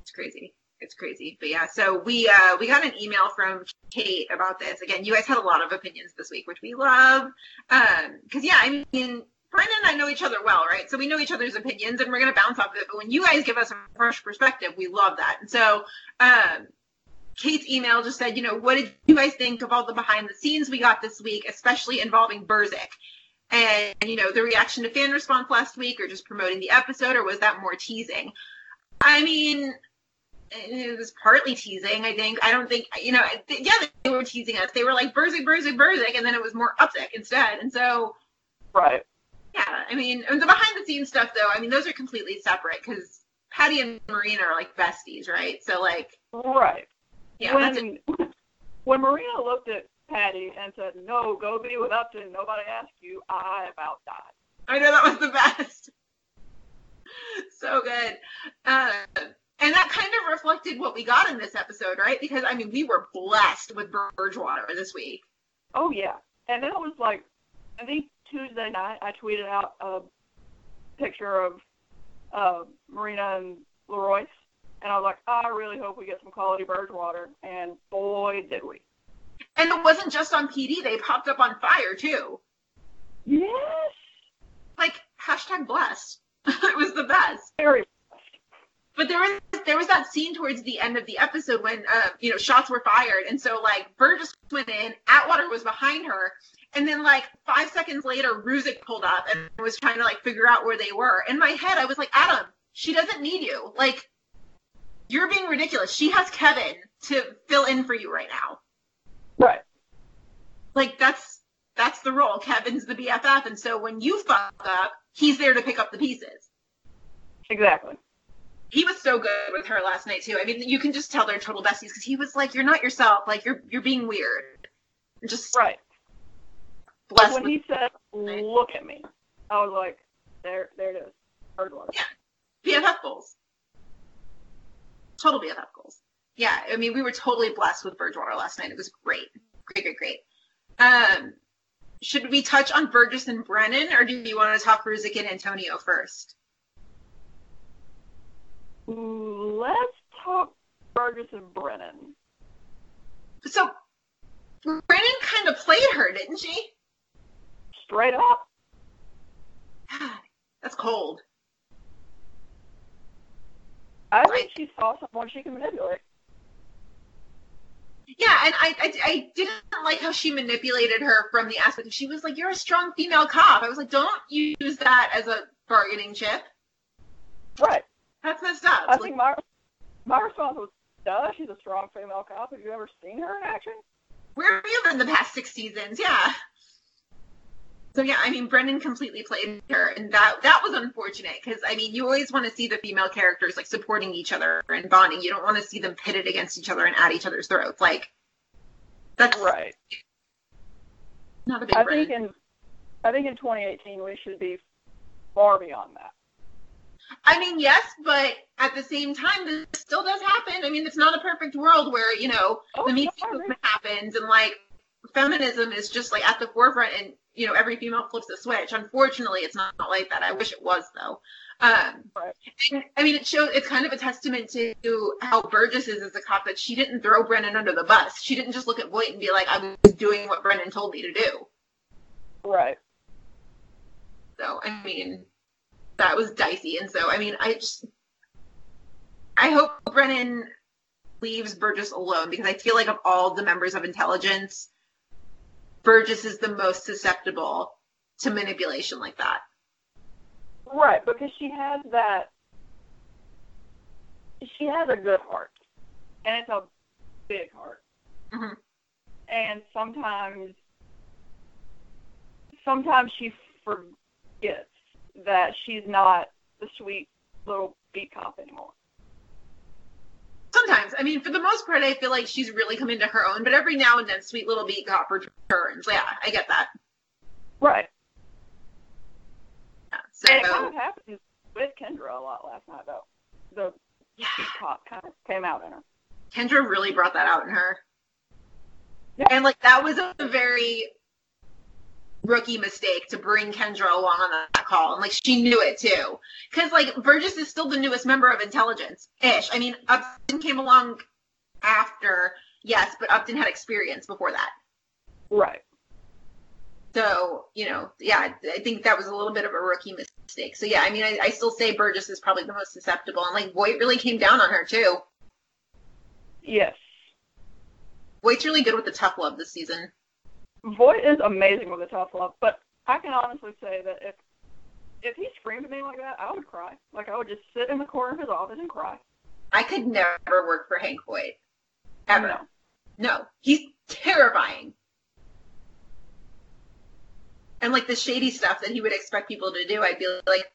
It's crazy. It's crazy. But, yeah, so we got an email from Kate about this. Again, you guys had a lot of opinions this week, which we love. Because, yeah, I mean, Bryna and I know each other well, right? So we know each other's opinions, and we're going to bounce off of it. But when you guys give us a fresh perspective, we love that. And so Kate's email just said, you know, what did you guys think of all the behind-the-scenes we got this week, especially involving Burzik? And, you know, the reaction to fan response last week, or just promoting the episode, or was that more teasing? I mean, it was partly teasing, I think. I don't think, you know, yeah, they were teasing us. They were like, Burzik, Burzik, Burzik, and then it was more Upzik instead. And so... Right. Yeah, I mean, the behind-the-scenes stuff, though, I mean, those are completely separate, because Patty and Marina are, like, besties, right? So, like... Right. Yeah, when Marina looked at Patty and said, no, go be with Upton, nobody asked you, I about died. I know, that was the best. So good. And that kind of reflected what we got in this episode, right? Because, I mean, we were blessed with Bridgewater this week. Oh, yeah. And that was, like, I think... Tuesday night, I tweeted out a picture of Marina and LaRoyce, and I was like, I really hope we get some quality Bridgewater, and boy, did we. And it wasn't just on PD. They popped up on Fire, too. Yes. Like, hashtag blessed. It was the best. Very blessed. But there was that scene towards the end of the episode when, you know, shots were fired, and so, like, Burgess went in, Atwater was behind her, and then, like, 5 seconds later, Ruzick pulled up and was trying to, like, figure out where they were. In my head, I was like, Adam, she doesn't need you. Like, You're being ridiculous. She has Kevin to fill in for you right now. Right. Like, that's the role. Kevin's the BFF, and so when you fuck up, he's there to pick up the pieces. Exactly. He was so good with her last night, too. I mean, you can just tell they're total besties, because he was like, you're not yourself. Like, you're being weird. Just right. Bless when he said, look at me, I was like, there it is. Hard one. Yeah. BFF goals. Total BFF goals. Yeah, I mean, we were totally blessed with Bridgewater last night. It was great. Great. Should we touch on Burgess and Brennan, or do you want to talk Ruzick and Antonio first? Let's talk Burgess and Brennan. So, Brennan kind of played her, didn't she? Straight up. That's cold. I think she saw someone she can manipulate. Yeah, and I didn't like how she manipulated her from the aspect of she was like, you're a strong female cop. I was like, don't use that as a bargaining chip. Right. That's messed up. I think my response was, duh, she's a strong female cop. Have you ever seen her in action? Where have you been the past 6 seasons? Yeah. So, yeah, I mean, Brennan completely played her, and that was unfortunate because, I mean, you always want to see the female characters, like, supporting each other and bonding. You don't want to see them pitted against each other and at each other's throats. Like, that's right. Not a big Brennan. I think in 2018 we should be far beyond that. I mean, yes, but at the same time, this still does happen. I mean, it's not a perfect world where, you know, the Me Too movement happens and, like, feminism is just, like, at the forefront and, you know, every female flips a switch. Unfortunately, it's not like that. I wish it was, though. Right. And, I mean, it shows. It's kind of a testament to how Burgess is as a cop that she didn't throw Brennan under the bus. She didn't just look at Voight and be like, I was doing what Brennan told me to do. Right. So, I mean, that was dicey. And so, I mean, I hope Brennan leaves Burgess alone because I feel like of all the members of intelligence, Burgess is the most susceptible to manipulation like that. Right, because she has a good heart. And it's a big heart. Mm-hmm. And sometimes she forgets that she's not the sweet little beat cop anymore. Sometimes. I mean, for the most part, I feel like she's really come into her own, but every now and then, sweet little beat cop returns. Yeah, I get that. Right. Yeah, so, and it kind of happened with Kendra a lot last night, though. The beat cop kind of came out in her. Kendra really brought that out in her. Yeah. And, like, that was a very rookie mistake to bring Kendra along on that call, and like she knew it too, because like Burgess is still the newest member of intelligence ish. I mean, Upton came along after, yes, but Upton had experience before that. Right. So, you know, yeah, I think that was a little bit of a rookie mistake. So yeah, I mean, I still say Burgess is probably the most susceptible, and like Voight really came down on her too. Yes. Voight's really good with the tough love this season. Voight is amazing with a tough love, but I can honestly say that if he screamed at me like that, I would cry. Like, I would just sit in the corner of his office and cry. I could never work for Hank Voight. Ever. No. He's terrifying. And, like, the shady stuff that he would expect people to do, I'd be like,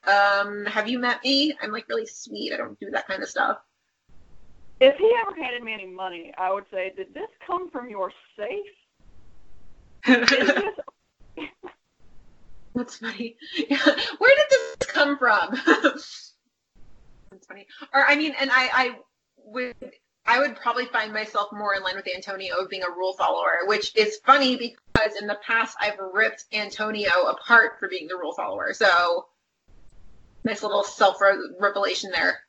have you met me? I'm, like, really sweet. I don't do that kind of stuff. If he ever handed me any money, I would say, did this come from your safe? That's funny. Yeah. Where did this come from? That's funny. Or I mean, and I would probably find myself more in line with Antonio of being a rule follower, which is funny because in the past I've ripped Antonio apart for being the rule follower. So nice little self-revelation there.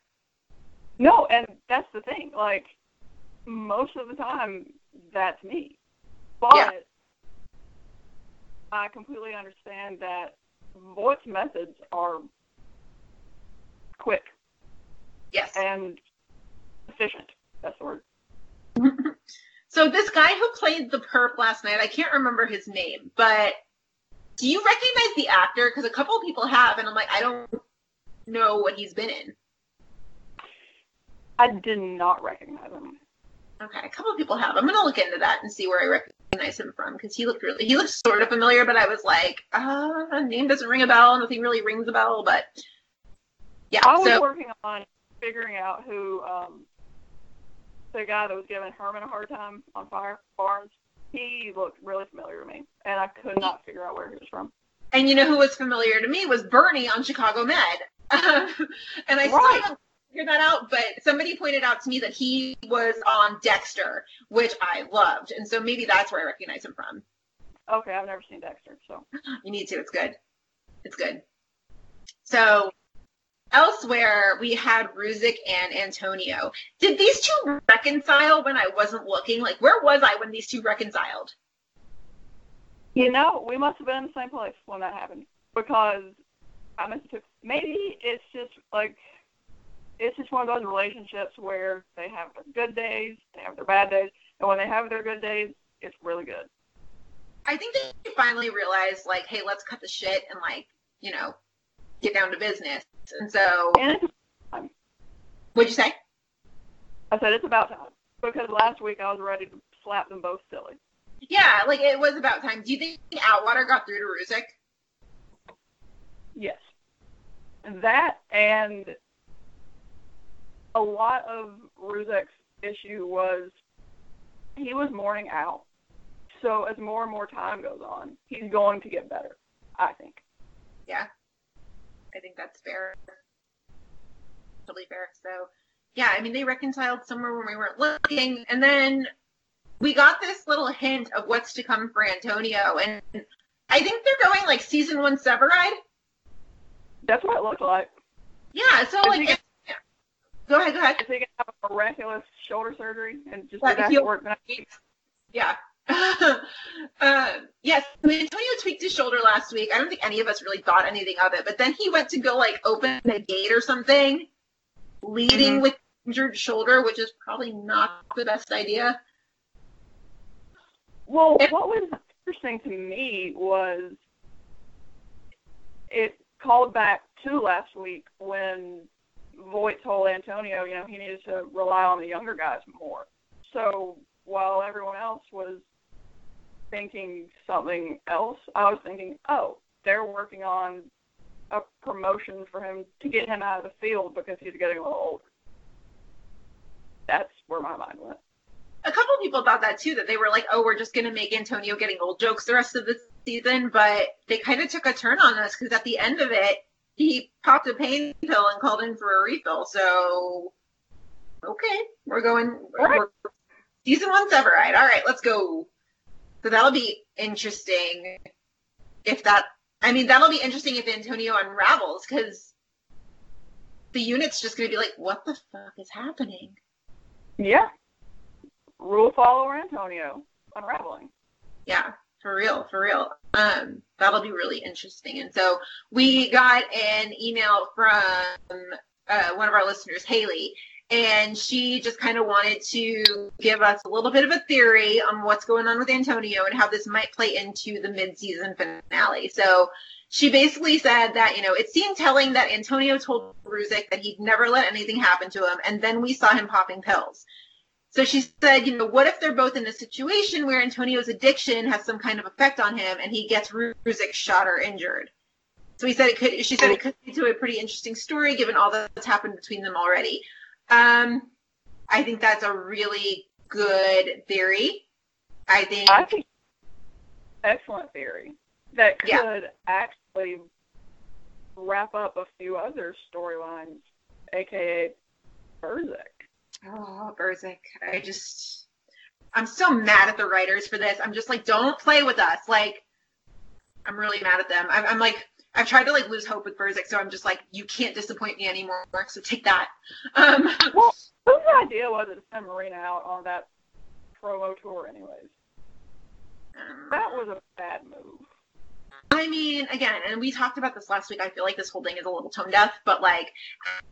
No, and that's the thing. Like most of the time, that's me. But. Yeah. I completely understand that Voight's methods are quick. Yes. And efficient. That's the word. So this guy who played the perp last night, I can't remember his name, but do you recognize the actor? Because a couple of people have, and I'm like, I don't know what he's been in. I did not recognize him. Okay, a couple of people have. I'm going to look into that and see where I recognize him from, because he looked sort of familiar, but I was like, name doesn't ring a bell, nothing really rings a bell, but yeah. I was working on figuring out who the guy that was giving Herman a hard time on fire, Barnes, he looked really familiar to me, and I could not figure out where he was from. And you know who was familiar to me was Bernie on Chicago Med. And I still figure that out, but somebody pointed out to me that he was on Dexter, which I loved, and so maybe that's where I recognize him from. Okay, I've never seen Dexter, so you need to. It's good. It's good. So elsewhere, we had Ruzick and Antonio. Did these two reconcile when I wasn't looking? Like, where was I when these two reconciled? You know, we must have been in the same place when that happened, because I must have. Maybe it's just like, it's just one of those relationships where they have their good days, they have their bad days, and when they have their good days, it's really good. I think they finally realized, like, hey, let's cut the shit and, like, you know, get down to business. And so, and it's about time. What'd you say? I said it's about time, because last week I was ready to slap them both silly. Yeah, like, it was about time. Do you think Atwater got through to Ruzick? Yes. That, and a lot of Ruzick's issue was he was mourning out. So as more and more time goes on, he's going to get better, I think. Yeah. I think that's fair. Totally fair. So, yeah, I mean, they reconciled somewhere when we weren't looking. And then we got this little hint of what's to come for Antonio. And I think they're going, like, season 1 Severide. That's what it looked like. Yeah, so, like, Go ahead. Is he going to have a miraculous shoulder surgery and just do that to work? Yeah. Yes, Antonio tweaked his shoulder last week. I don't think any of us really thought anything of it, but then he went to go, like, open the gate or something, leading with injured shoulder, which is probably not the best idea. Well, what was interesting to me was it called back to last week when Voight told Antonio, you know, he needed to rely on the younger guys more. So while everyone else was thinking something else, I was thinking, oh, they're working on a promotion for him to get him out of the field because he's getting a little older. That's where my mind went. A couple of people thought that too, that they were like, oh, we're just going to make Antonio getting old jokes the rest of the season, but they kind of took a turn on us, because at the end of it, he popped a pain pill and called in for a refill. So, okay, we're going. Right. We're season 1 Severide. All right, let's go. So that'll be interesting if that, I mean, that'll be interesting if Antonio unravels, because the unit's just going to be like, what the fuck is happening? Yeah. Rule follower Antonio unraveling. Yeah, for real, for real. That'll be really interesting. And so we got an email from one of our listeners, Haley, and she just kind of wanted to give us a little bit of a theory on what's going on with Antonio and how this might play into the mid-season finale. So she basically said that, you know, it seemed telling that Antonio told Ruzick that he'd never let anything happen to him, and then we saw him popping pills. So she said, you know, what if they're both in a situation where Antonio's addiction has some kind of effect on him and he gets Ruzick shot or injured? So he said she said it could lead to a pretty interesting story given all that's happened between them already. I think that's a really good theory. I think excellent theory that could actually wrap up a few other storylines, aka Berserk. Oh, Berserk! I'm so mad at the writers for this. I'm just like, don't play with us. Like, I'm really mad at them. I'm like, I've tried to, like, lose hope with Berserk, so I'm just like, you can't disappoint me anymore, so take that. Well, whose idea was it to send Marina out on that promo tour anyways? That was a bad move. I mean, again, and we talked about this last week, I feel like this whole thing is a little tone deaf, but, like,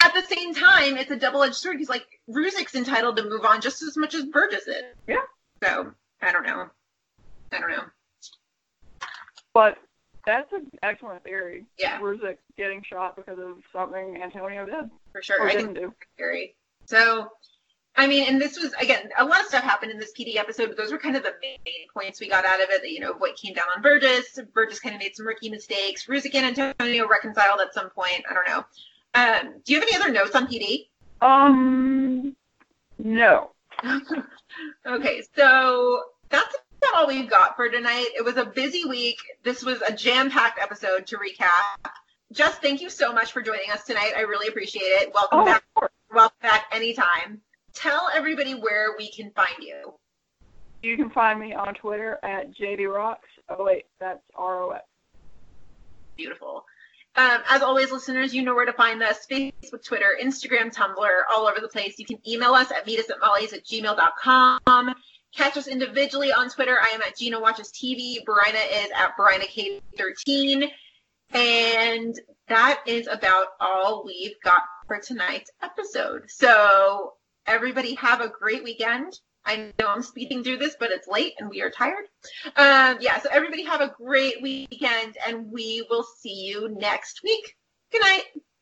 at the same time, it's a double-edged sword, because, like, Ruzick's entitled to move on just as much as Burgess is. Yeah. So, I don't know. But that's an excellent theory. Yeah. Ruzick getting shot because of something Antonio did. For sure. I think that's a theory. So, I mean, and this was, again, a lot of stuff happened in this PD episode, but those were kind of the main points we got out of it. That, you know, Voight came down on Burgess. Burgess kind of made some rookie mistakes. Ruzick and Antonio reconciled at some point. I don't know. Do you have any other notes on PD? No. Okay, so that's about all we've got for tonight. It was a busy week. This was a jam-packed episode to recap. Just thank you so much for joining us tonight. I really appreciate it. Welcome back. Welcome back anytime. Tell everybody where we can find you. You can find me on Twitter at JDRox. Oh, wait, that's ROX. Beautiful. As always, listeners, you know where to find us. Facebook, Twitter, Instagram, Tumblr, all over the place. You can email us at meetusatmollies@gmail.com. Catch us individually on Twitter. I am at Gina Watches TV. Bryna is at BrynaK13. And that is about all we've got for tonight's episode. So everybody have a great weekend. I know I'm speeding through this, but it's late and we are tired. So everybody have a great weekend, and we will see you next week. Good night.